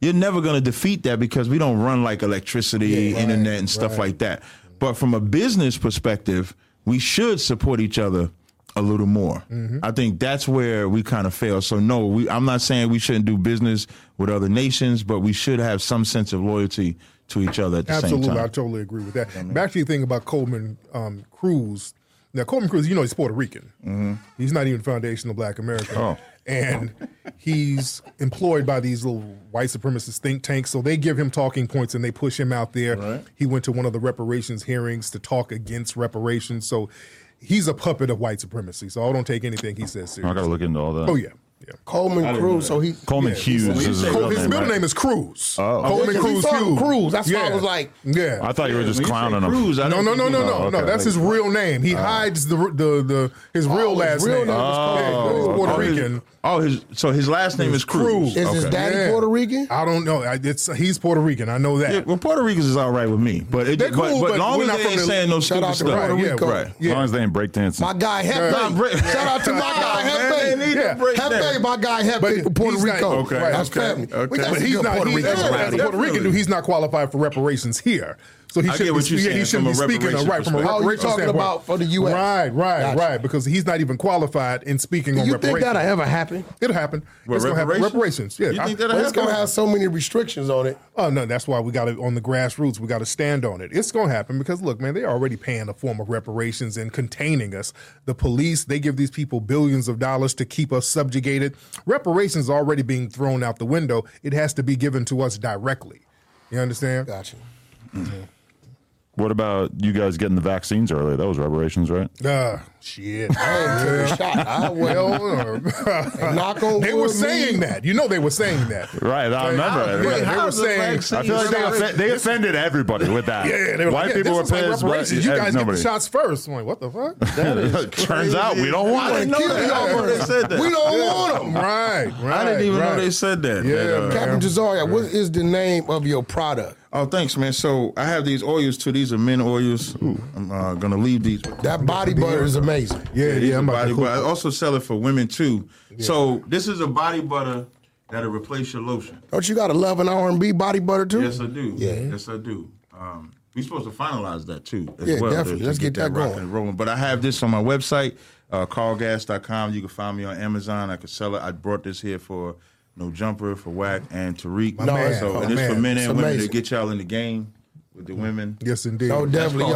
you're never going to defeat that because we don't run electricity, internet, and stuff like that. But from a business perspective, we should support each other a little more. I think that's where we kind of fail. So no, I'm not saying we shouldn't do business with other nations, but we should have some sense of loyalty to each other at the same time. Absolutely, I totally agree with that. Back to your thing about Coleman Cruz. Now, Coleman Cruz, you know, he's Puerto Rican. He's not even foundational Black American. and he's employed by these little white supremacist think tanks. So they give him talking points and they push him out there. Right. He went to one of the reparations hearings to talk against reparations. So he's a puppet of white supremacy. So I don't take anything he says seriously. I got to look into all that. Oh, yeah. Yeah. Coleman Cruz, so he Coleman Hughes. His middle name is Cruz. Oh. Coleman Cruz Hughes. Cruz. That's why I was like, I thought you were just clowning him. Cruz, no. Okay. That's his real name. He hides his real last name. He's Puerto Rican. So his last name is Cruz. Is his daddy Puerto Rican? I don't know. He's Puerto Rican. I know that. Yeah, well, Puerto Ricans is all right with me, but long as they ain't saying no stupid stuff, right? As long as they ain't breakdancing. My guy Hefe. Shout out to my guy Hefe. They need to breakdance. My guy Hefe from Puerto Rico. Okay, right, that's family. Okay. But he's not Puerto Rican. As a Puerto Rican dude, he's not qualified for reparations here. So he shouldn't be speaking right from a reparations standpoint. Talking about for the U.S. Right, because he's not even qualified in speaking on reparations. Do you think that'll ever happen? It'll happen. What, it's going to happen. Reparations, yeah. You think that'll happen? It's going to have so many restrictions on it. Oh, no, that's why we got it on the grassroots. We got to stand on it. It's going to happen because, look, man, they're already paying a form of reparations and containing us. The police, they give these people billions of dollars to keep us subjugated. Reparations are already being thrown out the window. It has to be given to us directly. You understand? Gotcha. Mm-hmm. What about you guys getting the vaccines earlier? That was reparations, right? Shit. They were saying that. You know they were saying that. Right, I remember. They offended everybody with that. Yeah, they were white people were pissed. Like you guys get the shots first. I'm like, what the fuck? Turns out we don't want them. We don't want them. Right. I didn't even know they said that. Yeah, Captain Tazadaqyah, what is the name of your product? Oh, thanks, man. So I have these oils, too. These are men oils. Ooh. I'm going to leave these. That body butter is amazing. Yeah. I also sell it for women, too. Yeah. So this is a body butter that'll replace your lotion. Don't you got a love and R&B body butter, too? Yes, I do. Yeah. Yes, I do. We're supposed to finalize that, too, as well. Yeah, definitely. Let's get that going. And rolling. But I have this on my website, carlgas.com. You can find me on Amazon. I could sell it. I brought this here for No Jumper, for Wack and Tariq. It's for men and women to get y'all in the game with the women. Yes, indeed. Oh, definitely.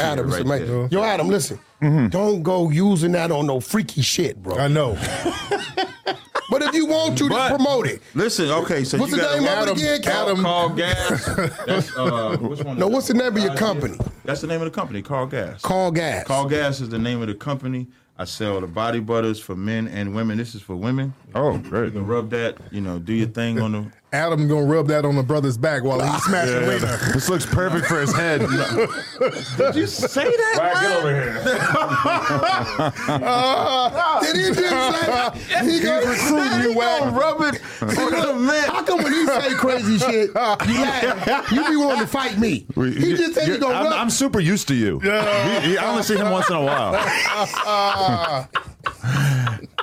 Adam, listen. Mm-hmm. Don't go using that on no freaky shit, bro. I know. But if you want to, then promote it. Listen, okay, so what's you got Adam, again, Adam Carl Gas. That's, which one? No, what's the name of your company? That's the name of the company, Carl Gas. Carl Gas. Carl Gas is the name of the company. I sell the body butters for men and women. This is for women. Oh, great. You can rub that, do your thing on them. Adam going to rub that on the brother's back while he's smashing later. Yeah. This looks perfect for his head. Did you say that? Right, get over here. Did he just say that? He's recruiting you out. Rub it. How come when he say crazy shit, you laugh? You be wanting to fight me. He just said he's going to rub it. I'm super used to you. I only see him once in a while.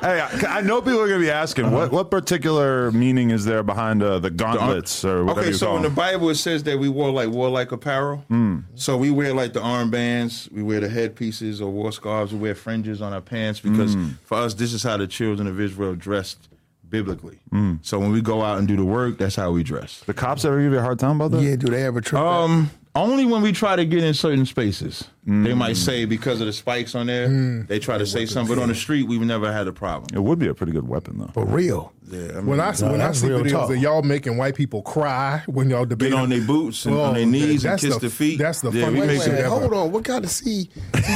Hey, I know people are going to be asking, what particular meaning is there behind the gauntlets or whatever you call them? In the Bible, it says that we wore like warlike apparel. Mm. So we wear like the armbands, we wear the headpieces or war scarves, we wear fringes on our pants because for us, this is how the children of Israel dressed biblically. Mm. So when we go out and do the work, that's how we dress. The cops ever give you a hard time about that? Yeah, do they ever trip that? Only when we try to get in certain spaces. Mm. They might say because of the spikes on there, they try to say something. But on the street, we've never had a problem. It would be a pretty good weapon, though. For real. Yeah. When I see videos of y'all making white people cry when y'all debate. Get on their boots and on their knees and kiss their feet. That's the funniest shit ever. Hold on. What kind of seed?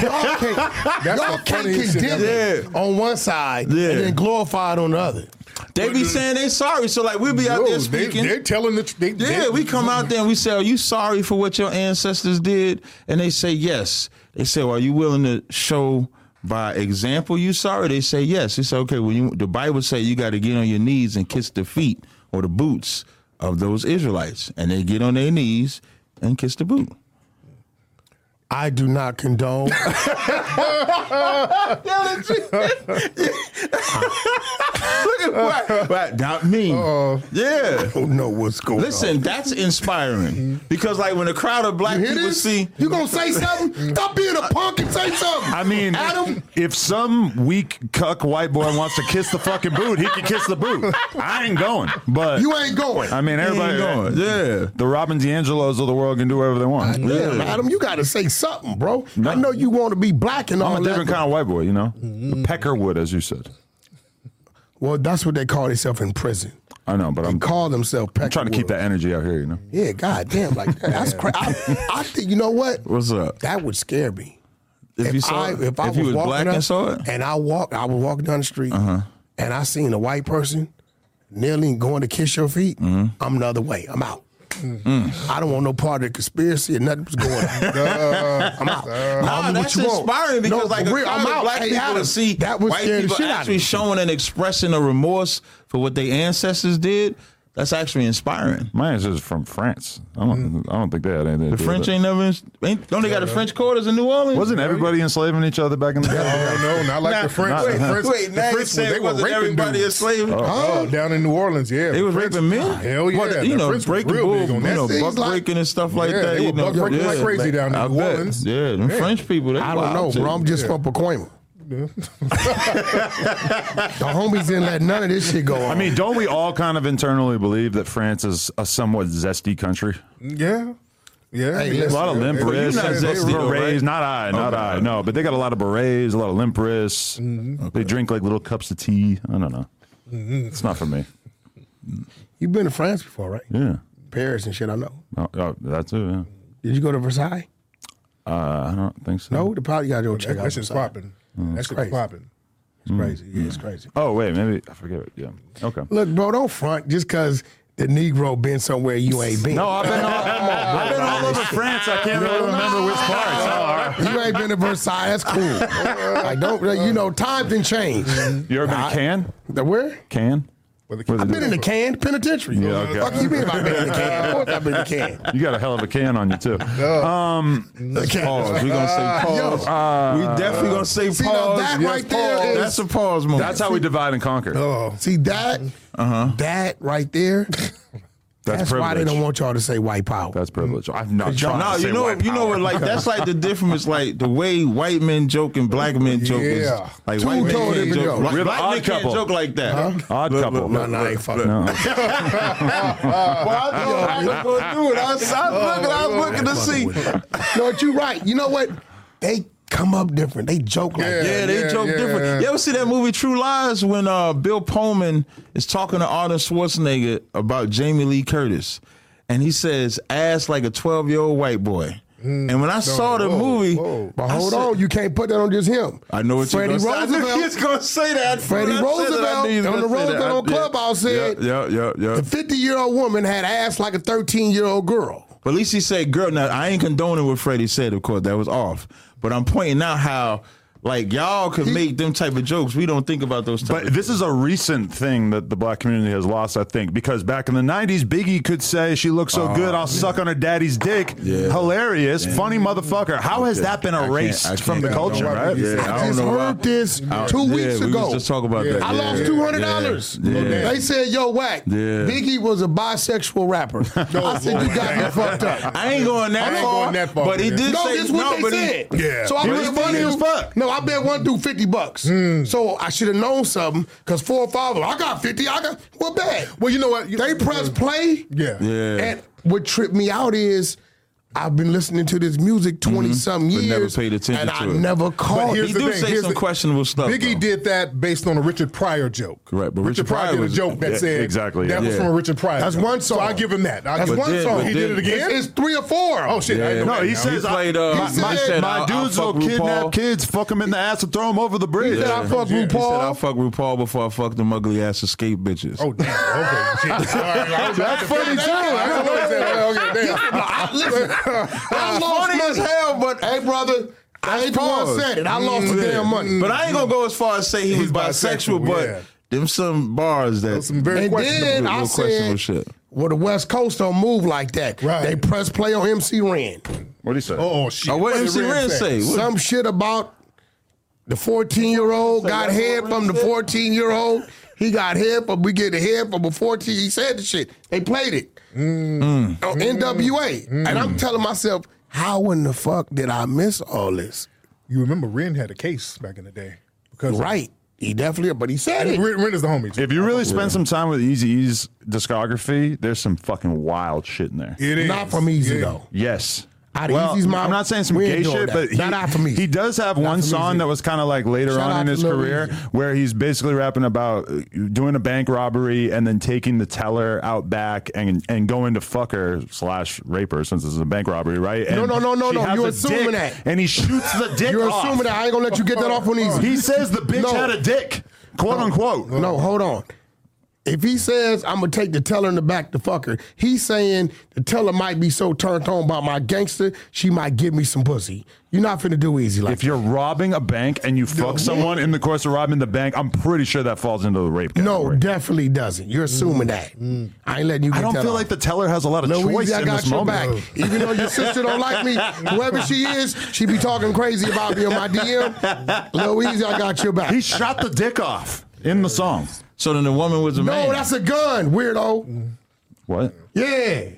Y'all can't condemn it on one side and then glorify it on the other. They be saying they sorry. So, like, we'll be out there speaking. They're telling the truth. We come out there and we say, are you sorry for what your ancestors did? And they say, yes. They say, well, are you willing to show by example you sorry? They say, yes. They say, okay, the Bible say you got to get on your knees and kiss the feet or the boots of those Israelites. And they get on their knees and kiss the boot. I do not condone. But not me. Yeah. I don't know what's going on. Listen, that's inspiring. Because like when a crowd of black people see. You gonna say something? Stop being a punk and say something. I mean, Adam, if some weak cuck white boy wants to kiss the fucking boot, he can kiss the boot. I ain't going. But you ain't going. I mean, everybody going. Yeah. The Robin D'Angelos of the world can do whatever they want. Yeah. Adam, you gotta say something, bro. No. I know you want to be black and all that. I'm a different kind of white boy, you know? Mm-hmm. A peckerwood, as you said. Well, that's what they call themselves in prison. I know, but they call themselves. I'm trying to keep that energy out here, you know. Yeah, goddamn, like that's crazy. I think you know what? What's up? That would scare me. If you saw, if you was black and saw it, and I would walk down the street, and I seen a white person kneeling, going to kiss your feet. I'm the other way. I'm out. I don't want no part of the conspiracy or nothing was going on. I'm out. Nah, that's inspiring because like a lot of black people to see white people actually showing and expressing a remorse for what their ancestors did. That's actually inspiring. My ancestors is from France. I don't think they had anything to do with it. The French don't they got the French quarters in New Orleans? Wasn't everybody enslaving each other back in the day? No, not like the French. Wait, now you said it wasn't everybody enslaving? Oh, down in New Orleans, yeah. They was raping men? Hell yeah. But, you know, breaking bulls, you know, buck breaking and stuff like that. They were buck breaking like crazy down in New Orleans. Yeah, them French people, they wild. I don't know, bro. I'm just from Pacoima. The homies didn't let none of this shit go on. I mean, don't we all kind of internally believe that France is a somewhat zesty country? Yeah. Yeah. Hey, listen, a lot of limp wrists. Not I. No, but they got a lot of berets, a lot of limp wrists. Mm-hmm. Okay. They drink like little cups of tea. I don't know. Mm-hmm. It's not for me. You've been to France before, right? Yeah. Paris and shit, I know. Oh, that too, yeah. Did you go to Versailles? I don't think so. No, they probably got to go check out Versailles. That shit's popping. That's crazy. Popping. It's crazy. Yeah, it's crazy. Oh, wait, maybe I forget it. Yeah. Okay. Look, bro, don't front just because the Negro been somewhere you ain't been. No, I've been all over France. I can't really remember which parts. You ain't been to Versailles. That's cool. I don't, you know, times didn't change. You ever been to Cannes? Where? Cannes. I've been in the Cannes penitentiary. Yeah, okay. What the fuck you mean if I've been in the Cannes? Of course I've been in the Cannes. You got a hell of a can on you, too. Let's pause. We're going to say pause. We definitely going to say pause. See, now that right there is... That's a pause moment. That's how we divide and conquer. See, that right there... That's why they don't want y'all to say white power. That's privilege. I'm not trying to say white power. You know what? Like that's like the difference. Like the way white men joke and black men joke is like two white men can't joke. Black men can't joke like that. Huh? Odd couple. No, I ain't fucking. No. I was gonna do it. I was looking to see. No, you're right. You know what? They come up different. They joke like that. Yeah, they joke different. You ever see that movie True Lies when Bill Pullman is talking to Arnold Schwarzenegger about Jamie Lee Curtis, and he says, ass like a 12-year-old white boy. And when I saw the movie, but hold on, you can't put that on just him. I know what you're going to say. He's going to say that. Freddie Roosevelt on the Roosevelt on Clubhouse said, the 50-year-old woman had ass like a 13-year-old girl. But at least he said, girl. Now, I ain't condoning what Freddie said, of course. That was off. But I'm pointing out how, like, y'all could make them type of jokes. We don't think about those type of jokes. But this is a recent thing that the black community has lost, I think, because back in the 90s, Biggie could say, she looks so good, I'll suck on her daddy's dick. Yeah. Hilarious. Damn. Funny motherfucker. How has that been erased from the culture, right? Yeah, I just heard this 2 weeks ago. We just talk about that. I lost $200. Yeah. They said, yo, Wack, Biggie was a bisexual rapper. I said, you got me fucked up. I ain't going that far. But he did say, this is what they said. So I'm just funny as fuck. No, I bet one through $50. So I should have known something because 4 or 5 of them, I got 50. I got what bad? Well, you know what? They press play. Yeah. And what tripped me out is I've been listening to this music 20-something years, never paid attention and I never caught. He do say some questionable stuff. Biggie did that based on a Richard Pryor joke. Right, but Richard Pryor did a joke that said exactly that was from a Richard Pryor. That's one song. So I give him that. That's one song. He did it again. It's 3 or 4. Oh shit! Yeah. No, he says my dudes will kidnap kids, fuck them in the ass, and throw them over the bridge. He said I fuck RuPaul. He said I fuck RuPaul before I fuck them ugly ass escape bitches. Oh damn. Okay. That's funny too. I listen. I lost money as hell, but hey, brother, I ain't said it. I lost the damn money. But I ain't gonna go as far as say he was bisexual, but them some bars that some very questionable shit. Well, the West Coast don't move like that. Right. They press play on MC Ren. What'd he say? Oh shit! What did MC Ren say? Some shit about the 14-year-old got head from the 14-year-old. He got head from we get the head from a 14. He said the shit. They played it. On NWA. And I'm telling myself, how in the fuck did I miss all this? You remember Ren had a case back in the day. Because he definitely, but he said it. Ren is the homie. If you really spend some time with Eazy-E's discography, there's some fucking wild shit in there. It is. Not from Eazy, though. Yes. I'm not saying some gay shit, but he does have one song that was kind of like later on in his career where he's basically rapping about doing a bank robbery and then taking the teller out back and going to fuck her slash rape her, since this is a bank robbery, right? And no. You're assuming that. And he shoots the dick off. You're assuming that. I ain't going to let you get that off on easy. He says the bitch had a dick, quote unquote. No, hold on. If he says, I'm going to take the teller in the back to fuck her, he's saying the teller might be so turned on by my gangster, she might give me some pussy. You're not finna do easy like that. If you're robbing a bank and you fuck someone in the course of robbing the bank, I'm pretty sure that falls into the rape category. No, definitely doesn't. You're assuming that. I ain't letting you get that. I don't feel like the teller has a lot of choice in this moment. Back. Even though your sister don't like me, whoever she is, she be talking crazy about me on my DM. Lil Easy, I got your back. He shot the dick off in the song. So then the woman was a man. No, that's a gun, weirdo. What? Yeah.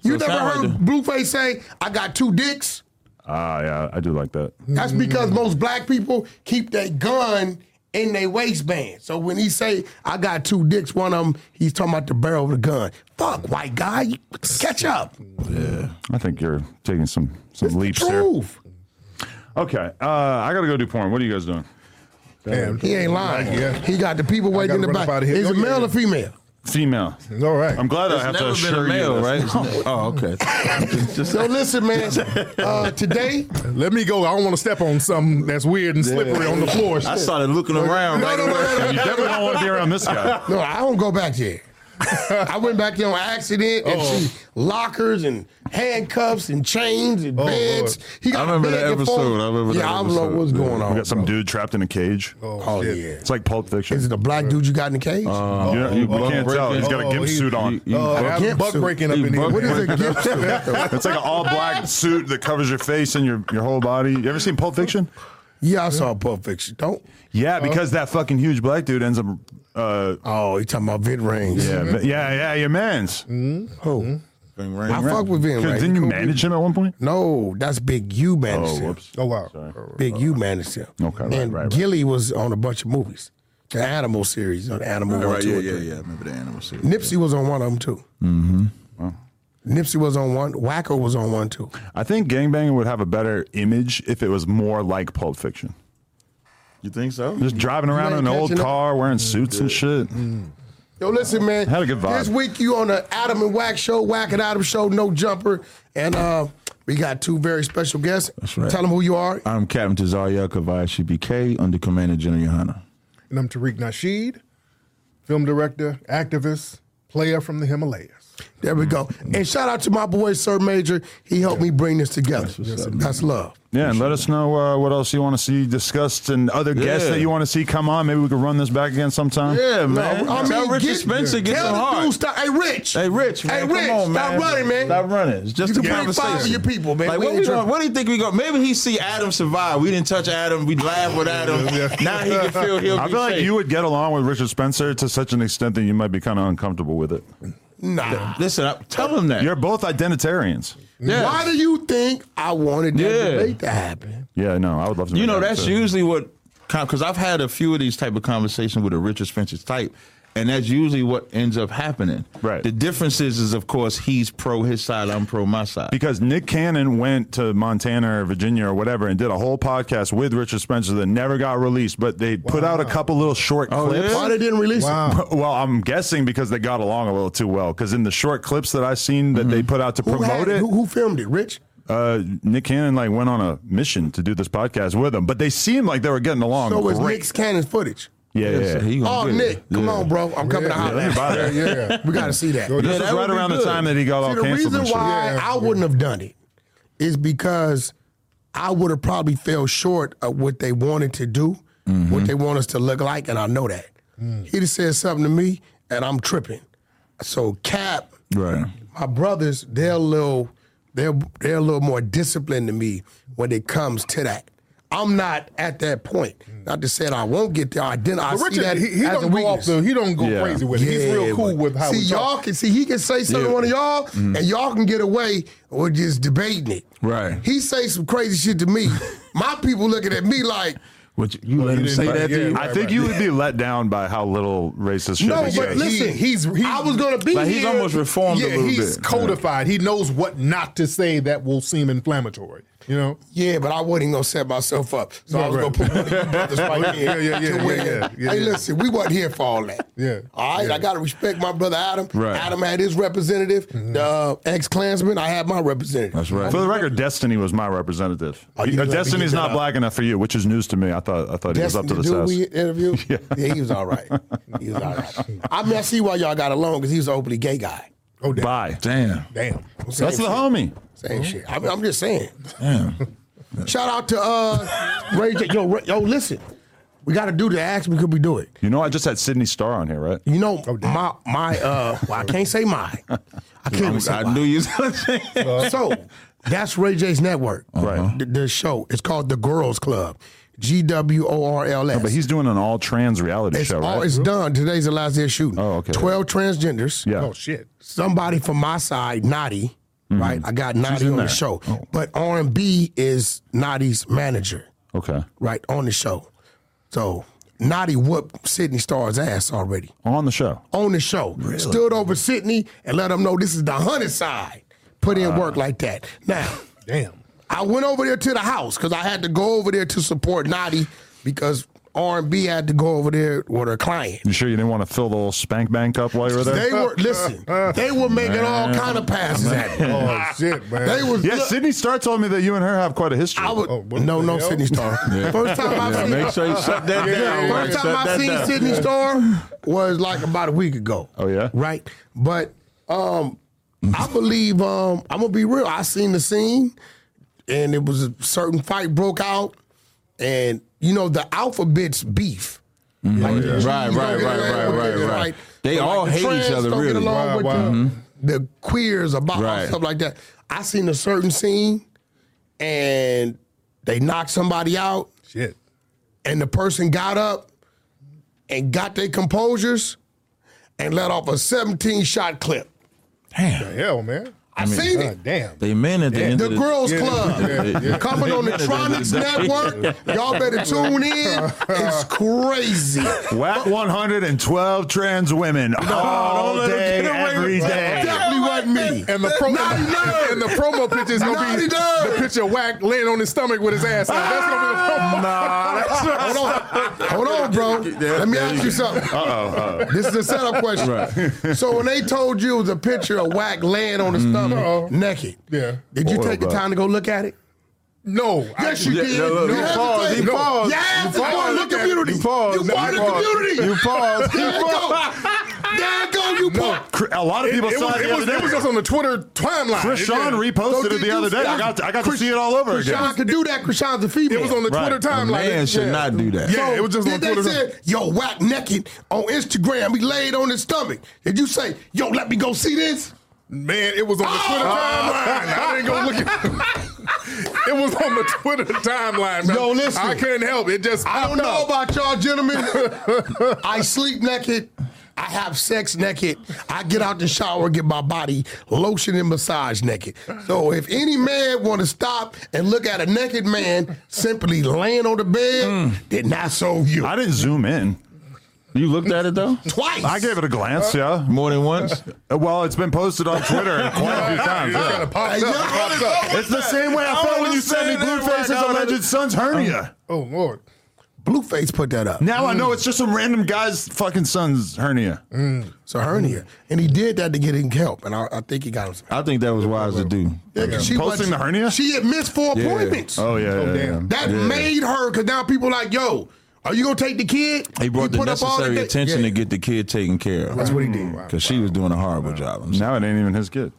You never heard Blueface say, I got two dicks? Yeah, I do like that. That's because most black people keep their gun in their waistband. So when he say, I got two dicks, one of them, he's talking about the barrel of the gun. Fuck, white guy, catch up. Yeah, I think you're taking some leaps here. Okay, I got to go do porn. What are you guys doing? Damn. He ain't lying. Yeah. He got the people waiting in the back. Is it male or female? Female. All right. I'm glad I have to assure you. Right? No. Oh, okay. So listen, man. Today, let me go. I don't want to step on something that's weird and slippery on the floor. I started looking around. No. You definitely don't want to be around this guy. No, I don't go back there. I went back there on accident and she lockers and handcuffs and chains and beds. He got I remember that episode. I don't know what's going on. We got some dude trapped in a cage. Oh yeah. It's like Pulp Fiction. Is it a black dude you got in a cage? You can't tell. He's got a gimp suit on. Buck breaking up in here. What is a gimp suit? It's like an all black suit that covers your face and your whole body. You ever seen Pulp Fiction? Yeah, I saw Pulp Fiction. Yeah, because that fucking huge black dude ends up. He talking about Vin Rames. Yeah, your man's. Who? Vin Rames. I fuck with Vin Rames. Didn't you manage him at one point? No, that's Big U managed him. Oh, wow. Sorry. Big U managed him. Okay, right. Gilly was on a bunch of movies. The Animal series. On Animal 1, 2, and 3. Yeah. I remember the Animal series. Nipsey was on one of them, too. Mm-hmm. Wow. Nipsey was on one. Wacko was on one, too. I think gangbanging would have a better image if it was more like Pulp Fiction. You think so? Just driving around in an old car, wearing suits and shit. Yo, listen, man. I had a good vibe. This week you on the Adam and Wack show, Wack and Adam show, No Jumper. And we got two very special guests. That's right. Tell them who you are. I'm Captain Tazadaqyah of ISUPK under Commander General Yohana. And I'm Tariq Nasheed, film director, activist, player from the Himalayas. There we go. And shout out to my boy, Sir Major. He helped me bring this together. That's love. Yeah, and let us know what else you want to see discussed and other guests that you want to see come on. Maybe we could run this back again sometime. Yeah, man. Tell Richard Spencer get some heart. Hey, Rich, man. Come on, man. Stop running, man. Stop running. It's just a conversation. You can bring 5 of your people, man. Like, what do you think we go? Maybe he see Adam survive. We didn't touch Adam. We laughed with Adam. Now he can feel he'll be I feel like you would get along with Richard Spencer to such an extent that you might be kind of uncomfortable with it. Nah. Listen, tell him that. You're both identitarians. Yeah. Why do you think I wanted that debate to happen? Yeah, no, I would love to. You know, that's usually what, because I've had a few of these type of conversations with a Richard Spencer type, and that's usually what ends up happening. Right. The difference is of course, he's pro his side, I'm pro my side. Because Nick Cannon went to Montana or Virginia or whatever and did a whole podcast with Richard Spencer that never got released, but they put out a couple little short clips. Why they didn't release it? Well, I'm guessing because they got along a little too well. Because in the short clips that I've seen that they put out to promote it. Who filmed it, Rich? Nick Cannon went on a mission to do this podcast with him, but they seemed like they were getting along. So it was Nick Cannon's footage. Yeah. Nick, come on, bro. I'm coming to holler at you. We got to see that. This is right around the time that he got all canceled. The reason why I wouldn't have done it is because I would have probably fell short of what they wanted to do, what they want us to look like, and I know that. He just said something to me, and I'm tripping. So Cap, my brothers, they're a little more disciplined than me when it comes to that. I'm not at that point. Not to say that I won't get there. He don't go crazy with it. He's real cool with how we talk. He can say something to one of y'all, and y'all can get away with just debating it. Right. He say some crazy shit to me. My people looking at me like, Which you well, let him say that to you? Right, I think you would be let down by how little racist shit. No, but listen, he's I was gonna be like here. He's almost reformed a little bit. He's codified. He knows what not to say that will seem inflammatory. You know? Yeah, but I wasn't gonna set myself up, so I was gonna put one of your brothers right here. Hey, listen, we wasn't here for all that. Yeah. All right, I gotta respect my brother Adam. Right. Adam had his representative, the ex-Klansman. I had my representative. That's right. For the record, Destiny was my representative. Oh, Destiny's not black enough for you, which is news to me. I thought he was up to the test. Did we interview? Yeah, he was all right. He was all right. I mean, I see why y'all got along because he was an openly gay guy. Oh, damn. Bye. Damn. That's the homie. Same shit. I'm just saying. Damn. Shout out to Ray J. Yo, listen. We got to do the ask me, could we do it? You know, I just had Sydney Starr on here, right? You know, well, I can't say mine. I can't say mine. I knew you was going to say it. So, that's Ray J's network. Right. The show. It's called The Girls Club. GWORLS. No, but he's doing an all trans reality show, right? It's done. Today's the last day of shooting. Oh, okay. 12 transgenders. Yeah. Oh, shit. Somebody from my side, Naughty, right? I got Naughty on the show. Oh. But R&B is Naughty's manager. Okay. Right, on the show. So Naughty whooped Sydney Starr's ass already. On the show? On the show. Really? Stood over Sydney and let him know this is the 100 side. Put in work like that. Now. Damn. I went over there to the house because I had to go over there to support Naughty because R&B had to go over there with her client. You sure you didn't want to fill the old spank bank up while you were there? They were, listen, they were making all kind of passes at me. Oh, shit, man. Sydney Starr told me that you and her have quite a history. Sydney Starr. Yeah. First time I seen make sure you shut that down. First time I seen Sydney Starr was like about a week ago. Oh, yeah? Right. But I believe, I'm going to be real, I seen the scene. And it was a certain fight broke out, and you know the alphabet's beef. Mm-hmm. Like, right. They all hate each other, really. The queers about stuff like that. I seen a certain scene, and they knocked somebody out. Shit. And the person got up and got their composures and let off a 17-shot clip. Damn. What the hell, man? I mean, seen it. Damn. They men at the end of the Girls Club. Coming on the Tronics Network. Y'all better tune in. It's crazy. Wack 112 trans women all day, every day. Definitely wasn't me. And the promo picture is going to be the picture of Wack laying on his stomach with his ass out. That's going to be the promo. Hold on, bro. Let me ask you something. This is a setup question. Right. So when they told you it was a picture of Wack laying on his stomach, naked. Yeah. Did you take the time to go look at it? No. Yes, you did. He paused. Yes, you part of the community. There you go. You paused. A lot of people saw it. It was just on the Twitter timeline. Krishan reposted it the other day. I got to see it all over again. Krishan could do that. Krishan's a female. It was on the Twitter timeline. Man should not do that. Yeah, it was just on Twitter. They said, yo, Wack naked on Instagram. He laid on his stomach. Did you say, yo, let me go see this? Man, it was on the Twitter timeline. I didn't go look at it. It was on the Twitter timeline, man. Yo, listen. I couldn't help it. I don't know about y'all, gentlemen. I sleep naked. I have sex naked. I get out the shower, get my body lotion and massage naked. So if any man want to stop and look at a naked man simply laying on the bed, then that's on you. I didn't zoom in. You looked at it, though? Twice. I gave it a glance, yeah. More than once? Well, it's been posted on Twitter quite a few times. It kind of pops up. It's the same way I felt when you sent me Blueface's alleged son's hernia. Oh, Lord. Blueface put that up. Now I know it's just some random guy's fucking son's hernia. It's a hernia. And he did that to get him help, and I think he got him. I think that was wise to do. Yeah, posting the hernia? She had missed 4 appointments. Oh, yeah. That made her, because now people like, yo, are you going to take the kid? He brought the necessary attention to get the kid taken care of. That's what he did. Because she was doing a horrible job. Now it ain't even his kid.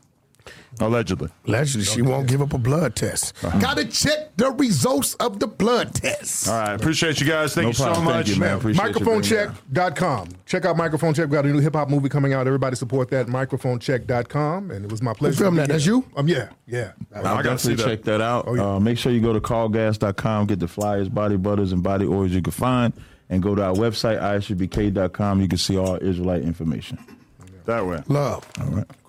Allegedly. Allegedly, she won't give up a blood test. Got to check the results of the blood test. All right. Appreciate you guys. Thank you so much. Thank you, man. Microphonecheck.com. Check out Microphone Check. We got a new hip-hop movie coming out. Everybody support that. Microphonecheck.com. And it was my pleasure. Film that. That's you? Yeah. I got to check that out. Oh, yeah. Make sure you go to callgas.com. Get the flyers, body butters, and body oils you can find. And go to our website, ISUPK.com. You can see all Israelite information. That way. Love. All right.